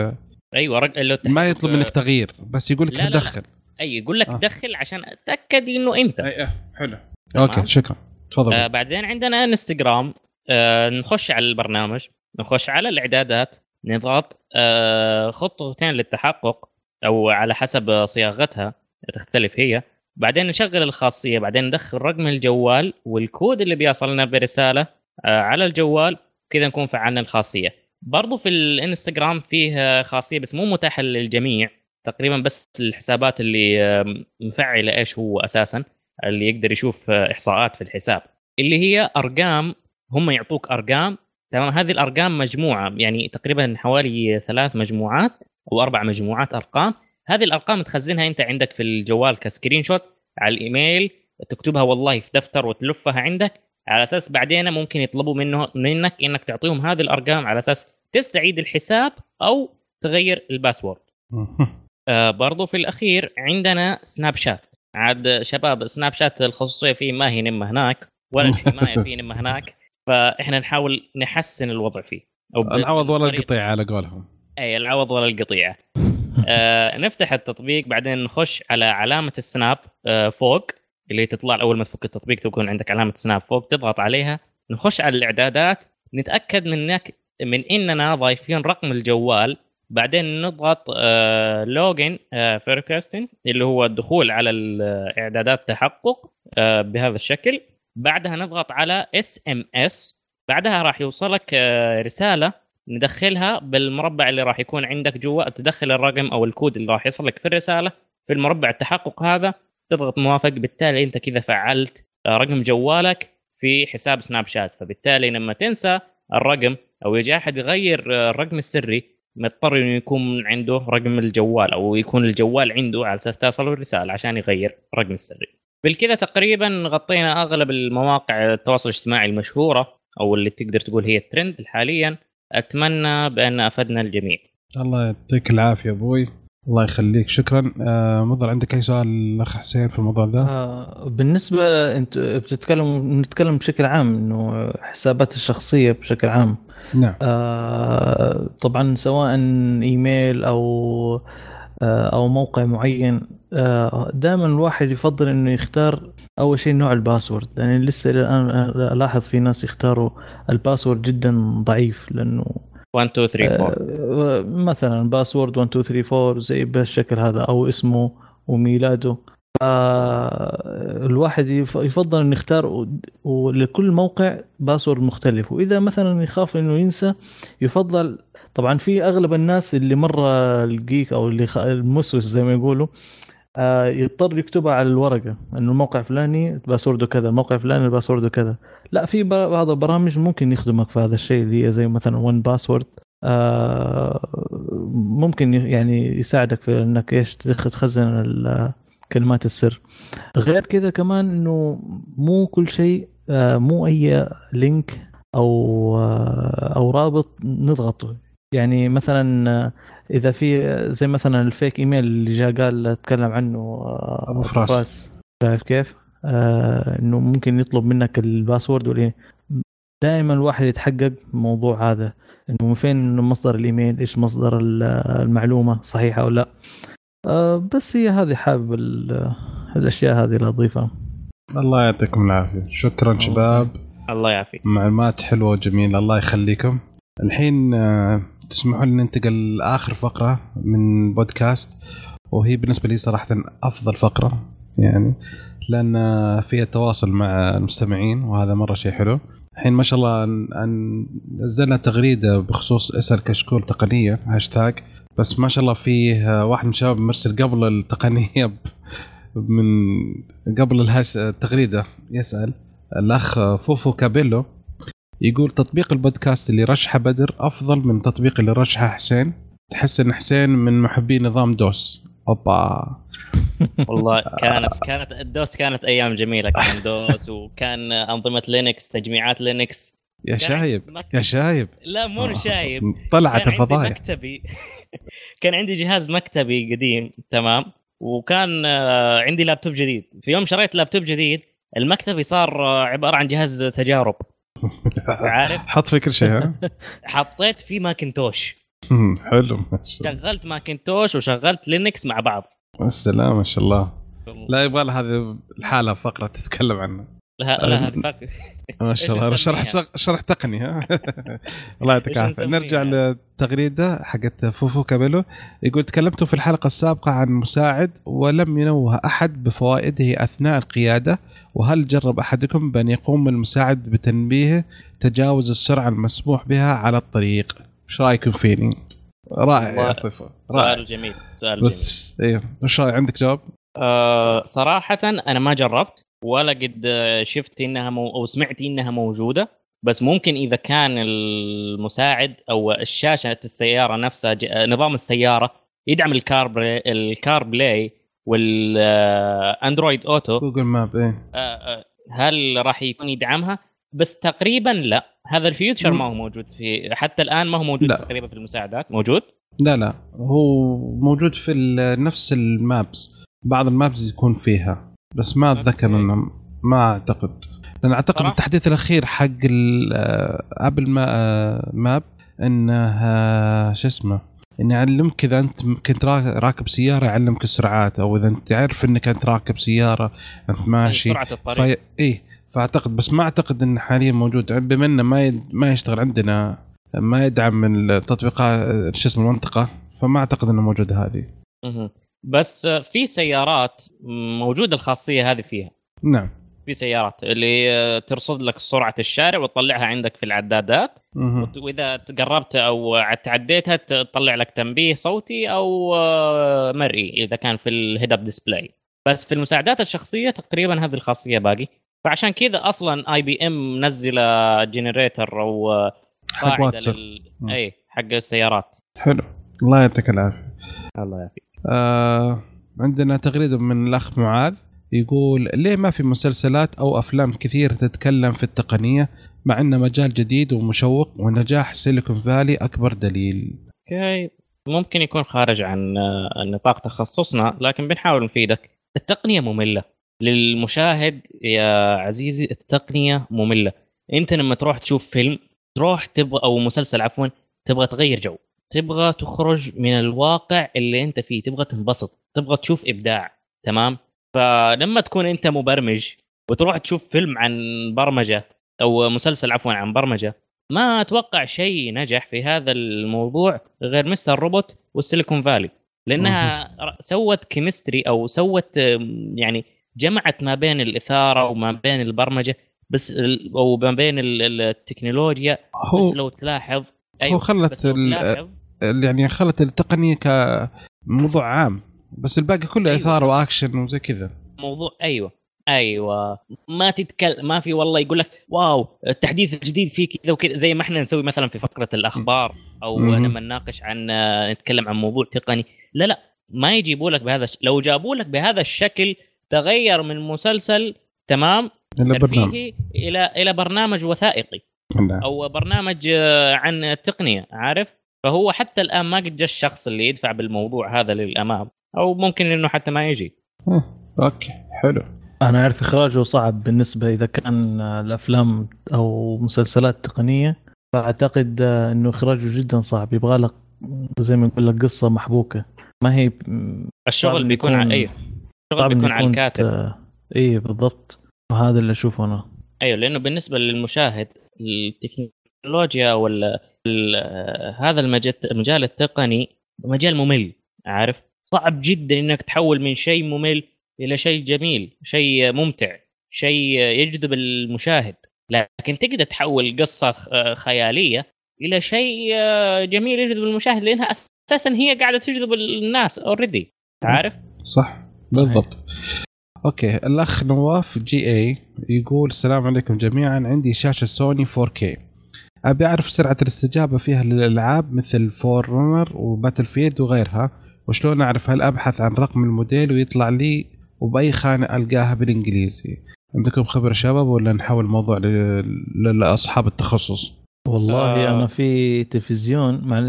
أيوة ما يطلب منك تغيير، بس يقول لك تدخل، اي يقول لك آه. دخل عشان اتاكد انه انت اي حلو اوكي معا. شكرا تفضل. آه بعدين عندنا انستغرام، آه نخش على البرنامج، نخش على الاعدادات، نضغط آه خطوتين للتحقق او على حسب صياغتها تختلف هي، بعدين نشغل الخاصيه، بعدين ندخل رقم الجوال والكود اللي بيصلنا برساله آه على الجوال، كذا نكون فعلنا الخاصيه. برضو في الانستغرام فيه خاصيه بس مو متاحه للجميع تقريبا، بس الحسابات اللي مفعله ايش هو اساسا اللي يقدر يشوف احصاءات في الحساب، اللي هي ارقام، هم يعطوك ارقام، تمام، هذه الارقام مجموعه يعني تقريبا حوالي ثلاث مجموعات او اربع مجموعات ارقام. هذه الارقام تخزنها انت عندك في الجوال كسكرين شوت، على الايميل تكتبها والله في دفتر وتلفها عندك، على اساس بعدين ممكن يطلبوا منه منك انك تعطيهم هذه الارقام على اساس تستعيد الحساب او تغير الباسورد. آه برضو في الأخير عندنا سناب شات. عاد شباب سناب شات الخصوصية فيه ما هي نمة هناك، ولا الحماية فيه نمة هناك، فإحنا نحاول نحسن الوضع فيه، أو العوض ولا القطيعة على قولهم. أي العوض ولا القطيعة. آه نفتح التطبيق، بعدين نخش على علامة السناب آه فوق اللي تطلع أول ما تفك التطبيق، تكون عندك علامة سناب فوق، تضغط عليها، نخش على الإعدادات، نتأكد منك من إننا ضايفين رقم الجوال، بعدين نضغط لوجين فيركاستين اللي هو الدخول على الاعدادات تحقق بهذا الشكل، بعدها نضغط على اس ام اس، بعدها راح يوصلك رساله ندخلها بالمربع اللي راح يكون عندك جوا. تدخل الرقم او الكود اللي راح يصل لك في الرساله في المربع التحقق هذا، تضغط موافق. بالتالي انت كذا فعلت رقم جوالك في حساب سناب شات، فبالتالي لما تنسى الرقم او يجي احد يغير الرقم السري مضطر انه يكون عنده رقم الجوال او يكون الجوال عنده على اساس تصل الرساله عشان يغير الرقم السري. بالكذا تقريبا غطينا اغلب المواقع التواصل الاجتماعي المشهوره او اللي تقدر تقول هي الترند حاليا. اتمنى بان افدنا الجميع. الله يعطيك العافيه ابوي، الله يخليك، شكرا. آه مضر، عندك اي سؤال اخ حسين في الموضوع ده؟ آه بالنسبه انت بتتكلم نتكلم بشكل عام انه حسابات الشخصيه بشكل عام. نعم. آه طبعا سواء ايميل او آه او موقع معين، آه دائما الواحد يفضل انه يختار اول شيء نوع الباسورد، يعني لسه الان الاحظ في ناس يختاروا الباسورد جدا ضعيف، لانه واحد اثنين ثلاثة أربعة مثلا باسورد واحد اثنين ثلاثة أربعة زي بالشكل هذا، او اسمه وميلاده. الواحد يفضل ان يختار ولكل موقع باسورد مختلف، واذا مثلا يخاف انه ينسى يفضل. طبعا في اغلب الناس اللي مره الجيك او اللي المسوس زي ما يقولوا يضطر يكتبها على الورقه انه الموقع فلاني باسورده كذا، موقع فلاني باسورده كذا. لا، في بعض البرامج ممكن يخدمك في هذا الشيء، اللي هي زي مثلا ون باسورد، ممكن يعني يساعدك في انك ايش تخزن كلمات السر. غير كذا كمان انه مو كل شيء، مو اي لينك او او رابط نضغطه. يعني مثلا اذا في زي مثلا الفيك ايميل اللي جاء قال اتكلم عنه ابو فراس، شايف كيف آه انه ممكن يطلب منك الباسورد ولا؟ دائما الواحد يتحقق موضوع هذا انه من فين مصدر الايميل، ايش مصدر المعلومه، صحيحه او لا. آه بس هي هذه، حابب الاشياء هذه اللي اضيفها. الله يعطيكم العافيه، شكرا. أوه. شباب الله يعافيك، معلومات حلوه وجميله، الله يخليكم. الحين آه تسمحوا لي ننتقل لآخر فقرة من بودكاست، وهي بالنسبة لي صراحة أفضل فقرة، يعني لأن فيها تواصل مع المستمعين، وهذا مرة شيء حلو. الحين ما شاء الله نزلنا تغريدة بخصوص اسأل كشكول تقنية هاشتاج، بس ما شاء الله فيه واحد من شباب مرسل قبل التقنية، من قبل الهاش التغريدة، يسأل الأخ فوفو كابيلو، يقول تطبيق البودكاست اللي رشحه بدر أفضل من تطبيق اللي رشحه حسين، تحس إن حسين من محبي نظام دوس. أبا والله كانت كانت الدوس كانت أيام جميلة، كان دوس وكان أنظمة لينكس، تجميعات لينكس. يا شايب يا شايب، لا مو شايب، طلعت الفضايح. مكتبي كان عندي جهاز مكتبي قديم، تمام، وكان عندي لابتوب جديد. في يوم شريت لابتوب جديد، المكتبي صار عبارة عن جهاز تجارب، عارف، حط في كل شيء. حطيت فيه ماكنتوش، حلو، شغلت ماكنتوش وشغلت لينكس مع بعض. السلام، ما شاء الله. لا يبغى لها هذه الحالة فقرة تتكلم عنها. لا لا هذه فقرة ما شاء الله، شرح شرح تقني. ها الله يعطيك العافية. نرجع للتغريدة حقت فوفو كابيلو، يقول تكلمتوا في الحلقة السابقة عن مساعد ولم ينوه أحد بفوائده أثناء القيادة، وهل جرب أحدكم بأن يقوم المساعد بتنبيه تجاوز السرعة المسموح بها على الطريق؟ إيش رأيكم فيني؟ رائع، سؤال جميل، سؤال بس جميل. إيه، إيش رأي عندك جواب؟ أه صراحة أنا ما جربت، ولا قد شفت إنها مو أو سمعت إنها موجودة، بس ممكن إذا كان المساعد أو الشاشة السيارة نفسها، نظام السيارة يدعم الكار بلاي، الكار بلاي والاندرويد اوتو، جوجل ماب، ايه، هل راح يكون يدعمها؟ بس تقريبا لا، هذا الفيوتشر ما هو موجود في حتى الان، ما هو موجود. لا. تقريبا في المساعدات موجود، لا لا هو موجود في نفس المابس، بعض المابس يكون فيها، بس ما اتذكر انه، ما اعتقد، لان اعتقد صراحة التحديث الاخير حق ابل ماب انها شو اسمه، إني أعلمك كذا أنت كنت راكب سيارة، أعلمك السرعات، أو إذا أنت عارف إنك أنت راكب سيارة أنت ماشي سرعة الطريق. في... إيه فأعتقد، بس ما أعتقد إن حاليا موجود، بما إنه ما ي... ما يشتغل عندنا، ما يدعم من التطبيقات شو اسمه المنطقة، فما أعتقد إنه موجود هذه. بس في سيارات موجودة الخاصية هذه فيها. نعم. في سيارات اللي ترصد لك سرعة الشارع وتطلعها عندك في العدادات، وإذا تقربت أو تعديتها تطلع لك تنبيه صوتي أو مرئي إذا كان في الهيد-أب ديسبلاي. بس في المساعدات الشخصية تقريبا هذه الخاصية باقي، فعشان كذا أصلا آي بي إم نزل جينيريتر أو قاعدة لل... أي حق السيارات. حلو، الله يعطيك العافية. الله يعافيك. آه... عندنا تغريدة من الأخ معاذ يقول ليه ما في مسلسلات أو أفلام كثير تتكلم في التقنية مع أن مجال جديد ومشوق ونجاح سيليكون فالي أكبر دليل. أوكي، ممكن يكون خارج عن نطاق تخصصنا لكن بنحاول نفيدك. التقنية مملة للمشاهد يا عزيزي، التقنية مملة. أنت لما تروح تشوف فيلم تروح تبغى أو مسلسل عفوا تبغى تغير جو، تبغى تخرج من الواقع اللي أنت فيه، تبغى تنبسط، تبغى تشوف إبداع، تمام؟ فلما تكون أنت مبرمج وتروح تشوف فيلم عن برمجة أو مسلسل عفوا عن برمجة، ما أتوقع شيء نجح في هذا الموضوع غير مس الروبوت والسيليكون فالي، لأنها سوت كيمستري أو سوت يعني جمعت ما بين الإثارة وما بين البرمجة بس أو ما بين التكنولوجيا. بس لو تلاحظ أيوة هو خلت ال... يعني خلت التقنية كموضوع عام، بس الباقي كله أيوة. إثارة وأكشن وزي كذا موضوع. أيوة أيوة ما تتكلم، ما في والله يقول لك واو التحديث الجديد فيه كذا وكذا، زي ما احنا نسوي مثلا في فقرة الأخبار أو م- لما نناقش عن نتكلم عن موضوع تقني. لا لا ما يجيبوا لك بهذا الش... لو جابوا لك بهذا الشكل تغير من مسلسل تمام ترفيهي إلى إلى برنامج وثائقي أو برنامج عن التقنية، عارف؟ فهو حتى الآن ما قد جاء الشخص اللي يدفع بالموضوع هذا للأمام، أو ممكن إنه حتى ما يجي. أوكي حلو. أنا أعرف إخراجه صعب بالنسبة إذا كان الأفلام أو مسلسلات تقنية، فأعتقد إنه إخراجه جدا صعب، يبغى لك زي ما نقول لك قصة محبوكة، ما هي الشغل بيكون على أي الشغل بيكون على الكاتب. إيه بالضبط، هذا اللي أشوفه أنا. أيوة، لأنه بالنسبة للمشاهد التكنولوجيا ولا هذا المجال التقني مجال ممل، عارف؟ صعب جدا انك تحول من شيء ممل الى شيء جميل، شيء ممتع، شيء يجذب المشاهد. لكن تقدر تحول قصة خيالية الى شيء جميل يجذب المشاهد، لانها اساسا هي قاعدة تجذب الناس اوريدي، عارف؟ صح بالضبط. اوكي، الاخ نواف جي اي يقول السلام عليكم جميعا، عندي شاشة سوني فور كي، ابي اعرف سرعة الاستجابة فيها للالعاب مثل فور رونر وباتل فيلد وغيرها، وشلون اعرف هل ابحث عن رقم الموديل ويطلع لي وباي خانة القاها بالانجليزي؟ عندكم خبرة شباب ولا نحاول الموضوع لاصحاب التخصص؟ والله آه. انا في تلفزيون مع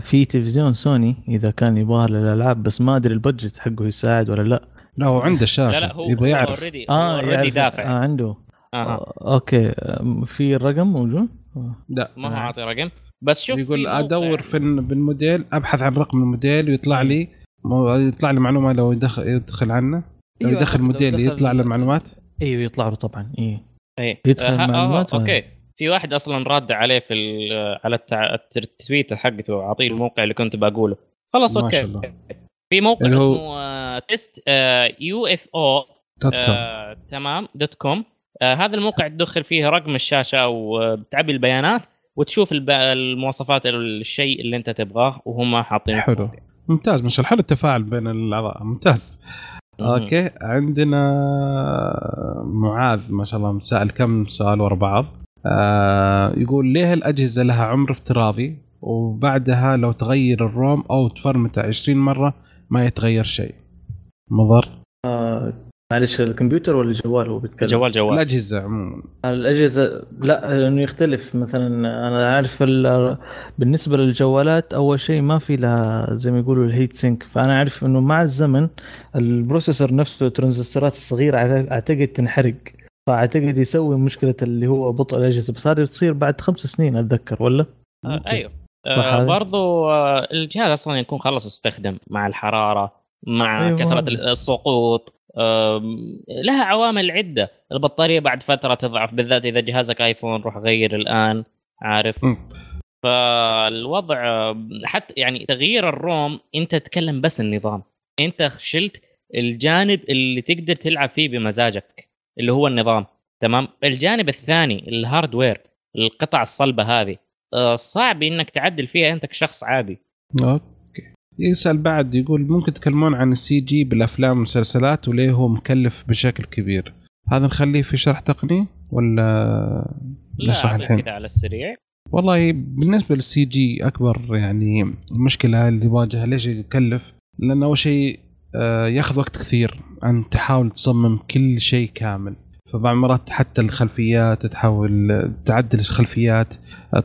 في تلفزيون سوني اذا كان يبغى للالعاب، بس ما ادري البادجت حقه يساعد ولا لا. لا هو عنده شاشة يبغى يعرف already. اه يعرف. دافع آه عنده آه. اوكي، في الرقم موجود؟ لا ما هو عاطي رقم، بس شوف يقول ادور في بالموديل، ابحث عن رقم الموديل ويطلع لي يطلع لي معلومه لو يدخل يدخل عنه لو أيوة يدخل موديل يطلع له معلومات. ايوه يطلع له طبعا. اي اي يدخل أه معلومات. اوكي، في واحد اصلا رد عليه في على التويته حقته وعطيه الموقع اللي كنت بقوله. خلاص اوكي، في موقع هو... اسمه تيست يو اف او تمام دوت كوم. هذا الموقع تدخل فيه رقم الشاشه وبتعبي البيانات وتشوف المواصفات الشيء اللي انت تبغاه وهم حاطين. حلو ممتاز، مش الحل التفاعل بين الاعضاء ممتاز. م- اوكي، عندنا معاذ ما شاء الله مسأل كم سؤال ورا بعض. آه يقول ليه الاجهزه لها عمر افتراضي وبعدها لو تغير الروم او تفرمت عشرين مره ما يتغير شيء؟ مضر آه. معلش الكمبيوتر ولا الجوال هو بيتكلم؟ جوال جوال الأجهزة عموما. الأجهزة لا، لأنه يختلف. مثلا أنا أعرف بالنسبة للجوالات أول شيء ما في لها زي ما يقولوا الهيت سينك، فأنا أعرف أنه مع الزمن البروسيسور نفسه الترانزستورات الصغيرة أعتقد تنحرق، فأعتقد يسوي مشكلة اللي هو بطء الأجهزة، بس هذه تصير بعد خمس سنين أتذكر ولا آه. أيوه آه برضو آه الجهاز أصلا يكون خلص استخدم مع الحرارة مع أيوه. كثرة السقوط لها عوامل عدة. البطارية بعد فترة تضعف، بالذات إذا جهازك آيفون روح غير الآن، عارف؟ م. فالوضع حتى يعني تغيير الروم أنت تتكلم بس النظام، أنت شلت الجانب اللي تقدر تلعب فيه بمزاجك، اللي هو النظام. تمام. الجانب الثاني الهاردوير، القطع الصلبة هذه صعب انك تعدل فيها انت كشخص عادي. اوكي. يسأل بعد يقول ممكن تكلمون عن السي جي بالافلام والمسلسلات وليه هو مكلف بشكل كبير؟ هذا نخليه في شرح تقني ولا نشرح الحين كده على السريع؟ والله بالنسبة للسي جي أكبر يعني المشكلة اللي واجهها ليش يكلف، لأنه أول شيء يأخذ وقت كثير أن تحاول تصمم كل شيء كامل، فبعض مرات حتى الخلفيات تحاول تعدل الخلفيات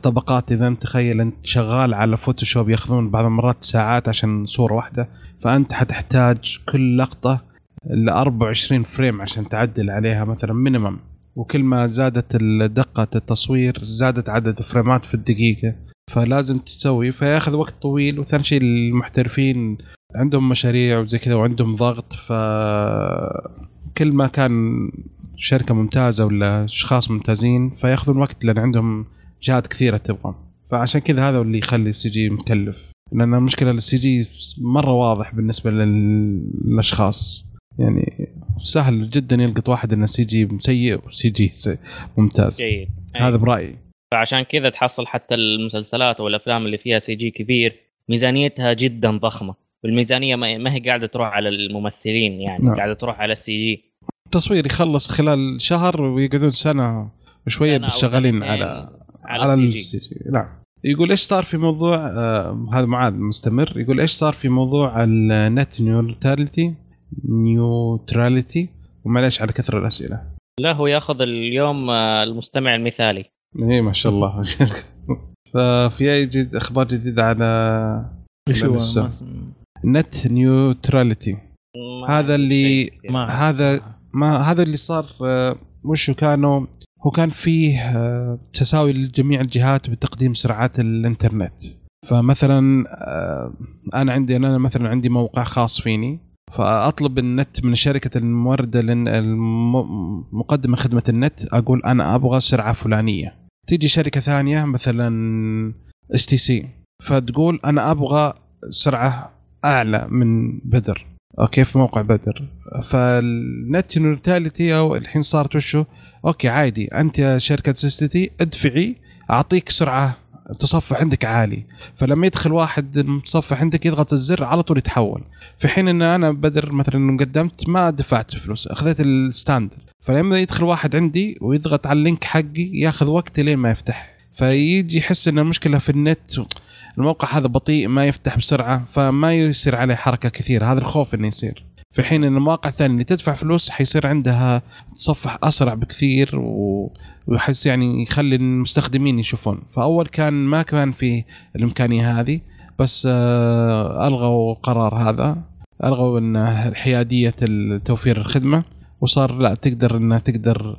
طبقات. إذا أنت تخيل أنت شغال على فوتوشوب يأخذون بعض مرات ساعات عشان صورة واحدة، فأنت حتحتاج كل لقطة ل أربعة وعشرين فريم عشان تعدل عليها مثلا مينيمم، وكل ما زادت دقة التصوير زادت عدد فريمات في الدقيقة، فلازم تسوي فياخذ وقت طويل. وثاني شيء المحترفين عندهم مشاريع وزي كذا وعندهم ضغط، فكل ما كان شركة ممتازة ولا أشخاص ممتازين فياخذون وقت لأن عندهم جهات كثيرة تبغى، فعشان كذا هذا اللي يخلي السي جي مكلف، لأن المشكلة للسي جي مرة واضح بالنسبة للأشخاص، يعني سهل جدا يلقط واحد إنه سي جي سيء وسي جي ممتاز. جيد. هذا برأيي. فعشان كذا تحصل حتى المسلسلات والأفلام اللي فيها سي جي كبير ميزانيتها جدا ضخمة، والميزانية ما هي قاعدة تروح على الممثلين يعني نعم. قاعدة تروح على السي جي. التصوير يخلص خلال شهر ويقعدون سنة وشوية بالشغالين على على السي جي. نعم. يقول إيش صار في موضوع آه هذا معاد مستمر، يقول إيش صار في موضوع النت نيوتراليتي نيوتراليتي ومعليش على كثرة الأسئلة. لا هو يأخذ اليوم المستمع المثالي. إيه ما شاء الله. ففي جد أخبار جديدة على نت نيوتراليتي، هذا اللي ما هذا ما هذا اللي صار مش كانوا هو كان فيه تساوي لجميع الجهات بتقديم سرعات الإنترنت. فمثلا أنا عندي أنا مثلا عندي موقع خاص فيني، فأطلب النت من شركة الموردة المقدمة خدمة النت، أقول أنا أبغى سرعة فلانية. تيجي شركة ثانية مثلا إس تي سي فتقول أنا أبغى سرعة أعلى من بدر. أوكي في موقع بدر. فالنت نورتاليتي أو الحين صارت وشو أوكي عادي، أنت يا شركة سيستي أدفعي أعطيك سرعة تصفح عندك عالي، فلما يدخل واحد المتصفح عندك يضغط الزر على طول يتحول، في حين ان انا بدر مثلا قدمت ما دفعت فلوس اخذت الستاندر، فلما يدخل واحد عندي ويضغط على اللينك حقي ياخذ وقت لين ما يفتح، فيجي يحس ان المشكله في النت الموقع هذا بطيء ما يفتح بسرعه، فما يصير عليه حركه كثير. هذا الخوف انه يصير، في حين ان المواقع الثانيه اللي تدفع فلوس حيصير عندها تصفح اسرع بكثير و ويحس يعني يخلي المستخدمين يشوفون. فأول كان ما كان في الإمكانية هذه، بس ألغوا القرار هذا، ألغوا إن حيادية التوفير الخدمة، وصار لا تقدر إن تقدر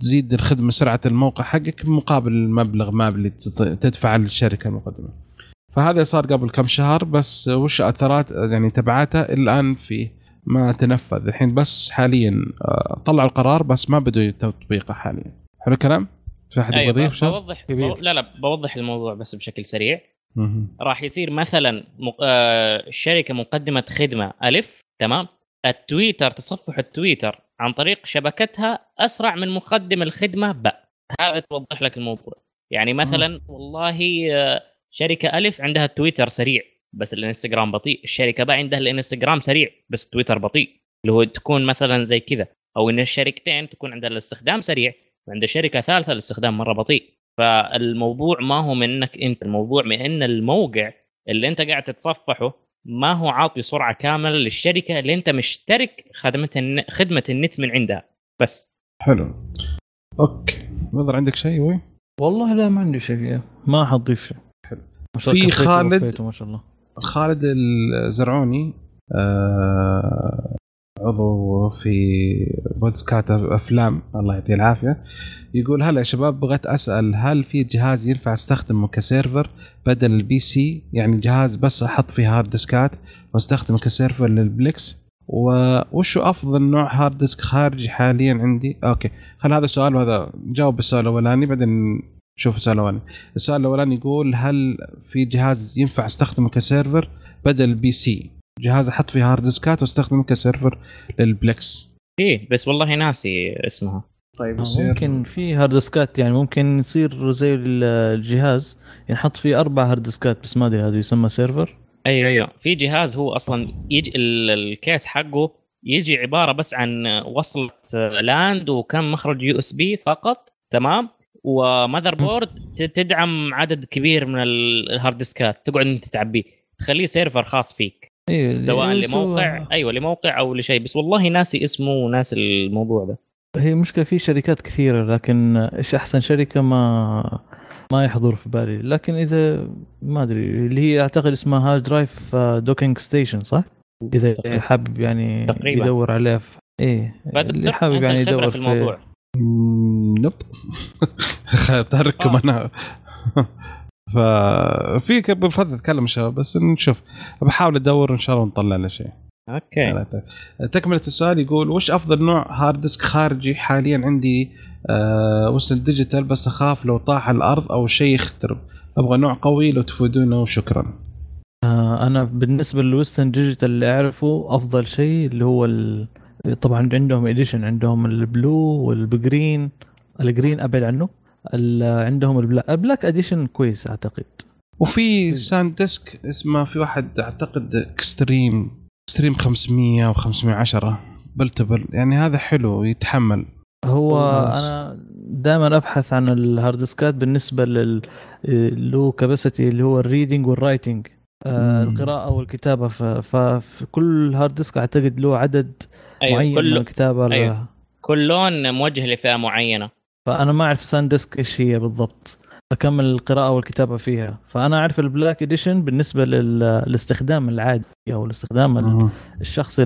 تزيد الخدمة سرعة الموقع حقك مقابل المبلغ ما اللي تدفع للشركة المقدمة. فهذا صار قبل كم شهر، بس وش أثرات يعني تبعاته الآن في ما تنفذ الحين، بس حاليا طلعوا القرار بس ما بدوا تطبيقه حاليا. حلو كلام. في أحد يضيف؟ أيوة بوضح بو... لا لا بوضح الموضوع بس بشكل سريع. مه. راح يصير مثلا م... آه... شركة مقدمة خدمة ألف تمام، التويتر تصفح التويتر عن طريق شبكتها أسرع من مقدم الخدمة ب. هذا توضح لك الموضوع. يعني مثلا مه. والله آه... شركة ألف عندها التويتر سريع بس الانستغرام بطيء، الشركة ب عندها الانستغرام سريع بس التويتر بطيء، اللي هو تكون مثلا زي كذا، أو إن الشركتين تكون عندها الاستخدام سريع عند شركة ثالثة الاستخدام مرة بطيء. فالموضوع ما هو منك أنت، الموضوع من أن الموقع اللي أنت قاعد تتصفحه ما هو عاطي سرعة كاملة للشركة اللي أنت مشترك خدمة خدمة النت من عندها بس. حلو. أوكي. ماذا عندك شيء وي؟ والله لا ما عندي شيء، ما حضيف. حلو. في خالد. ما شاء الله. خالد الزرعوني. آه... عضو في بودكاست أفلام الله يعطيه العافية، يقول هلا يا شباب بغيت أسأل هل في جهاز ينفع استخدمه كسيرفر بدل البي سي، يعني جهاز بس أحط فيه هارد ديسكات واستخدمه كسيرفر للبليكس، ووشو أفضل نوع هارد ديسك خارجي حاليا عندي؟ أوكي خل هذا سؤال، وهذا جاوب السؤال الأولاني بعدين شوف السؤال الأولاني. السؤال الأولاني يقول هل في جهاز ينفع استخدمه كسيرفر بدل البي سي، جهاز أحط فيه هارد ديسكات واستخدمه كسيرفر للبلكس، إيه بس والله ناسي اسمها. طيب ممكن في هاردسكات يعني ممكن يصير زي الجهاز ينحط فيه أربع هاردسكات بس ما أدري هذا يسمى سيرفر. أيوة أيوة في جهاز هو أصلا يجي الكيس حقه يجي عبارة بس عن وصلة لاند وكم مخرج يو اس بي فقط تمام وماذر بورد تدعم عدد كبير من الهاردسكات تقعد أنت تعبيه تخليه سيرفر خاص فيك سواء أيوة لموقع أيوة لموقع أو لشيء بس والله ناسي اسمه وناسي الموضوع ده. هي مشكلة في شركات كثيرة لكن إيش أحسن شركة ما ما يحضر في بالي لكن إذا ما أدري اللي هي أعتقد اسمها هارد درايف دوكينج ستيشن صح؟ إذا حابب يعني تقريبا. يدور عليها في... إيه اللي حابب يعني يدور في الموضوع في... نب تركم أنا ففي بفضل أتكلم إن شاء الله بس نشوف بحاول أدور إن شاء الله نطلع لنا شيء. اوكي تكمله السؤال يقول وش افضل نوع هارد ديسك خارجي حاليا عندي أه وصل ديجيتال بس اخاف لو طاح الارض او شيء يخترب ابغى نوع قوي لو تفيدونه وشكرا. آه انا بالنسبه للويسترن ديجيتال اللي اعرفه افضل شيء اللي هو ال... طبعا عندهم اديشن عندهم البلو والبجرين الجرين ابعد عنه ال... عندهم البلاك البلاك اديشن كويس اعتقد وفي ساند ديسك اسمه في واحد اعتقد اكستريم ستريم خمسمية وخمسمية عشرة بلتبل يعني هذا حلو يتحمل. هو أنا دائما أبحث عن الهاردسكات بالنسبة للو كاباسيتي اللي هو الريدينج والرايتينج آه القراءة والكتابة ففي كل هاردسك أعتقد له عدد أيوه معين كل... من الكتابة أيوه. كل لون موجه لفئة معينة فأنا ما أعرف ساندسك إيش هي بالضبط أكمل القراءة والكتابة فيها فأنا أعرف البلاك إديشن بالنسبة للاستخدام العادي أو الاستخدام آه. الشخص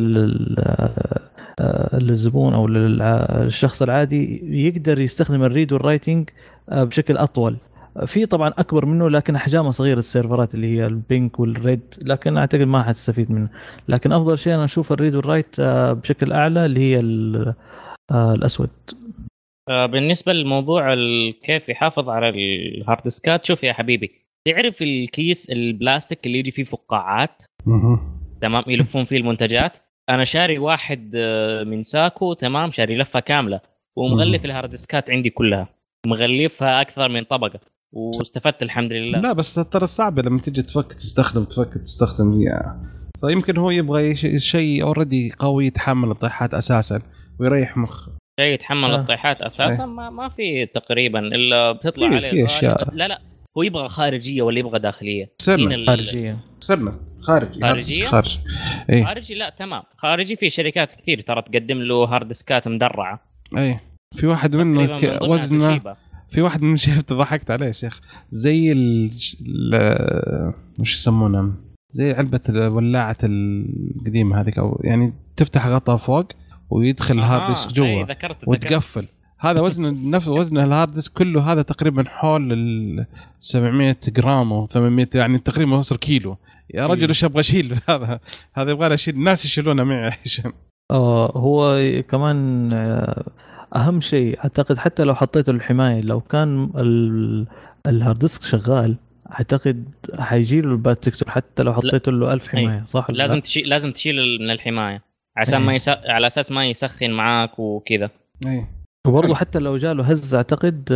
للزبون أو للشخص العادي يقدر يستخدم الريد والرايتينج بشكل أطول في طبعا أكبر منه لكن أحجامه صغيرة السيرفرات اللي هي البينك والريد لكن أعتقد ما حتستفيد منه لكن أفضل شيء أنا أشوف الريد والرايت بشكل أعلى اللي هي الأسود. بالنسبة للموضوع كيف يحافظ على الهاردسكات شوف يا حبيبي تعرف الكيس البلاستيك اللي يجي فيه فقاعات تمام يلفون فيه المنتجات أنا شاري واحد من ساكو تمام شاري لفة كاملة ومغلف الهاردسكات عندي كلها مغلفها أكثر من طبقة واستفدت الحمد لله. لا بس ترى صعبة لما تيجي تفك تستخدم تفك تستخدم فيها فيمكن هو يبغى شيء أوردي قوي يتحمل الطيحات أساسا ويريح مخ شيء يتحمل آه. الطيحات أساساً آه. ما ما في تقريبا إلا بتطلع عليه لا لا هو يبغى خارجية ولا يبغى داخلية سلمة خارجية سلمة خارجي خارجي خارج. إيه. خارجي لا تمام خارجي في شركات كثير ترى تقدم له هاردسكات مدرعة أي في واحد منه من وزنه في واحد من شفت ضحكت عليه شيخ زي ال مش يسمونه زي علبة الولاعة القديمة هذيك أو يعني تفتح غطاء فوق ويدخل آه الهارد ديسك جوا وتقفل هذا وزن نفس وزن الهارد ديسك كله هذا تقريبا حول ال سبعمية جرام او ثمانمية يعني تقريبا وصل كيلو يا رجل ايش ابغى اشيل هذا هذا يبغى اشيل الناس يشيلونه معي عشان اه هو كمان اهم شيء اعتقد حتى لو حطيته الحمايه لو كان الهارد ديسك شغال اعتقد حيجي له الباد سيكتور حتى لو حطيته له ألف حمايه صح لازم تشيل لازم تشيل من الحمايه عشان ما يس... على اساس ما يسخن معاك وكذا اي وبرضه حتى لو جاله هز اعتقد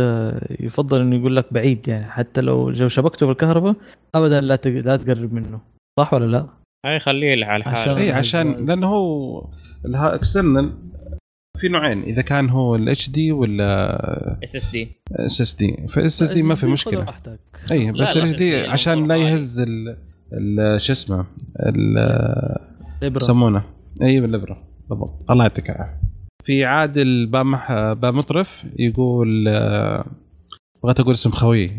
يفضل انه يقول لك بعيد يعني حتى لو جو شبكته بالكهرباء ابدا لا ت... لا تقرب منه صح ولا لا اي خليه على حاله عشان, إيه عشان لانه هو الاكسترنال في نوعين اذا كان هو الاتش دي ولا اس اس دي اس اس دي فالاس اس دي ما في مشكله اي بس الاتش دي عشان لا يهز ال شو اسمه يسمونه اي باللبره بالضبط. الله يعطيك العافيه. في عادل بامح بامطرف يقول بغيت اقول اسم خوي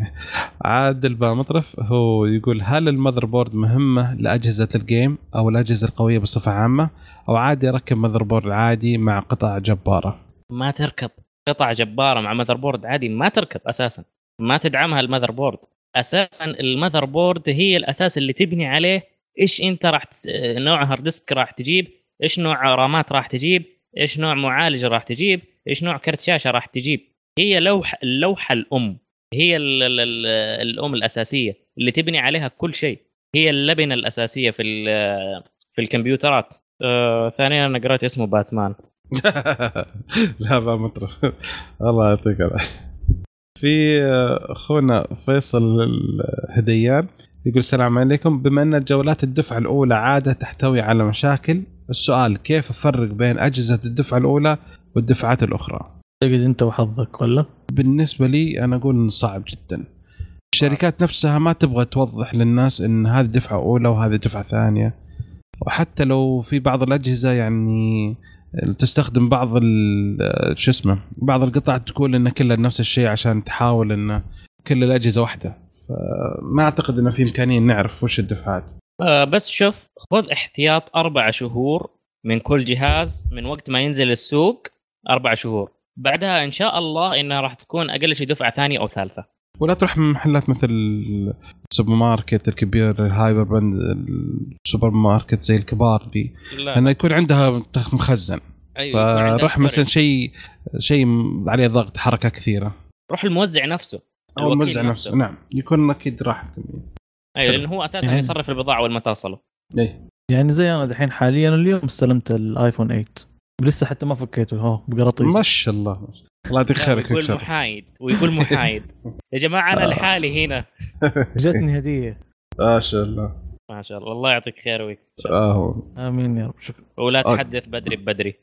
عادل بامطرف هو يقول هل المذر بورد مهمه لاجهزه الجيم او الاجهزه القويه بصفه عامه او عادي اركب مذر بورد عادي مع قطع جباره؟ ما تركب قطع جباره مع مذر بورد عادي ما تركب اساسا ما تدعمها المذر بورد اساسا. المذر بورد هي الاساس اللي تبني عليه ايش انت راح تس... نوع هارد ديسك راح تجيب ايش نوع رامات راح تجيب ايش نوع معالج راح تجيب ايش نوع كرت شاشه راح تجيب. هي لوحه اللوحه الام هي ال ال ال الام الاساسيه اللي تبني عليها كل شيء هي اللبنه الاساسيه في في الكمبيوترات. آه ثانيا انا قرات اسمه باتمان لا ما مطرف. الله يعطيك العافية. في أخونا فيصل الهديان يقول السلام عليكم. بما أن الجولات الدفع الأولى عادة تحتوي على مشاكل، السؤال كيف أفرق بين أجهزة الدفع الأولى والدفعات الأخرى؟ تجد أنت وحظك ولا؟ بالنسبة لي أنا أقول صعب جدا. الشركات نفسها ما تبغى توضح للناس أن هذه دفعة أولى وهذه دفعة ثانية، وحتى لو في بعض الأجهزة يعني تستخدم بعض شو اسمه بعض القطع تقول إن كلها نفس الشيء عشان تحاول إن كل الأجهزة واحدة، فما أعتقد إنه في إمكانية نعرف وش الدفعات. أه بس شوف، خذ احتياط أربع شهور من كل جهاز من وقت ما ينزل السوق، أربع شهور بعدها إن شاء الله إنها راح تكون أقل شيء دفعة ثانية أو ثالثة. ولا تروح من محلات مثل السوبر ماركت الكبير، الهايبر بند السوبر ماركت زي الكبار دي، لأنه يكون عندها مخزن. أيوة، فروح مثلا شيء شيء عليه ضغط حركة كثيرة، روح الموزع نفسه أو الموزع نفسه. نعم يكون أكيد راح كمية. أيوة لأنه هو أساسا يعني يصرف البضاعة أول ما توصله. أيه. يعني زي أنا دحين حاليا اليوم استلمت الآيفون ثمانية لسه حتى ما فكيته، ها بقراطيس ما شاء الله. الله يعطيك خيرك. يقول محايد ويقول محايد يا جماعه انا لحالي هنا جتني هديه. ما شاء الله ما شاء الله، الله يعطيك خيرك. اه امين يا رب. شكرا. ولا تحدث بدري بدري.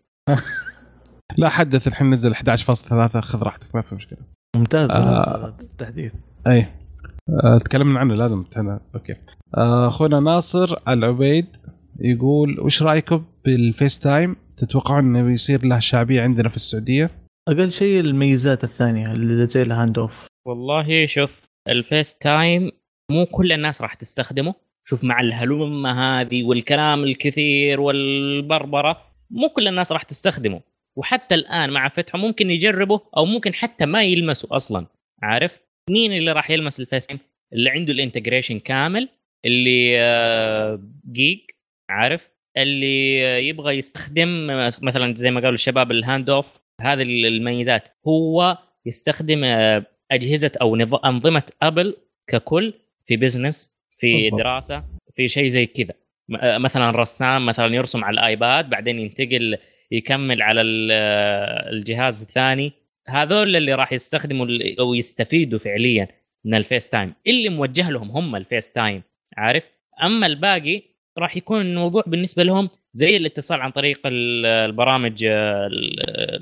لا حدث الحين، نزل إحدى عشر فاصلة ثلاثة، خذ راحتك ما في مشكله. ممتاز آه. التحديث اي آه. تكلمنا عنه لازم انا. اوكي اخونا آه. ناصر العبيد يقول وش رايكم بالفيس تايم؟ تتوقعون انه يصير له شعبيه عندنا في السعوديه؟ اقل شيء الميزات الثانيه اللي زي الهاند اوف. والله شوف الفيس تايم مو كل الناس راح تستخدمه. شوف مع الهلومه هذه والكلام الكثير والبربره مو كل الناس راح تستخدمه، وحتى الان مع فتحه ممكن يجربه او ممكن حتى ما يلمسه اصلا. عارف مين اللي راح يلمس الفيس تايم؟ اللي عنده الانتجريشن كامل، اللي جيج عارف، اللي يبغى يستخدم مثلا زي ما قالوا الشباب الهاند اوف. هذه الميزات هو يستخدم أجهزة أو أنظمة أبل ككل في بيزنس، في دراسة، في شيء زي كذا. مثلا رسام مثلا يرسم على الآيباد، بعدين ينتقل يكمل على الجهاز الثاني. هذول اللي راح يستخدموا أو يستفيدوا فعليا من الفيس تايم، اللي موجه لهم هم الفيس تايم عارف. أما الباقي راح يكون الموضوع بالنسبة لهم زي الاتصال عن طريق البرامج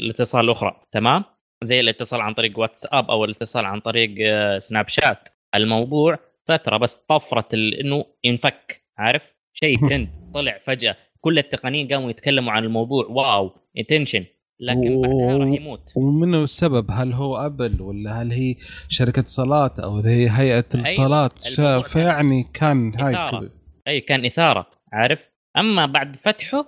الاتصال الأخرى، تمام؟ زي الاتصال عن طريق واتساب أو الاتصال عن طريق سناب شات. الموضوع فترة بس طفرة إنه ينفك عارف، شيء ترند طلع فجأة، كل التقنيين قاموا يتكلموا عن الموضوع واو انتنشن، لكن بعدها راح يموت. ومنه السبب هل هو أبل ولا هل هي شركة صلاة أو هي هيئة الاتصالات؟ فيعني كان هاي أي كان إثارة عارف. أما بعد فتحه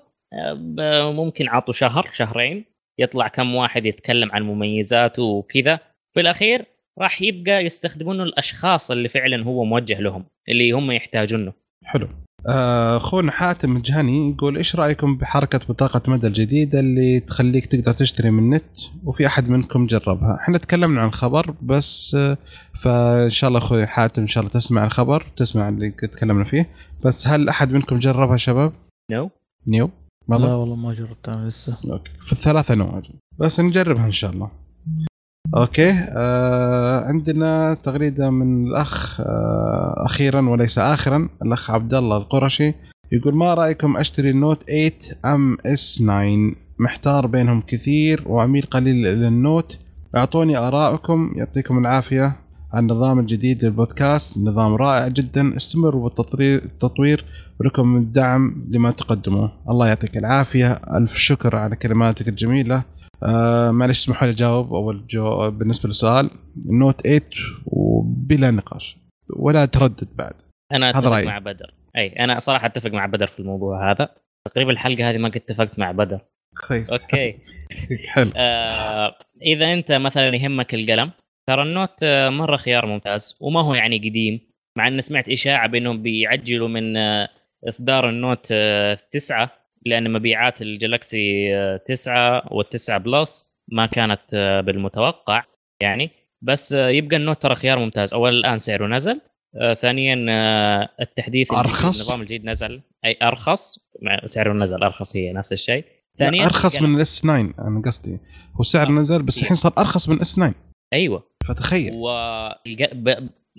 ممكن عطوا شهر شهرين يطلع كم واحد يتكلم عن مميزاته وكذا. في الأخير راح يبقى يستخدمونه الأشخاص اللي فعلا هو موجه لهم، اللي هم يحتاجونه. حلو. أخونا حاتم الجهني يقول إيش رأيكم بحركة بطاقة مدى الجديدة اللي تخليك تقدر تشتري من النت؟ وفي أحد منكم جربها؟ إحنا تكلمنا عن خبر بس، فإن شاء الله أخوي حاتم إن شاء الله تسمع الخبر، تسمع اللي تكلمنا فيه. بس هل أحد منكم جربها شباب؟ نو no. نيو no. لا والله ما جربتها لسه. أوكي في الثلاثة نوع بس نجربها إن شاء الله. أوكي آه عندنا تغريدة من الأخ آه أخيرا وليس آخرا، الأخ عبد الله القرشي يقول ما رأيكم أشتري النوت ثمانية أم إس تسعة؟ محتار بينهم كثير وعميل قليل للنوت. أعطوني آراءكم. يعطيكم العافية عن النظام الجديد للبودكاست، نظام رائع جدا، استمروا بالتطوير ولكم الدعم لما تقدموه. الله يعطيك العافية، ألف شكر على كلماتك الجميلة. أه معلش اسمحوا لي اجاوب اول جو بالنسبه للسؤال. النوت ثمانية وبلا نقاش ولا تردد بعد. انا اتفق مع بدر. اي انا صراحه اتفق مع بدر في الموضوع هذا. تقريبا الحلقه هذه ما قد اتفقت مع بدر. كويس اوكي حلو. آه اذا انت مثلا يهمك القلم، ترى النوت مره خيار ممتاز وما هو يعني قديم، مع ان سمعت اشاعه بانهم بيعجلوا من اصدار النوت تسعة لأن مبيعات الجلاكسي تسعة والتسعة بلس ما كانت بالمتوقع يعني. بس يبقى النوت ترى خيار ممتاز. أولا الآن سعره نزل، ثانيا التحديث النظام الجديد نزل، أي أرخص، سعره نزل أرخص هي نفس الشيء. ثانيا ارخص يعني من الاس تسعة. انا قصدي هو سعر آه. نزل بس الحين صار ارخص من الاس تسعة. ايوه فتخيل والج...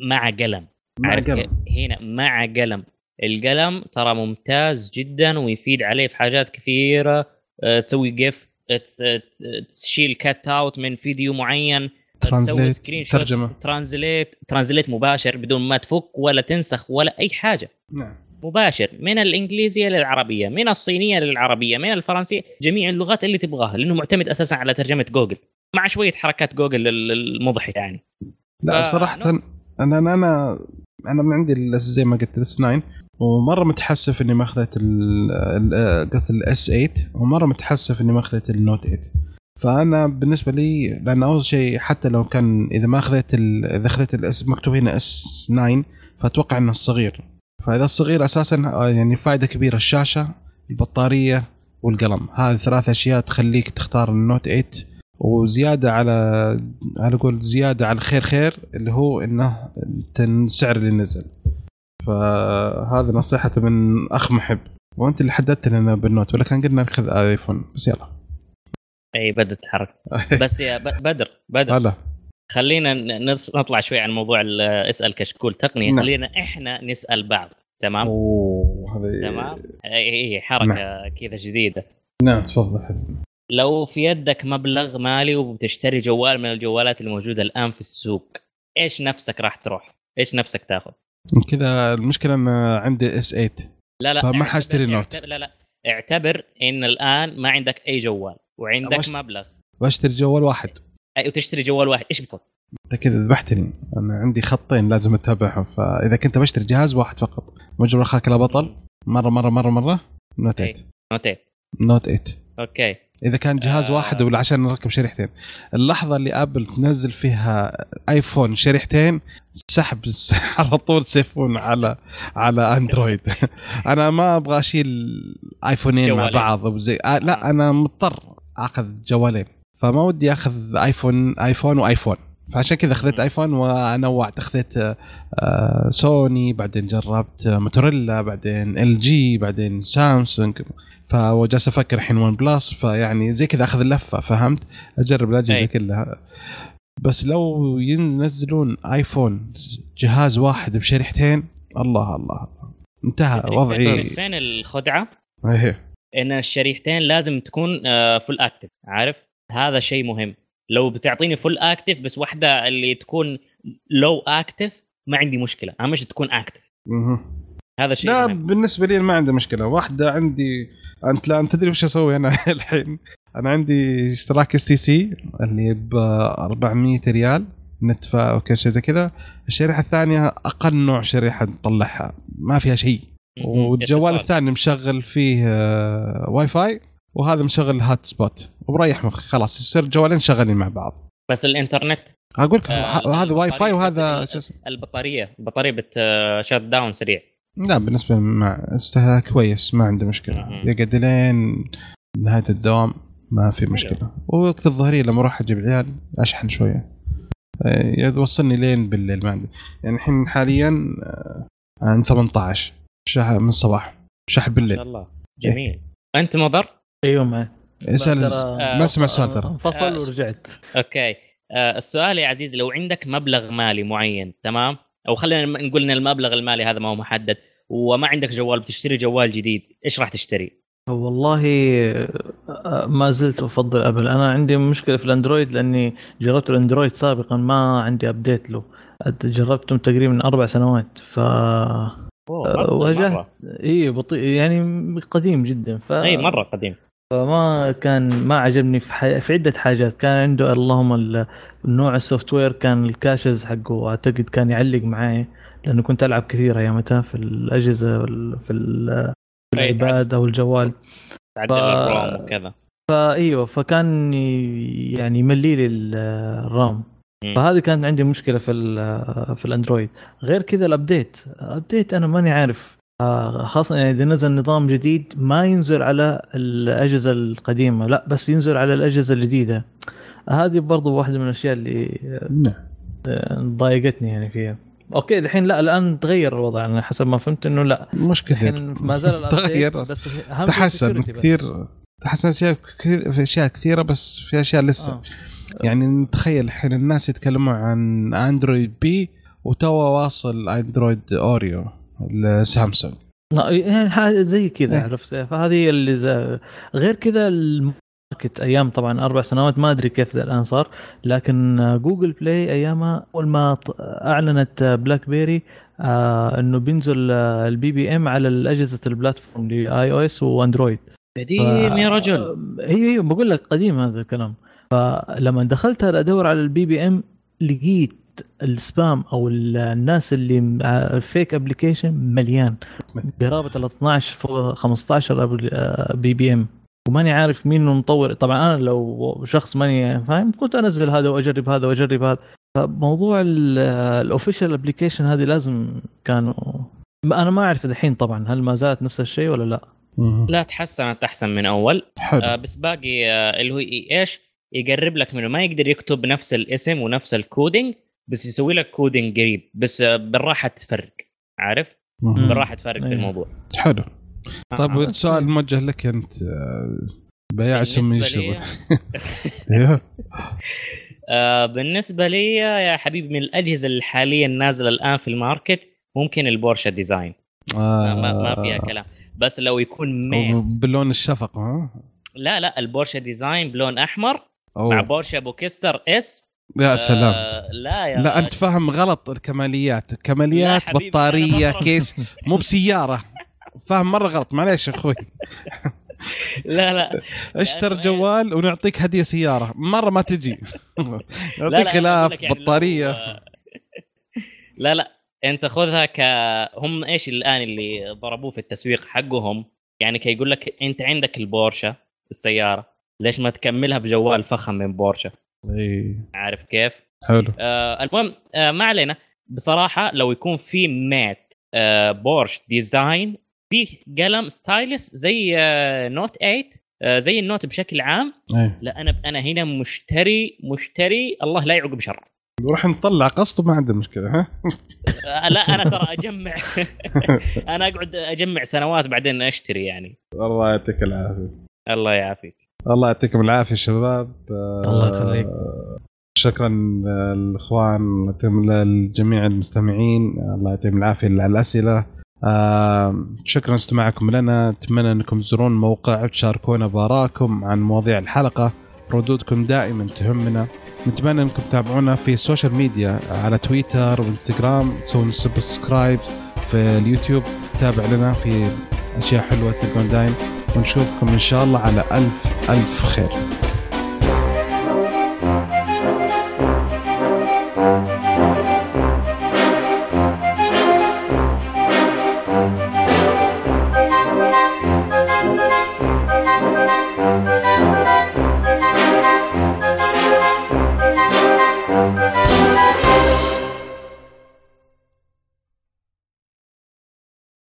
مع قلم مع قلم هنا مع قلم. القلم ترى ممتاز جدا ويفيد عليه في حاجات كثيره. أه، تسوي جيف، تشيل كات اوت من فيديو معين، تسوي سكرين شوت، ترانزليت ترانزليت مباشر بدون ما تفك ولا تنسخ ولا اي حاجه. نعم مباشر من الانجليزيه للعربيه، من الصينيه للعربيه، من الفرنسيه، جميع اللغات اللي تبغاها، لانه معتمد اساسا على ترجمه جوجل مع شويه حركات جوجل المضحكه يعني. لا ف... صراحه نو. انا انا انا من عندي زي ما قلت الاس تسعة، ومره متحسف اني ما اخذت قص الاس ثمانية، ومره متحسف اني ما اخذت النوت ثمانية. فانا بالنسبه لي لان اول شيء حتى لو كان اذا ما اخذت اذا اخذت الاس مكتوب هنا اس تسعة فاتوقع انه الصغير، فهذا الصغير اساسا يعني فائده كبيره، الشاشه، البطاريه والقلم، هذه ثلاث اشياء تخليك تختار النوت ثمانية. وزياده على على اقول زياده على الخير خير اللي هو انه السعر اللي نزل. فهذا نصيحه من اخ محب، وانت اللي حددت لنا بالنوت ولا كان قلنا ناخذ ايفون؟ بس يلا اي بدت تتحرك. بس يا بدر بدر هلا خلينا نطلع شوي عن موضوع اسال كشكول تقنيه. نعم. خلينا احنا نسال بعض. تمام هذه تمام اي حركه. نعم. كذا جديده. نعم تفضل. لو في يدك مبلغ مالي وبتشتري جوال من الجوالات الموجوده الان في السوق، ايش نفسك راح تروح؟ ايش نفسك تاخذ؟ كذا المشكله انا عندي اس ثمانية. لا لا ما حاشتري نوت. لا لا اعتبر ان الان ما عندك اي جوال وعندك أبشت... مبلغ واشتري جوال واحد. اي وتشتري جوال واحد، ايش بتكون؟ انت كذا ذبحتني. انا عندي خطين لازم اتبعهم. فاذا كنت بشتري جهاز واحد فقط مجبر اخاك لا بطل مره مره مره مره نوت ثمانية. نوت ثمانية نوت ثمانية اوكي. اذا كان جهاز آه. واحد ولا عشان نركب شريحتين. اللحظه اللي ابل تنزل فيها ايفون شريحتين سحب على طول سيفون على على اندرويد. انا ما ابغى اشيل ايفونين جوالين. مع بعض وزي آه لا آه. انا مضطر اخذ جوالين، فما ودي اخذ ايفون ايفون وايفون، فعشان كذا اخذت ايفون ونوعت. اخذت آه سوني، بعدين جربت موتوريلا، بعدين ال جي، بعدين سامسونج، فوجالس افكر الحين ون بلس، فيعني زي كذا اخذ اللفه. فهمت؟ اجرب الاجهزه كلها. بس لو ينزلون ايفون جهاز واحد بشريحتين الله الله انتهى وضعي. فين الخدعه؟ ايه ان الشريحتين لازم تكون فل اكتف، عارف؟ هذا شيء مهم. لو بتعطيني فل اكتف بس واحده اللي تكون لو اكتف ما عندي مشكله، اهم مش تكون اكتف. اها هذا شيء. لا أنا بالنسبه لي ما عندي مشكله. واحده عندي انت لا انت تدري وش اسوي انا الحين. انا عندي اشتراك اس تي سي اللي ب أربعمية ريال نتفا اوكي شيء زي كذا. الشريحه الثانيه اقل نوع شريحه تطلعها ما فيها شيء، والجوال الثاني مشغل فيه واي فاي وهذا مشغل هات سبوت وبريح مخي خلاص. يصير جوالين شغالين مع بعض. بس الانترنت اقول لكم آه هذا واي فاي وهذا البطاريه البطاريه بت شات داون سريع. لا بالنسبة مع استهلاك كويس ما عنده مشكلة. يقعد لين نهاية الدوام ما في مشكلة. ووقت الظهرية لما أروح أجيب العيال أشحن شوية يوصلني لين بالليل ما عندي. يعني الحين حاليا عن ثمانية عشر شحن من الصباح شحن بالليل. ما شاء الله جميل. إيه؟ أنت مضر؟ أيوة ما اسأل ما سمع السؤال ترى انفصل ورجعت. أوكي آه السؤال يا عزيز، لو عندك مبلغ مالي معين تمام، او خلينا نقول ان المبلغ المالي هذا ما هو محدد وما عندك جوال بتشتري جوال جديد، ايش راح تشتري؟ والله ما زلت افضل ابل. انا عندي مشكله في الاندرويد لاني جربت الاندرويد سابقا ما عندي ابديت له، جربته تقريبا من اربع سنوات ف واجهت اي بطيء يعني قديم جدا ف اي مره قديم، فما كان ما عجبني في, حي... في عدة حاجات. كان عنده اللهم ال... النوع السوفت وير كان الكاشز حقه أعتقد كان يعلق معي لأنه كنت ألعب كثير أيامتها في الأجهزة وال... في, ال... في العباد أو الجوال ف... فأيوه فكان يعني يملي لي الرام، فهذه كانت عندي مشكلة في ال... في الأندرويد. غير كذا الأبديت أبديت أنا ماني عارف، خاصة يعني إذا نزل نظام جديد ما ينزل على الأجهزة القديمة، لا بس ينزل على الأجهزة الجديدة. هذه برضو واحدة من الأشياء اللي ضايقتني يعني فيها. أوكي الحين لا الآن تغير الوضع، أنا حسب ما فهمت إنه لا مش كثير ما زال تغير بس تحسن كثير حسنا أشياء في أشياء كثيرة بس في أشياء لسه آه. يعني نتخيل حين الناس يتكلموا عن أندرويد بي وتوا واصل أندرويد أوريو لسامسونج، لا يعني حاجة زي كذا عرفت. فهذه اللي زي... غير كذا الماركت أيام طبعا أربع سنوات ما أدري كيف ذا الآن صار، لكن جوجل بلاي أيامها أول ما أعلنت بلاك بيري آه إنه بينزل البي بي إم على الأجهزة البلاتفورم لآي أو إس وأندرويد. قديم يا رجل، هي بقول لك قديم هذا الكلام. فلما دخلت أدور على البي بي إم لقيت السبام او الناس اللي الفيك ابلكيشن مليان قرابه ال اثناشر فوق خمستاشر بي بي ام، وماني عارف مين المطور. طبعا انا لو شخص ماني فاهم كنت انزل هذا واجرب هذا واجرب هذا. فموضوع الاوفيشال ابلكيشن هذه لازم كانوا، انا ما اعرف الحين طبعا هل ما زالت نفس الشيء ولا لا. لا تحسنت احسن من اول آه بس باقي آه اللي هو ايش يقرب لك منه، ما يقدر يكتب نفس الاسم ونفس الكودينج بس يسوي لك كودينج قريب، بس بالراحه تفرق عارف مم. بالراحه تفرق أيه. بالموضوع حلو. طب آه. السؤال موجه لك انت بياع سمي شغل آه بالنسبه لي يا حبيبي من الاجهزه اللي حاليا نازله الان في الماركت ممكن البورشة ديزاين آه. ما, ما فيها كلام، بس لو يكون ميت بلون الشفق ها لا لا البورشة ديزاين بلون احمر أوه. مع بورشة بوكستر اس يا سلام آه لا يا لا انت فاهم غلط الكماليات، الكماليات بطاريه كيس مو بسياره فاهم مره غلط معليش اخوي لا لا اشتر جوال ونعطيك هديه سياره مره ما تجي نعطيك خلاف يعني بطاريه لا لا, لا انت خذها كهم ايش الان اللي ضربوه في التسويق حقهم يعني كي يقول لك انت عندك البورشه السياره ليش ما تكملها بجوال فخم من بورشه اي عارف كيف حلو. آه المهم آه ما علينا. بصراحه لو يكون في مات آه بورش ديزاين في قلم ستايلس زي آه نوت ثمانية آه زي النوت بشكل عام أيه. لا انا انا هنا مشتري مشتري الله لا يعقب شر. نروح نطلع قسط ما عندنا مشكله ها آه لا انا ترى اجمع انا اقعد اجمع سنوات بعدين اشتري يعني. الله يعطيك العافيه. الله يعافيك. الله يعطيكم العافية شباب. الله يخليك. شكرا الإخوان لجميع المستمعين. الله يعطيكم العافية على الأسئلة. شكرا استماعكم لنا. أتمنى أنكم تزورون موقع وتشاركونا بآراءكم عن مواضيع الحلقة. ردودكم دائما تهمنا. نتمنى أنكم تتابعونا في السوشيال ميديا على تويتر وإنستغرام، تسوون سبسكرايب في اليوتيوب، تابع لنا في أشياء حلوة تلقون دائما. ونشوفكم إن شاء الله على ألف ألف خير.